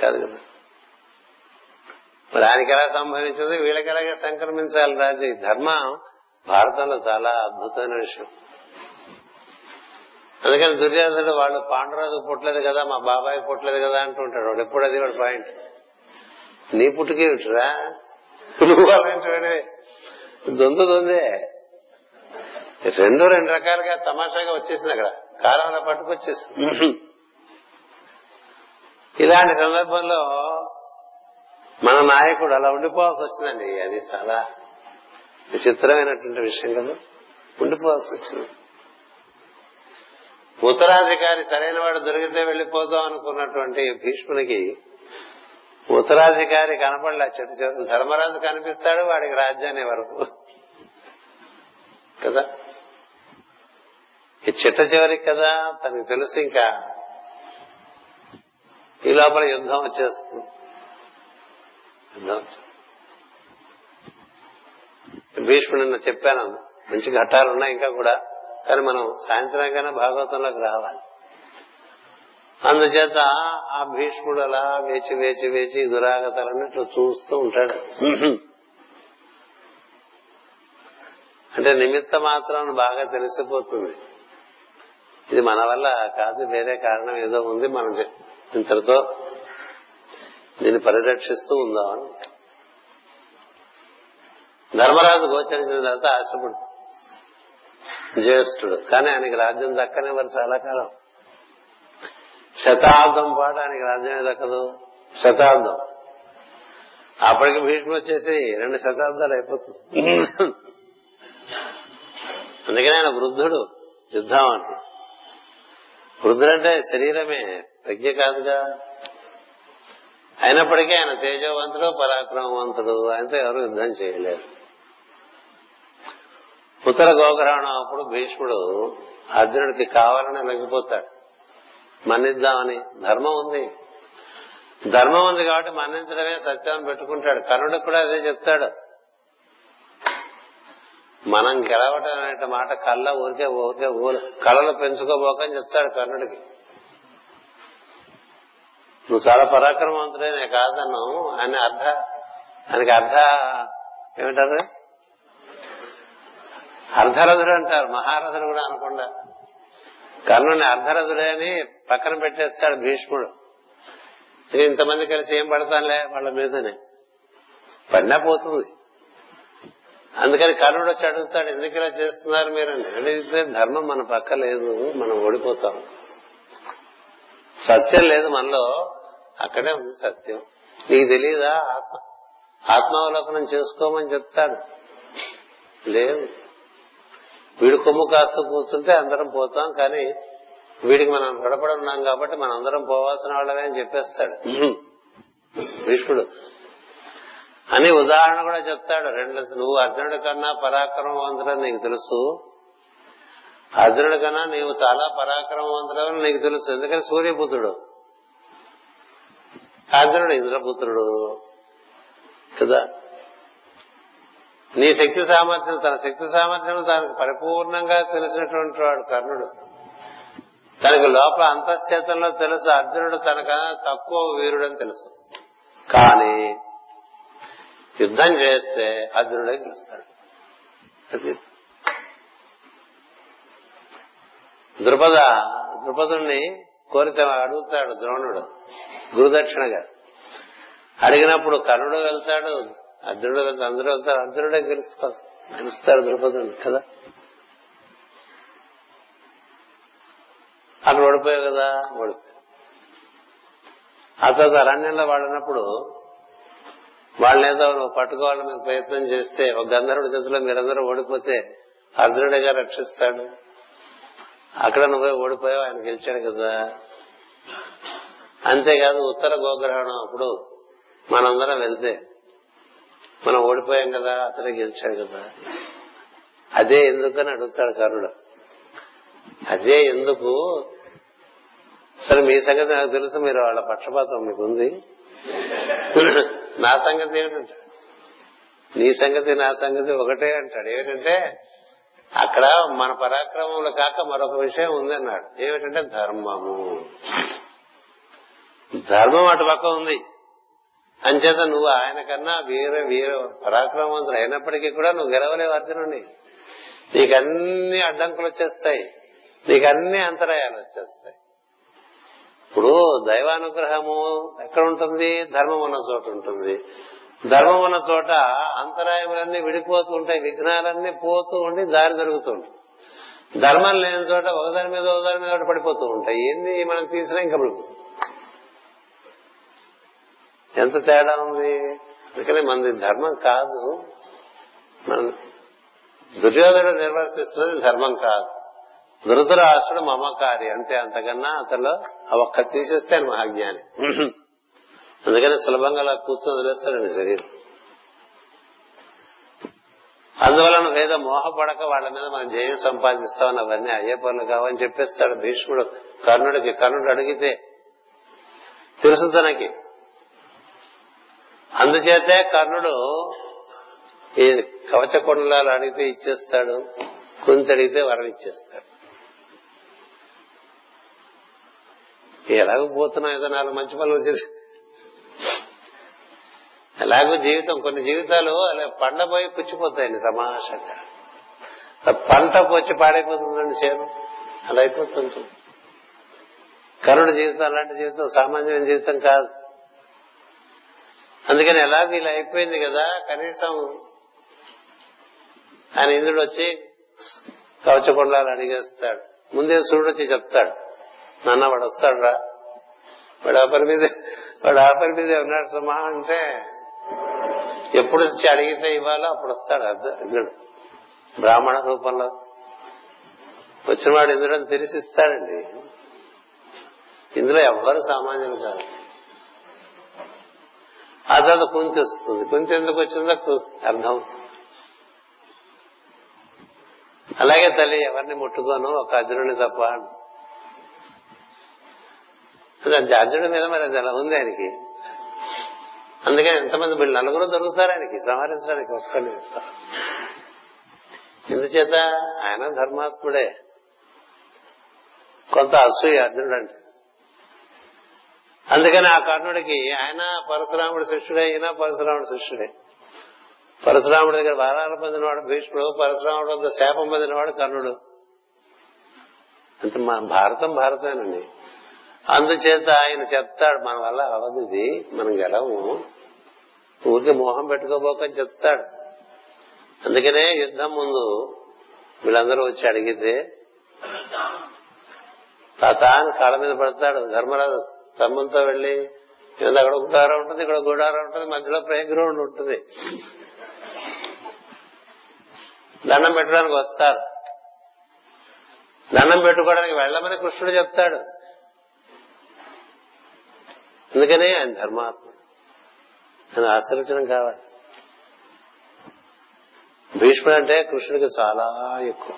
కాదు కదా. మరి ఆయనకి ఎలా సంభవించింది, వీళ్ళకి ఎలాగే సంక్రమించాలి రాజు. ఈ ధర్మం భారతంలో చాలా అద్భుతమైన విషయం. అందుకని దుర్యోధనుడు వాళ్ళు పాండురాజు పుట్టలేదు కదా, మా బాబాయ్ పుట్టలేదు కదా అంటుంటాడు వాడు. ఎప్పుడు అది వాడు పాయింట్. నీ పుట్టుకే వింటురా, నువ్వు అలాంటివనే దొందే. రెండు రకాలుగా తమాషాగా వచ్చేసింది అక్కడ, కాలంలో పట్టుకొచ్చేసింది. ఇలాంటి సందర్భంలో మన నాయకుడు అలా ఉండిపోవాల్సి వచ్చిందండి. అది చాలా విచిత్రమైనటువంటి విషయం కదా, ఉండిపోవాల్సి వచ్చింది. ఉత్తరాధికారి సరైన వాడు దొరికితే వెళ్లిపోదాం అనుకున్నటువంటి భీష్మునికి ఉత్తరాధికారి కనపడలే. చెట్టు చెట్టు ధర్మరాజు కనిపిస్తాడు, వాడికి రాజ్యాన్ని వరకు కదా. ఈ చిట్ట చివరికి కదా తనకు తెలుసు. ఇంకా ఈ లోపల యుద్ధం వచ్చేస్తుంది. భీష్ముడు నిన్న చెప్పాను, మంచి ఘట్టాలు ఉన్నాయి ఇంకా కూడా, కానీ మనం సాయంత్రంగానే భాగవతంలోకి రావాలి. అందుచేత ఆ భీష్ముడు అలా వేచి వేచి వేచి దురాగతాలన్నిట్లు చూస్తూ ఉంటాడు. అంటే నిమిత్త మాత్రం బాగా తెలిసిపోతుంది. ఇది మన వల్ల కాదు, వేరే కారణం ఏదో ఉంది, మనం ఇంతటితో దీన్ని పరిరక్షిస్తూ ఉందామని. ధర్మరాజు గోచరించిన తర్వాత ఆశపడు జ్యేష్ఠుడు, కానీ ఆయనకి రాజ్యం దక్కనే వారు చాలా కాలం. శతాబ్దం పాటు ఆయనకి రాజ్యమే దక్కదు. శతాబ్దం అప్పటికి భీష్ముడు వచ్చేసి 2 శతాబ్దాలు అయిపోతుంది. అందుకని ఆయన వృద్ధుడు. యుద్ధం అంటే వృద్ధుడంటే శరీరమే, ప్రజ్ఞ కాదుగా. అయినప్పటికీ ఆయన తేజవంతుడు, పరాక్రమవంతుడు. ఆయనతో ఎవరు యుద్ధం చేయలేరు. ఉత్తర గోగ్రహణం అప్పుడు భీష్ముడు అర్జునుడికి కావాలని లొంగిపోతాడు, మన్నిద్దామని. ధర్మం ఉంది కాబట్టి మన్నించడమే సత్యం పెట్టుకుంటాడు. కర్ణుడు కూడా అదే చెప్తాడు. మనం గెలవటం అనే మాట కళ్ళ ఊరికే కళలు పెంచుకోబోకని చెప్తాడు కర్ణుడికి. నువ్వు చాలా పరాక్రమవంతుడైన కాదను అని ఏమిటారు అర్ధరథుడు అంటారు, మహారథుడు కూడా అనకుండా. కర్ణుని అర్ధరథుడే అని పక్కన పెట్టేస్తాడు భీష్ముడు. ఇంతమంది కలిసి ఏం పడతానులే వాళ్ళ మీదనే, పడినా పోతుంది. అందుకని కర్ణుడు వచ్చి అడుగుతాడు, ఎందుకు ఇలా చేస్తున్నారు మీరు అని అడిగితే, ధర్మం మన పక్క లేదు, మనం ఓడిపోతాం. సత్యం లేదు మనలో, అక్కడే ఉంది సత్యం. నీకు తెలియదా, ఆత్మావలోకనం చేసుకోమని చెప్తాడు. లేదు, వీడి కొమ్ము కాస్తూ కూర్చుంటే అందరం పోతాం, కానీ వీడికి మనం గడపడున్నాం కాబట్టి మనం అందరం పోవాల్సిన వాళ్ళమే అని చెప్పేస్తాడు భీష్ముడు. అని ఉదాహరణ కూడా చెప్తాడు. నువ్వు అర్జునుడి కన్నా పరాక్రమవంతుడని నీకు తెలుసు, అర్జునుడి కన్నా నీవు చాలా పరాక్రమవంతుడని నీకు తెలుసు. ఎందుకని, సూర్యపుత్రుడు అర్జునుడు, ఇంద్రపుత్రుడు కదా. నీ శక్తి సామర్థ్యం, తన శక్తి సామర్థ్యం తనకు పరిపూర్ణంగా తెలిసినటువంటి వాడు కర్ణుడు. తనకు లోపల అంతఃచేతనలో తెలుసు అర్జునుడు తనకన్నా తక్కువ వీరుడని తెలుసు, కానీ యుద్ధం చేస్తే అర్జునుడే గెలుస్తాడు. ద్రుపదుణ్ణి కోరిక అడుగుతాడు ద్రోణుడు గురుదక్షిణగా. అడిగినప్పుడు కర్ణుడు వెళ్తాడు, అర్జునుడు వెళ్తాడు, అందరూ వెళ్తారు. అర్జునుడే గెలుస్తాడు ద్రుపదుణ్ణి కదా. అక్కడ ఓడిపోయావు కదా, ఓడిపోయావు. ఆ తర్వాత అరణ్యంలో వాడినప్పుడు వాళ్ళేదో నువ్వు పట్టుకోవాలని మీరు ప్రయత్నం చేస్తే ఒక గంధర్వుడి చేతిలో మీరందరూ ఓడిపోతే అర్జునుడిగా రక్షిస్తాడు. అక్కడ నువ్వే ఓడిపోయావు, ఆయన గెలిచాడు కదా. అంతేకాదు ఉత్తర గోగ్రహణం అప్పుడు మనందరం వెళ్తే మనం ఓడిపోయాం కదా, అతడే గెలిచాడు కదా. అదే ఎందుకని అడుగుతాడు కర్ణుడు. అదే ఎందుకు సరే మీ సంగతి నాకు తెలుసు, మీరు వాళ్ళ పక్షపాతం మీకుంది, నా సంగతి ఏమిటంటాడు. నీ సంగతి నా సంగతి ఒకటే అంటాడు. ఏమిటంటే అక్కడ మన పరాక్రమంలో కాక మరొక విషయం ఉందన్నాడు. ఏమిటంటే ధర్మము. ధర్మం అటు పక్క ఉంది. అంచేత నువ్వు ఆయన కన్నా వీర పరాక్రమవంతుడు అయినప్పటికీ కూడా నువ్వు గెలవలేవు అర్జునుడి. నీకు అన్ని అడ్డంకులు వచ్చేస్తాయి, నీకు అన్ని అంతరాయాలు వచ్చేస్తాయి. ఇప్పుడు దైవానుగ్రహము ఎక్కడ ఉంటుంది? ధర్మం ఉన్న చోట ఉంటుంది. ధర్మం ఉన్న చోట అంతరాయములన్నీ విడిపోతూ ఉంటాయి, విఘ్నాలన్నీ పోతూ ఉండి దారి జరుగుతూ ఉంటాయి. ధర్మం లేని చోట ఒకదాని మీద పడిపోతూ ఉంటాయి. ఏంది మనం తీసినా ఇంకా పడిపోతుంది. ఎంత తేడా ఉంది! అందుకని మనది ధర్మం కాదు, మన దుర్యోధనుడు నిర్వర్తిస్తున్నది ధర్మం కాదు. ధృతరాష్ట్రుడు మమకారి అంతే, అంతకన్నా అతను ఒక్క తీసేస్తే ఆయన మహాజ్ఞాని. అందుకని సులభంగా అలా కూర్చొని వదిలేస్తాడండి శరీరం. అందువలన వేద మోహపడక వాళ్ళ మీద మనం జయం సంపాదిస్తామని అవన్నీ అయ్యే పనులు కావని చెప్పేస్తాడు భీష్ముడు కర్ణుడికి. కర్ణుడు అడిగితే తెలుసు తనకి. అందుచేతే కర్ణుడు ఈ కవచకుండలాలు అడిగితే ఇచ్చేస్తాడు, కుంతి అడిగితే వరం ఇచ్చేస్తాడు. ఎలాగో పోతున్నాం, ఏదో నాలుగు మంచి పనులు చేసి ఎలాగో జీవితం. కొన్ని జీవితాలు అలా పండబోయి పుచ్చిపోతాయండి తమాషగా. పంట పొచ్చి పాడైపోతుందండి చేను, అలా అయిపోతుంటుంది. కర్ణుడి జీవితం అలాంటి జీవితం, సామాన్యమైన జీవితం కాదు. అందుకని ఎలాగో ఇలా అయిపోయింది కదా, కనీసం ఆయన ఇంద్రుడు వచ్చి కవచకుండలాలు అడిగేస్తాడు. ముందే సూర్యుడు వచ్చి చెప్తాడు, నాన్న వాడు వస్తాడు రా, వాడు ఆపరి మీదే ఉన్నాడు సుమా అంటే, ఎప్పుడు వచ్చి అడిగితే ఇవ్వాలో అప్పుడు వస్తాడు ఇంద్రుడు. బ్రాహ్మణ రూపంలో వచ్చినవాడు ఇంద్రుడు అని తెలిసి ఇస్తాడండి. ఇందులో ఎవ్వరు సామాన్యులు కాదు. ఆ తర్వాత కుంతి వస్తుంది. కుంతి ఎందుకు వచ్చిందో అర్థం. అలాగే తల్లి ఎవరిని ముట్టుకోను ఒక అర్జునుడిని తప్ప. అర్జునుడి మీద మరి అది అలా ఉంది ఆయనకి. అందుకని ఎంతమంది వీళ్ళు నలుగురు దొరుకుతారు ఆయనకి సంహరించడానికి, ఒక్కరిని ఇస్తారు. ఎందుచేత ఆయన ధర్మాత్ముడే. కొంత అసూయ అర్జునుడు అంటే. అందుకని ఆ కర్ణుడికి ఈయన పరశురాముడి శిష్యుడే. పరశురాముడి దగ్గర వరాలు పొందినవాడు భీష్ముడు, పరశురాముడి వద్ద శాపం పొందినవాడు కర్ణుడు. అంత మా భారతమేనండి. అందుచేత ఆయన చెప్తాడు, మన వల్ల అవదు ఇది, మనం గెలవు, ఊరికి మోహం పెట్టుకోబోకని చెప్తాడు. అందుకనే యుద్ధం ముందు వీళ్ళందరూ వచ్చి అడిగితే తాను కాళ్ళ మీద పడతాడు. ధర్మరాజు తమ్ములతో వెళ్లి అక్కడ ఒక గుడారం ఉంటుంది, ఇక్కడ ఒక గుడారం ఉంటుంది, మధ్యలో ప్లే గ్రౌండ్ ఉంటుంది, దండం పెట్టడానికి వస్తారు. దండం పెట్టుకోవడానికి వెళ్ళమని కృష్ణుడు చెప్తాడు. అందుకనే ఆయన ధర్మాత్మ, ఆయన ఆశీర్వచనం కావాలి. భీష్ముడు అంటే కృష్ణుడికి చాలా ఎక్కువ.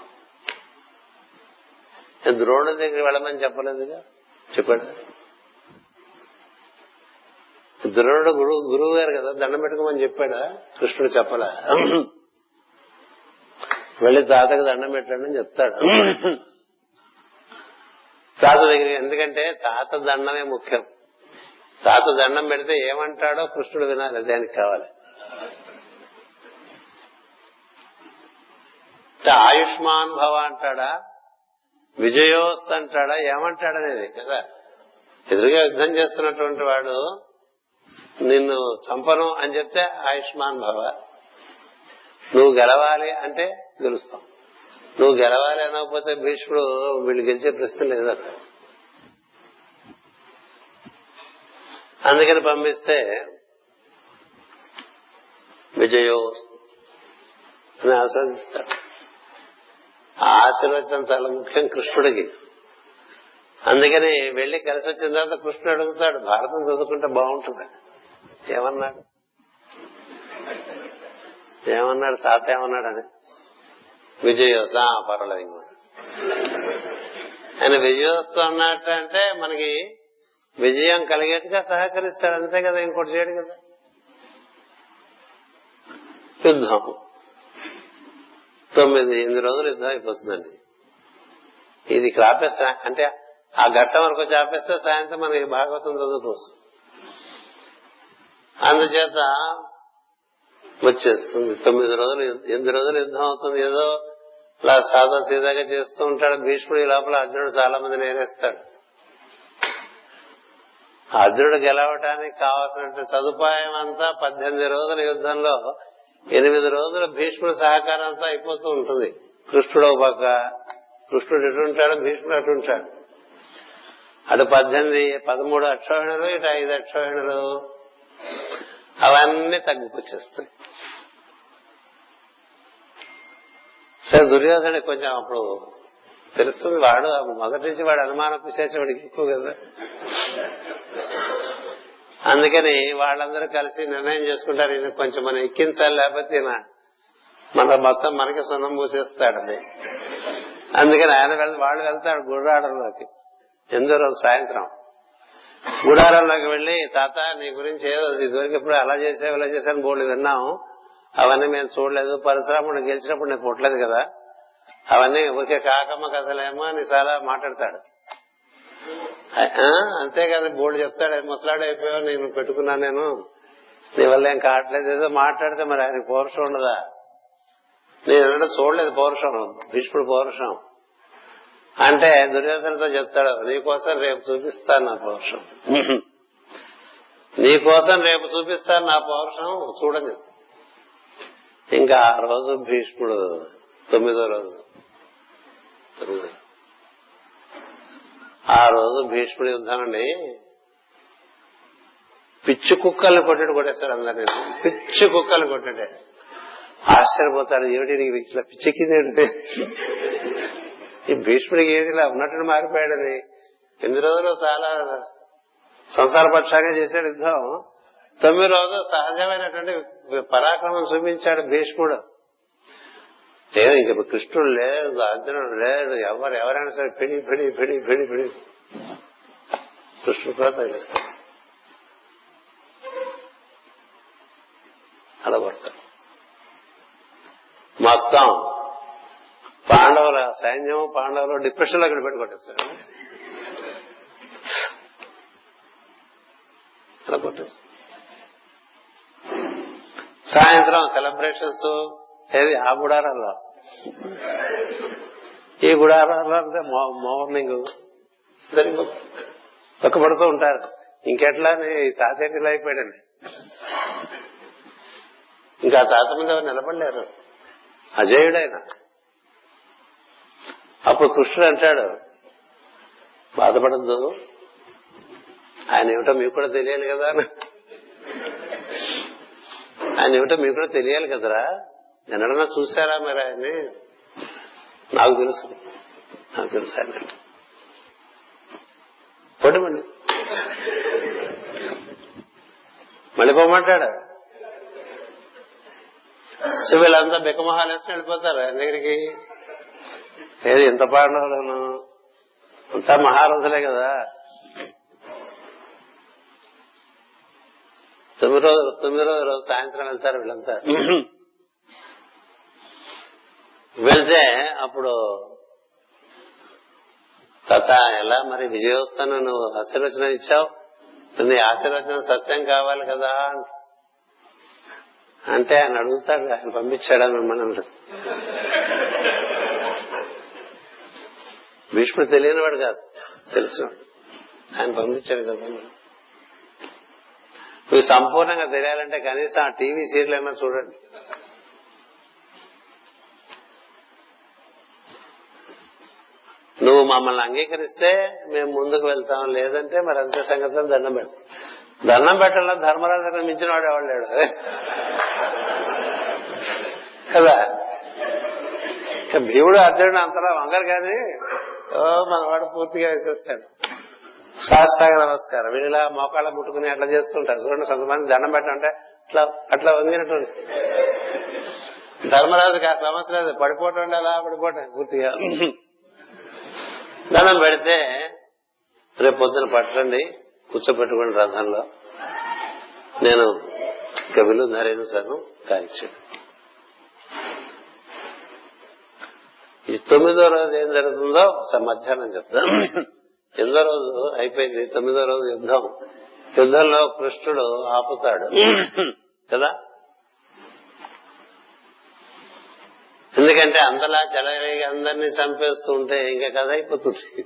ద్రోణుడి దగ్గర వెళ్ళమని చెప్పలేదుగా, చెప్పాడు. ద్రోణుడు గురువు గారు కదా, దండం పెట్టుకోమని చెప్పాడా? కృష్ణుడు చెప్పలే. వెళ్ళి తాతకి దండం పెట్టాడు అని చెప్తాడు. తాత దగ్గర, ఎందుకంటే తాత దండమే ముఖ్యం. తాత దండం పెడితే ఏమంటాడో కృష్ణుడు వినాలి, దానికి కావాలి. ఆయుష్మాన్ భవ అంటాడా, విజయోస్తు అంటాడా, ఏమంటాడనేది కదా. ఎదురుగా యుద్ధం చేస్తున్నటువంటి వాడు నిన్ను చంపను అని చెప్తే ఆయుష్మాన్ భవ, నువ్వు గెలవాలి అంటే గెలుస్తాం, నువ్వు గెలవాలి అనకపోతే భీష్ముడు వీళ్ళు గెలిచే ప్రశ్న లేదా. అందుకని పంపిస్తే విజయో అని ఆస్వాదిస్తాడు. ఆశీర్వచనం చాలా ముఖ్యం కృష్ణుడికి. అందుకని వెళ్లి కలిసి వచ్చిన తర్వాత కృష్ణుడు అడుగుతాడు, భారతం చదువుకుంటే బాగుంటుంది. ఏమన్నాడు తాత ఏమన్నాడని, విజయోత్సా పర్వాలేదు ఆయన విజయోత్సవం అన్నట్టు. అంటే మనకి విజయం కలిగేట్టుగా సహకరిస్తాడు, అంతే కదా, ఇంకోటి చేయడు కదా. యుద్ధం 9 రోజులు యుద్ధం అయిపోతుందండి. ఇది ఇక్కడ ఆపేస్తా అంటే ఆ ఘట్టం వరకు వచ్చి ఆపేస్తే సాయంత్రం మనకి భాగవతం చదువుకోవచ్చు. అందుచేత వచ్చేస్తుంది 9 రోజులు, 8 రోజులు యుద్ధం అవుతుంది. ఏదో ఇలా సాదా సీదాగా చేస్తూ ఉంటాడు భీష్ముడు. ఈ లోపల అర్జునుడు చాలా మందిని నేనేస్తాడు. అర్జునుడు గెలవటానికి కావాల్సిన సదుపాయం అంతా 18 రోజుల యుద్ధంలో 8 రోజులు భీష్ముడి సహకారం అంతా అయిపోతూ ఉంటుంది. కృష్ణుడు ఒక పక్క, కృష్ణుడు ఎటుంటాడు, భీష్ముడు అటుంటాడు. అటు 13 అక్షోహిణులు, ఇటు 5 అక్షోహిణులు, అవన్నీ తగ్గుకొచ్చేస్తాయి. సరే, దుర్యోధనుడికి కొంచెం అప్పుడు తెలుస్తుంది. వాడు మొదటి నుంచి వాడు అనుమాన పిశాచం వాడికి ఎక్కువ కదా. అందుకని వాళ్ళందరూ కలిసి నిర్ణయం చేసుకుంటారు, ఈయన కొంచెం మనం ఎక్కించాలి, లేకపోతే ఈయన మన మొత్తం మనకి సున్నం మూసేస్తాడని. అందుకని వాళ్ళు వెళ్తాడు గుడారంలోకి. 8వ రోజు సాయంత్రం గుడారంలోకి వెళ్లి, తాత నీ గురించి ఏదో ఇదివరకు ఎప్పుడు అలా చేసావు ఇలా చేశాను బోళ్ళు విన్నాం, అవన్నీ మేము చూడలేదు. పరశురాముడు గెలిచినప్పుడు నేను పుట్టలేదు కదా, అవన్నీ ఊరికే కాకమ్మ కథలేమో అని చాలా మాట్లాడతాడు. అంతేకాదు బోళ్ళు చెప్తాడు, ముసలాడు అయిపోయావు, నేను పెట్టుకున్నాను, నేను నీ వల్ల ఏం కావట్లేదు ఏదో మాట్లాడితే. మరి ఆయన పౌరుషం ఉండదా? నేను చూడలేదు పౌరుషం, భీష్ముడు పౌరుషం అంటే. దుర్యోధనతో చెప్తాడు, నీకోసం రేపు చూపిస్తాను నా పౌరుషం, చూడని చెప్తాను. ఇంకా ఆ రోజు భీష్ముడు 9వ రోజు, ఆ రోజు భీష్ముడి యుద్ధం అండి. పిచ్చి కుక్కల్ని కొట్టాడు, కొట్టేస్తాడు అందరినీ. పిచ్చి కుక్కల్ని కొట్టాడే ఆశ్చర్యపోతాడు, ఏమిటి ఇట్లా పిచ్చెక్కింది, ఈ భీష్ముడికి ఏది ఇలా ఉన్నట్టు మారిపోయాడని. 8 రోజులు చాలా సంసారపక్షంగా చేశాడు యుద్ధం. 9వ రోజు సహజమైనటువంటి పరాక్రమం చూపించాడు భీష్ముడు. లేదు ఇంక కృష్ణుడు లేదు, అర్జునుడు లేదు, ఎవరైనా సరే పిడి పిడి పిడి పిడి పిడి కృష్ణుడు కూడా తగ్గిస్తాడు, అలా పడతాడు. మొత్తం పాండవుల సైన్యం, పాండవులు డిప్రెషన్ లో ఇక్కడ పెట్టుకొట్టేస్తాడు, అలా కొట్టేస్తాడు. సాయంత్రం సెలబ్రేషన్స్ ఏది ఆ గుడారాల్లో, ఈ గుడారాల్లో మార్నింగ్ తొక్కబడుతూ ఉంటారు. ఇంకెట్లా తాతేటి అయిపోయాడండి. ఇంకా తాత మీద ఎవరు నిలబడలేరు, అజేయుడైన. అప్పుడు కృష్ణుడు అంటాడు, బాధపడద్దు, ఆయన ఏమిటో మీకు కూడా తెలియాలి కదా, ఎన్నడన్నా చూశారా మరి ఆయన్ని? నాకు తెలుసు ఆయన పొడిమండి. మళ్ళీ పోమంటాడు. సో వీళ్ళంతా బికమొహాలు వేసి వెళ్ళిపోతారు ఆయన దగ్గరికి. లేదు ఎంత పాండవులను అంతా మహారథులే కదా. 9వ రోజు సాయంత్రం వెళ్తారు వీళ్ళంతా. వెళ్తే అప్పుడు తాత ఎలా మరి విజయోత్సవం నువ్వు ఆశీర్వచనం ఇచ్చావు, నీ ఆశీర్వచనం సత్యం కావాలి కదా అంటే ఆయన అడుగుతాడు, ఆయన పంపించాడా మిమ్మల్ని? భీష్ముడు తెలియనివాడు కాదు, తెలుసు, ఆయన పంపించాడు కదా. నువ్వు సంపూర్ణంగా తెలియాలంటే కనీసం ఆ టీవీ సీరియల్ ఏమైనా చూడండి. నువ్వు మమ్మల్ని అంగీకరిస్తే మేము ముందుకు వెళ్తాం, లేదంటే మరి అంతే సంగతి దండం పెడతాం. దండం పెట్టడంలో ధర్మరాజుని మించిన వాడు ఎవడు లేడు కదా. భీముడు అర్జునుడు అంతలా వంగరు కానీ మన వాడు పూర్తిగా వేసేస్తాడు. సాష్టాంగ నమస్కారం వీళ్ళ మోకాళ్ళ ముట్టుకుని అట్లా చేస్తుంటారు. చూడండి కొంతమంది దండం పెట్టమంటే అట్లా అట్లా వంగినట్టు. ధర్మరాజుకి ఆ సమస్య లేదు, పడిపోవటం అలా పడిపోవటం పూర్తిగా. దండం పెడితే రేపు పొద్దున పట్టండి, కూర్చోబెట్టుకుని రథంలో నేను కవిలు నరేంద్రను కాల్చాను. ఈ 9వ రోజు ఏం జరుగుతుందో మధ్యాహ్నం చెప్తాను. 8వ రోజు అయిపోయింది, 9వ రోజు యుద్ధం. యుద్ధంలో కృష్ణుడు ఆపుతాడు కదా, ఎందుకంటే అందలా చెలవేగా అందరినీ చంపేస్తూ ఉంటే ఇంకా కథ అయిపోతుంది.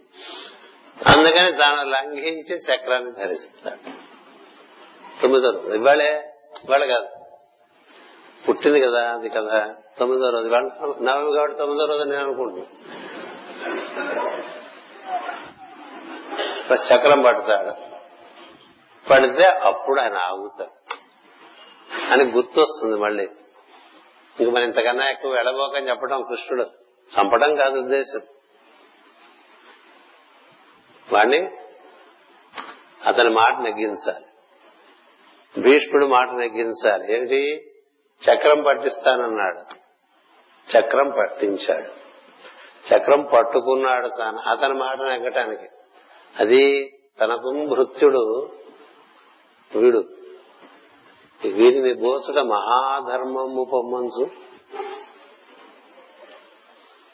అందుకని తాను లంఘించి చక్రాన్ని ధరిస్తాడు. 9వ రోజు ఇవాళ కాదు, పుట్టింది కదా అది కదా 9వ రోజు. ఇవాళ నవమి కాబట్టి 9వ రోజు నేను అనుకుంటున్నాను. చక్రం పడతాడు, పడితే అప్పుడు ఆయన ఆగుతాడు అని గుర్తొస్తుంది. మళ్ళీ ఇంక మనం ఇంతకన్నా ఎక్కువ వెళ్ళబోకని చెప్పడం, కృష్ణుడు చంపడం కాదు ఉద్దేశం, వాణ్ణి అతని మాట నెగ్గించాలి, భీష్ముడు మాట నెగ్గించాలి. ఏమిటి? చక్రం పట్టిస్తానన్నాడు, చక్రం పట్టించాడు, చక్రం పట్టుకున్నాడు తాను అతని మాట నెగ్గటానికి. అది తనకు భృత్యుడు వీడు, వీడిని బోచుట మహాధర్మము పొమ్మంచు.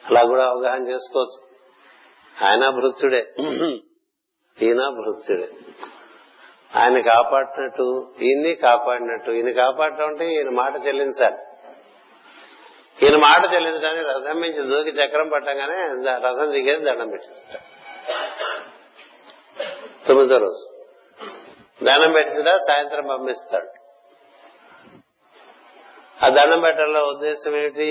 అలా కూడా అవగాహన చేసుకోవచ్చు. ఆయన భృత్యుడే, ఈయన భృత్యుడే. ఆయన కాపాడినట్టు ఈయన్ని కాపాడినట్టు. ఈయన కాపాడటం అంటే ఈయన మాట చెల్లించాలి. ఈయన మాట చెల్లించడానికి రథం మించి దూకి చక్రం పట్టంగానే రథం దిగేసి దండం పెట్టిస్తాడు. 9వ రోజు దండం పెట్టినా సాయంత్రం పంపిస్తాడు. ఆ దండం పెట్టడంలో ఉద్దేశం ఏమిటి?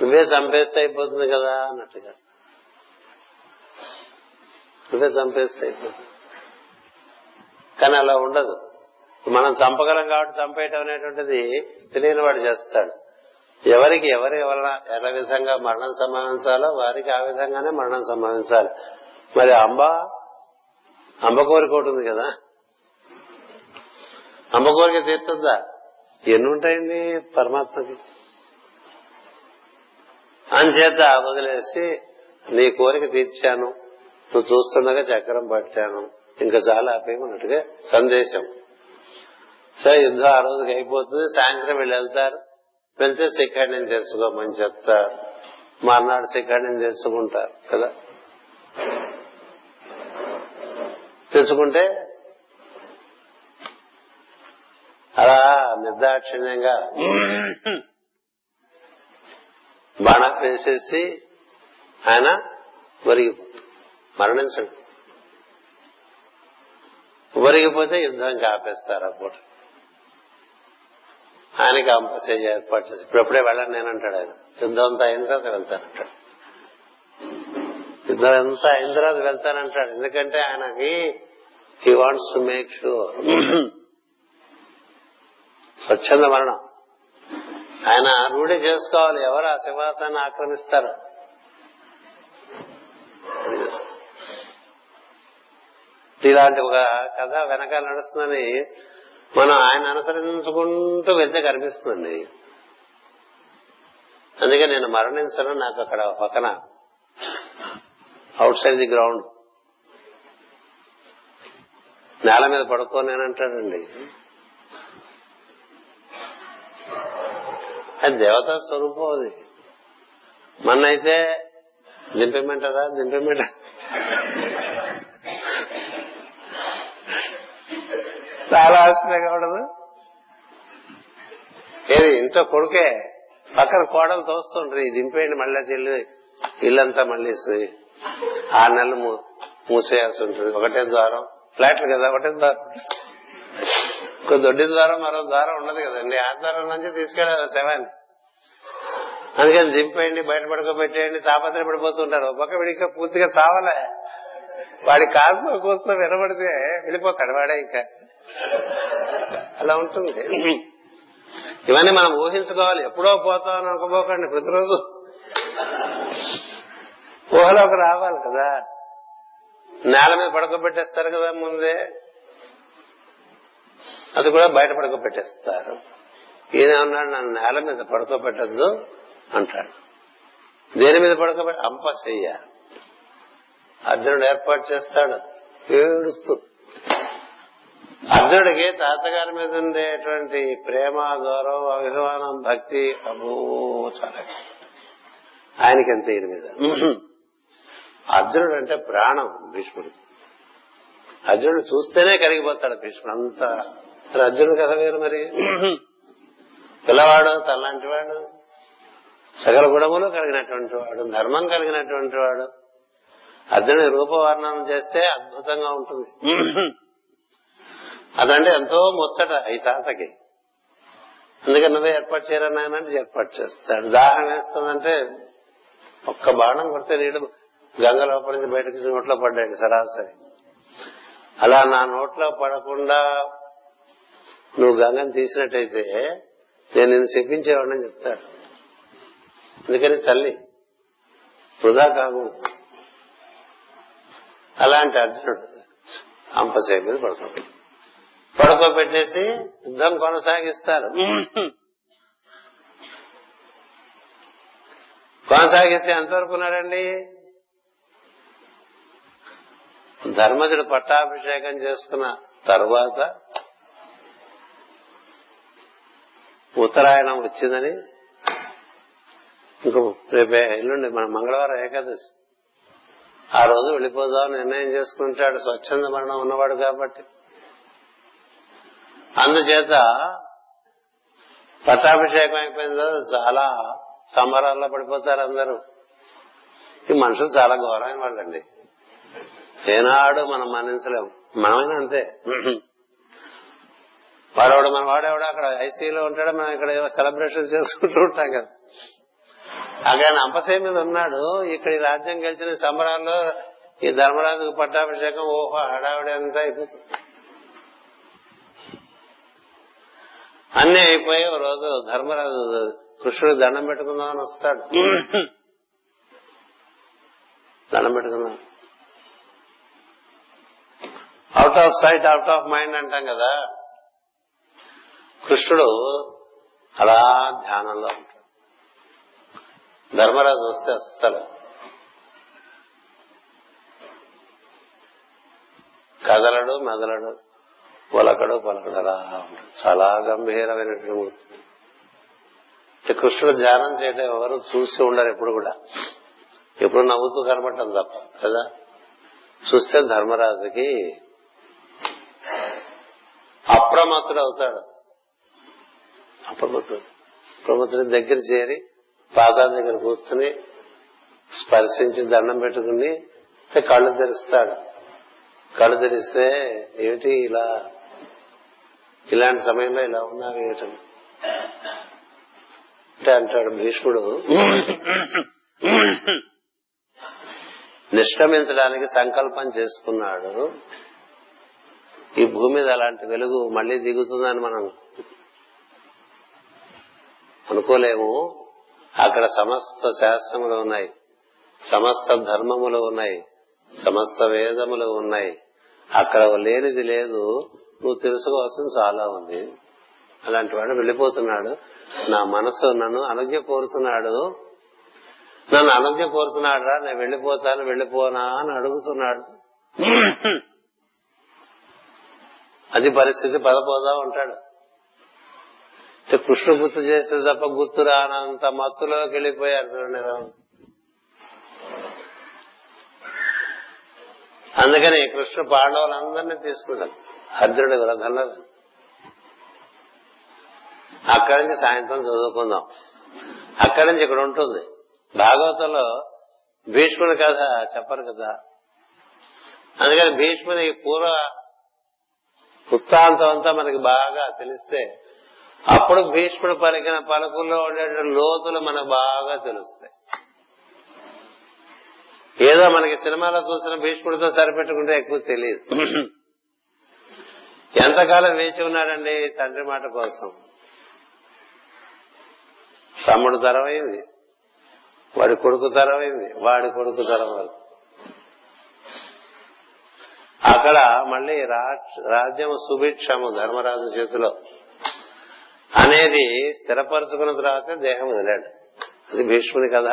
నువ్వే చంపేస్తే అయిపోతుంది కదా అన్నట్టుగా, నువ్వే చంపేస్తే అయిపోతుంది. కానీ అలా ఉండదు. మనం చంపగలం కాబట్టి చంపేయటం అనేటువంటిది తెలియని వాడు చేస్తాడు. ఎవరికి ఎలా విధంగా మరణం సంభవించాలో వారికి ఆ విధంగానే మరణం సంభవించాలి. మరి అంబ కోరిక ఒకటి ఉంది కదా, అంబ కోరిక తీర్చొద్దా? ఎన్నుంటాయండి పరమాత్మకి. అంచేత వదిలేసి నీ కోరిక తీర్చాను, నువ్వు చూస్తుండగా చక్రం పట్టాను, ఇంకా చాలా ఆపేయమన్నట్టుగా సందేశం. సరే యుద్ధం ఆ రోజుకి అయిపోతుంది. సాయంత్రం వీళ్ళు వెళ్తారు, వెళ్తే శిఖండిని తెచ్చుకోమని చెప్తారు. మర్నాడు శిఖండిని తెచ్చుకుంటారు కదా. తెచ్చుకుంటే అలా నిర్దాక్షిణ్యంగా బాణం వేసేసి ఆయన మరణించడు. ఒరిగిపోతే యుద్ధానికి ఆపేస్తారు. అప్పుడు ఆయనకి అంపసేజ్ ఏర్పాటు చేసి ఇప్పుడు ఎప్పుడే వెళ్ళను నేనంటాడు. ఆయన యుద్ధం అంతా అయిన తర్వాత వెళ్తానంటాడు. యుద్ధం అంతా అయిన తర్వాత వెళ్తానంటాడు. ఎందుకంటే ఆయనకి he wants to make sure. స్వచ్ఛంద మరణం ఆయన రూఢి చేసుకోవాలి. ఎవరు ఆ సింహాసనాన్ని ఆక్రమిస్తారు? ఇలాంటి ఒక కథ వెనకాల నడుస్తుందని మనం ఆయన అనుసరించుకుంటూ వెళ్తే కనిపిస్తుంది. అందుకే నేను మరణించను, నాకు అక్కడ పక్కన అవుట్ సైడ్ ది గ్రౌండ్ నేల మీద పడుకోనేనంటాడండి. అది దేవతా స్వరూపం. అది మన్నైతే దింపేమంటారా? దింపేమంట చాలా ఆశ్చర్యం కావడదు. ఏది ఇంట్లో కొడుకే పక్కన కోడలు తోస్తుంటది, దింపేయండి మళ్ళీ చెల్లి ఇల్లంతా మళ్ళీ 6 నెలలు మూసేయాల్సి ఉంటుంది. ఒకటే ద్వారం, ఫ్లాట్లు కదా, ఒకటే ద్వారం. ఒక దొడ్డి ద్వారం, మరో ద్వారం ఉండదు కదండి. ఆ ద్వారం నుంచి తీసుకెళ్ళాలి శవాన్ని. అందుకని దింపేయండి, బయట పడుకోబెట్టేయండి. తాపత్రపడిపోతుంటారు. ఒక పక్క విడిగా పూర్తిగా చావలే. వాడి కాస్మ కోసం వినబడితే వెళ్ళిపోతాడు వాడే. ఇంకా అలా ఉంటుంది. ఇవన్నీ మనం ఊహించుకోవాలి. ఎప్పుడో పోతాం అని అనుకోపోకండి. ప్రతిరోజు ఊహలోకి రావాలి కదా. నేల మీద పడుకోబెట్టేస్తారు కదా ముందే, అది కూడా బయట పడుకోబెట్టేస్తారు. ఈయన ఉన్నాడు నన్ను నేల మీద పడుకోబెట్టద్దు అంటాడు. దేని మీద పడుకోబెట్ట? అంప చెయ్య. అర్జునుడు ఏర్పాటు చేస్తాడు ఏడుస్తూ. అర్జునుడికి తాతగారి మీద ఉండేటువంటి ప్రేమ, గౌరవం, అభిమానం, భక్తి అబో చాలా. ఆయనకెంత ఈయన మీద. అర్జునుడు అంటే ప్రాణం భీష్ముడు. అర్జునుడు చూస్తేనే కరిగిపోతాడు భీష్ముడు. అంత అర్జునుడు కథ వేరు. మరి పిల్లవాడు తనలాంటి వాడు, సకల గుణములు కలిగినటువంటి వాడు, ధర్మం కలిగినటువంటి వాడు. అర్జునుడి రూపవర్ణనం చేస్తే అద్భుతంగా ఉంటుంది. అదంటే ఎంతో ముచ్చట ఈ తాతకి. అందుకని నువ్వే ఏర్పాటు చేయరన్నాయనంటే ఏర్పాటు చేస్తాడు. దాహం వేస్తుందంటే ఒక్క బాణం కొడితే నీడు గంగ లోపల నుంచి బయటకు నోట్లో పడ్డాడు సరాసరి. అలా నా నోట్లో పడకుండా నువ్వు గంగను తీసినట్టయితే నేను నిన్ను శపించేవాడిని చెప్తాడు. అందుకని తల్లి వృధా కాకూడదు. అలాంటి అర్జునుడు అంపశయ్య మీద పడుకోబెట్టేసి యుద్ధం కొనసాగిస్తారు. కొనసాగిస్తే ఎంతవరకు ఉన్నారండి? ధర్మజుడు పట్టాభిషేకం చేసుకున్న తర్వాత ఉత్తరాయణం వచ్చిందని, ఇంకో రేపే ఎల్లుండి మన మంగళవారం ఏకాదశి, ఆ రోజు వెళ్ళిపోదామని నిర్ణయం చేసుకుంటాడు. స్వచ్ఛంద మరణం ఉన్నవాడు కాబట్టి. అందుచేత పట్టాభిషేకం అయిపోయిన తర్వాత చాలా సంబరాల్లో పడిపోతారు అందరూ. ఈ మనుషులు చాలా ఘోరమైన వాళ్ళండి. ఏనాడు మనం మన్నించలేము. మనమైనా అంతే. వాడెవడు మన వాడేవాడు అక్కడ ఐసీయూలో ఉంటాడు, మనం ఇక్కడ ఏవో సెలబ్రేషన్ చేసుకుంటూ ఉంటాం కదా. అక్కడ అంపశయ్య మీద ఉన్నాడు. ఇక్కడ ఈ రాజ్యం గెలిచిన సంబరాల్లో ఈ ధర్మరాజుకు పట్టాభిషేకం ఓహో హడావిడి అంతా అయిపోతుంది. అన్నీ అయిపోయి ఓ రోజు ధర్మరాజు కృష్ణుడు దండం పెట్టుకుందామని వస్తాడు. దండం పెట్టుకుందాం. Out of sight out of mind అంటాం కదా. కృష్ణుడు అలా ధ్యానంలో ఉంటాడు. ధర్మరాజు వస్తే అస్సలు కదలడు, మెదలడు, పొలకడు పలకడలా ఉంటాడు. చాలా గంభీరమైనటువంటి మూర్తి. కృష్ణుడు ధ్యానం చేయడం ఎవరు చూసి ఉండరు ఎప్పుడు కూడా. ఎప్పుడు నవ్వుతూ కనబడటం తప్ప కదా. చూస్తే ధర్మరాజుకి అప్రమత్తుడు అవుతాడు. అప్రమత్తుడి దగ్గర చేరి పాదాల దగ్గర కూర్చుని స్పర్శించి దండం పెట్టుకుని కళ్ళు తెరుస్తాడు. కళ్ళు తెరిస్తే ఏమిటి ఇలా, ఇలాంటి సమయంలో ఇలా ఉన్నావు ఏమిటని అంటే అంటాడు భీష్ముడు. నిష్క్రమించడానికి సంకల్పం చేసుకున్నాడు. ఈ భూమి మీద అలాంటి వెలుగు మళ్లీ దిగుతుందని మనం అనుకోలేము. అక్కడ సమస్త శాస్త్రములు ఉన్నాయి, సమస్త ధర్మములు ఉన్నాయి, సమస్త వేదములు ఉన్నాయి. అక్కడ లేనిది లేదు. నువ్వు తెలుసుకోవాల్సింది చాలా ఉంది. అలాంటి వాడు వెళ్ళిపోతున్నాడు. నా మనసు నన్ను అనుజ్ఞ కోరుతున్నాడు. నన్ను అనుజ్ఞ కోరుతున్నాడు రా, నేను వెళ్ళిపోతాను, వెళ్ళిపోనా అని అడుగుతున్నాడు. అది పరిస్థితి. పదపోదా ఉంటాడు. కృష్ణుడు గుర్తు చేస్తే తప్ప గుర్తు రానంత మత్తులోకి వెళ్ళిపోయారు చూడండి. అందుకని కృష్ణుడు పాండవులందరినీ తీసుకున్నాడు అర్జునుడి వ్రతంలో. అక్కడి నుంచి సాయంత్రం చదువుకుందాం. అక్కడి నుంచి ఇక్కడ ఉంటుంది. భాగవతంలో భీష్ముని కథ చెప్పరు కదా. అందుకని భీష్ముని పూర్వ వృత్తాంతం అంతా మనకి బాగా తెలిస్తే అప్పుడు భీష్ముడు పలికిన పలుకుల్లో ఉండే లోతులు మనకు బాగా తెలుస్తాయి. ఏదో మనకి సినిమాలో చూసిన భీష్ముడితో సరిపెట్టుకుంటే ఎక్కువ తెలియదు. ఎంతకాలం వేచి ఉన్నాడండి తండ్రి మాట కోసం. తమ్ముడు తరమైంది, వాడి కొడుకు తరమైంది, వాడి కొడుకు తరం వరకు అక్కడ మళ్ళీ రాజ్యం సుభిక్షము ధర్మరాజు చేతిలో అనేది స్థిరపరచుకున్న తర్వాతే దేహం వదిలాడు. అది భీష్ముని కథ.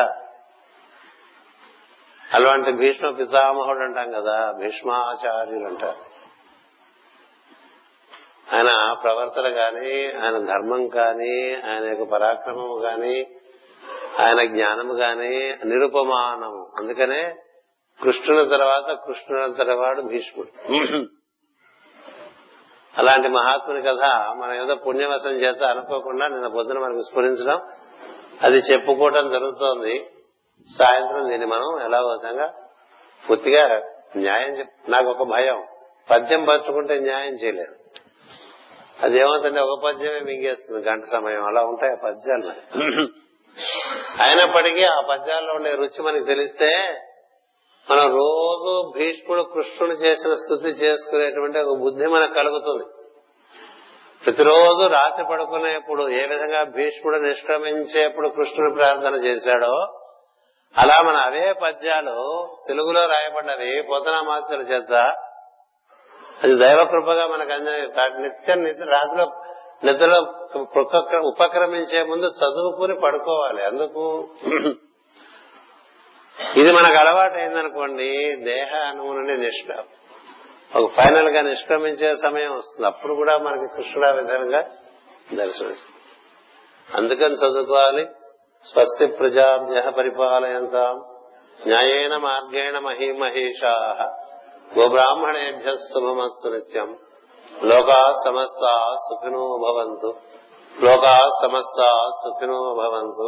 అలాంటి భీష్మ పితామహుడు అంటాం కదా, భీష్మాచార్యులు అంటారు. ఆయన ప్రవర్తన కానీ, ఆయన ధర్మం కానీ, ఆయన యొక్క పరాక్రమము కానీ, ఆయన జ్ఞానము కానీ నిరుపమానము. అందుకనే కృష్ణుని తర్వాత కృష్ణునంతటి వాడు భీష్ముడు. అలాంటి మహాత్ముని కథ మన ఏదో పుణ్యవశం చేత అనుకోకుండా నిన్న పొద్దున మనకు స్ఫురించడం, అది చెప్పుకోవటం జరుగుతోంది. సాయంత్రం దీన్ని మనం ఎలా విధంగా పూర్తిగా న్యాయం నాకు ఒక భయం, పద్యం పరచుకుంటే న్యాయం చేయలేదు. అదేమవుతుంది, ఒక పద్యమే మింగేస్తుంది గంట సమయం. అలా ఉంటాయి ఆ పద్యాలు. అయినప్పటికీ ఆ పద్యాల్లో ఉండే రుచి మనకు తెలిస్తే మనం రోజు భీష్ముడు కృష్ణుడు చేసిన స్థుతి చేసుకునేటువంటి ఒక బుద్ధి మనకు కలుగుతుంది. ప్రతిరోజు రాత్రి పడుకునేప్పుడు ఏ విధంగా భీష్ముడు నిష్క్రమించేప్పుడు కృష్ణుడు ప్రార్థన చేశాడో, అలా మన అవే పద్యాలు తెలుగులో రాయబడ్డవి పోతనామాచార్యుల చేత. అది దైవ కృపగా మనకు నిత్యం రాత్రిలో నిద్రలో ఉపక్రమించే ముందు చదువుకుని పడుకోవాలి. అందుకు ఇది మనకు అలవాటు అయిందనుకోండి, దేహ అణువు నుండి ఒక ఫైనల్ గా నిష్క్రమించే సమయం వస్తుంది. అప్పుడు కూడా మనకి కృష్ణుడు ఆ విధంగా దర్శనమిస్తుంది. అందుకని చదువుకోవాలి. స్వస్తి ప్రజాభ్య పరిపాలయంతాం న్యాయేన మార్గేణ మహిమహేషాః గోబ్రాహ్మణేభ్య శుభమస్తు నిత్యం. లోకా సమస్తా సుఖినో భవంతు. లోకా సమస్తా సుఖినో భవంతు.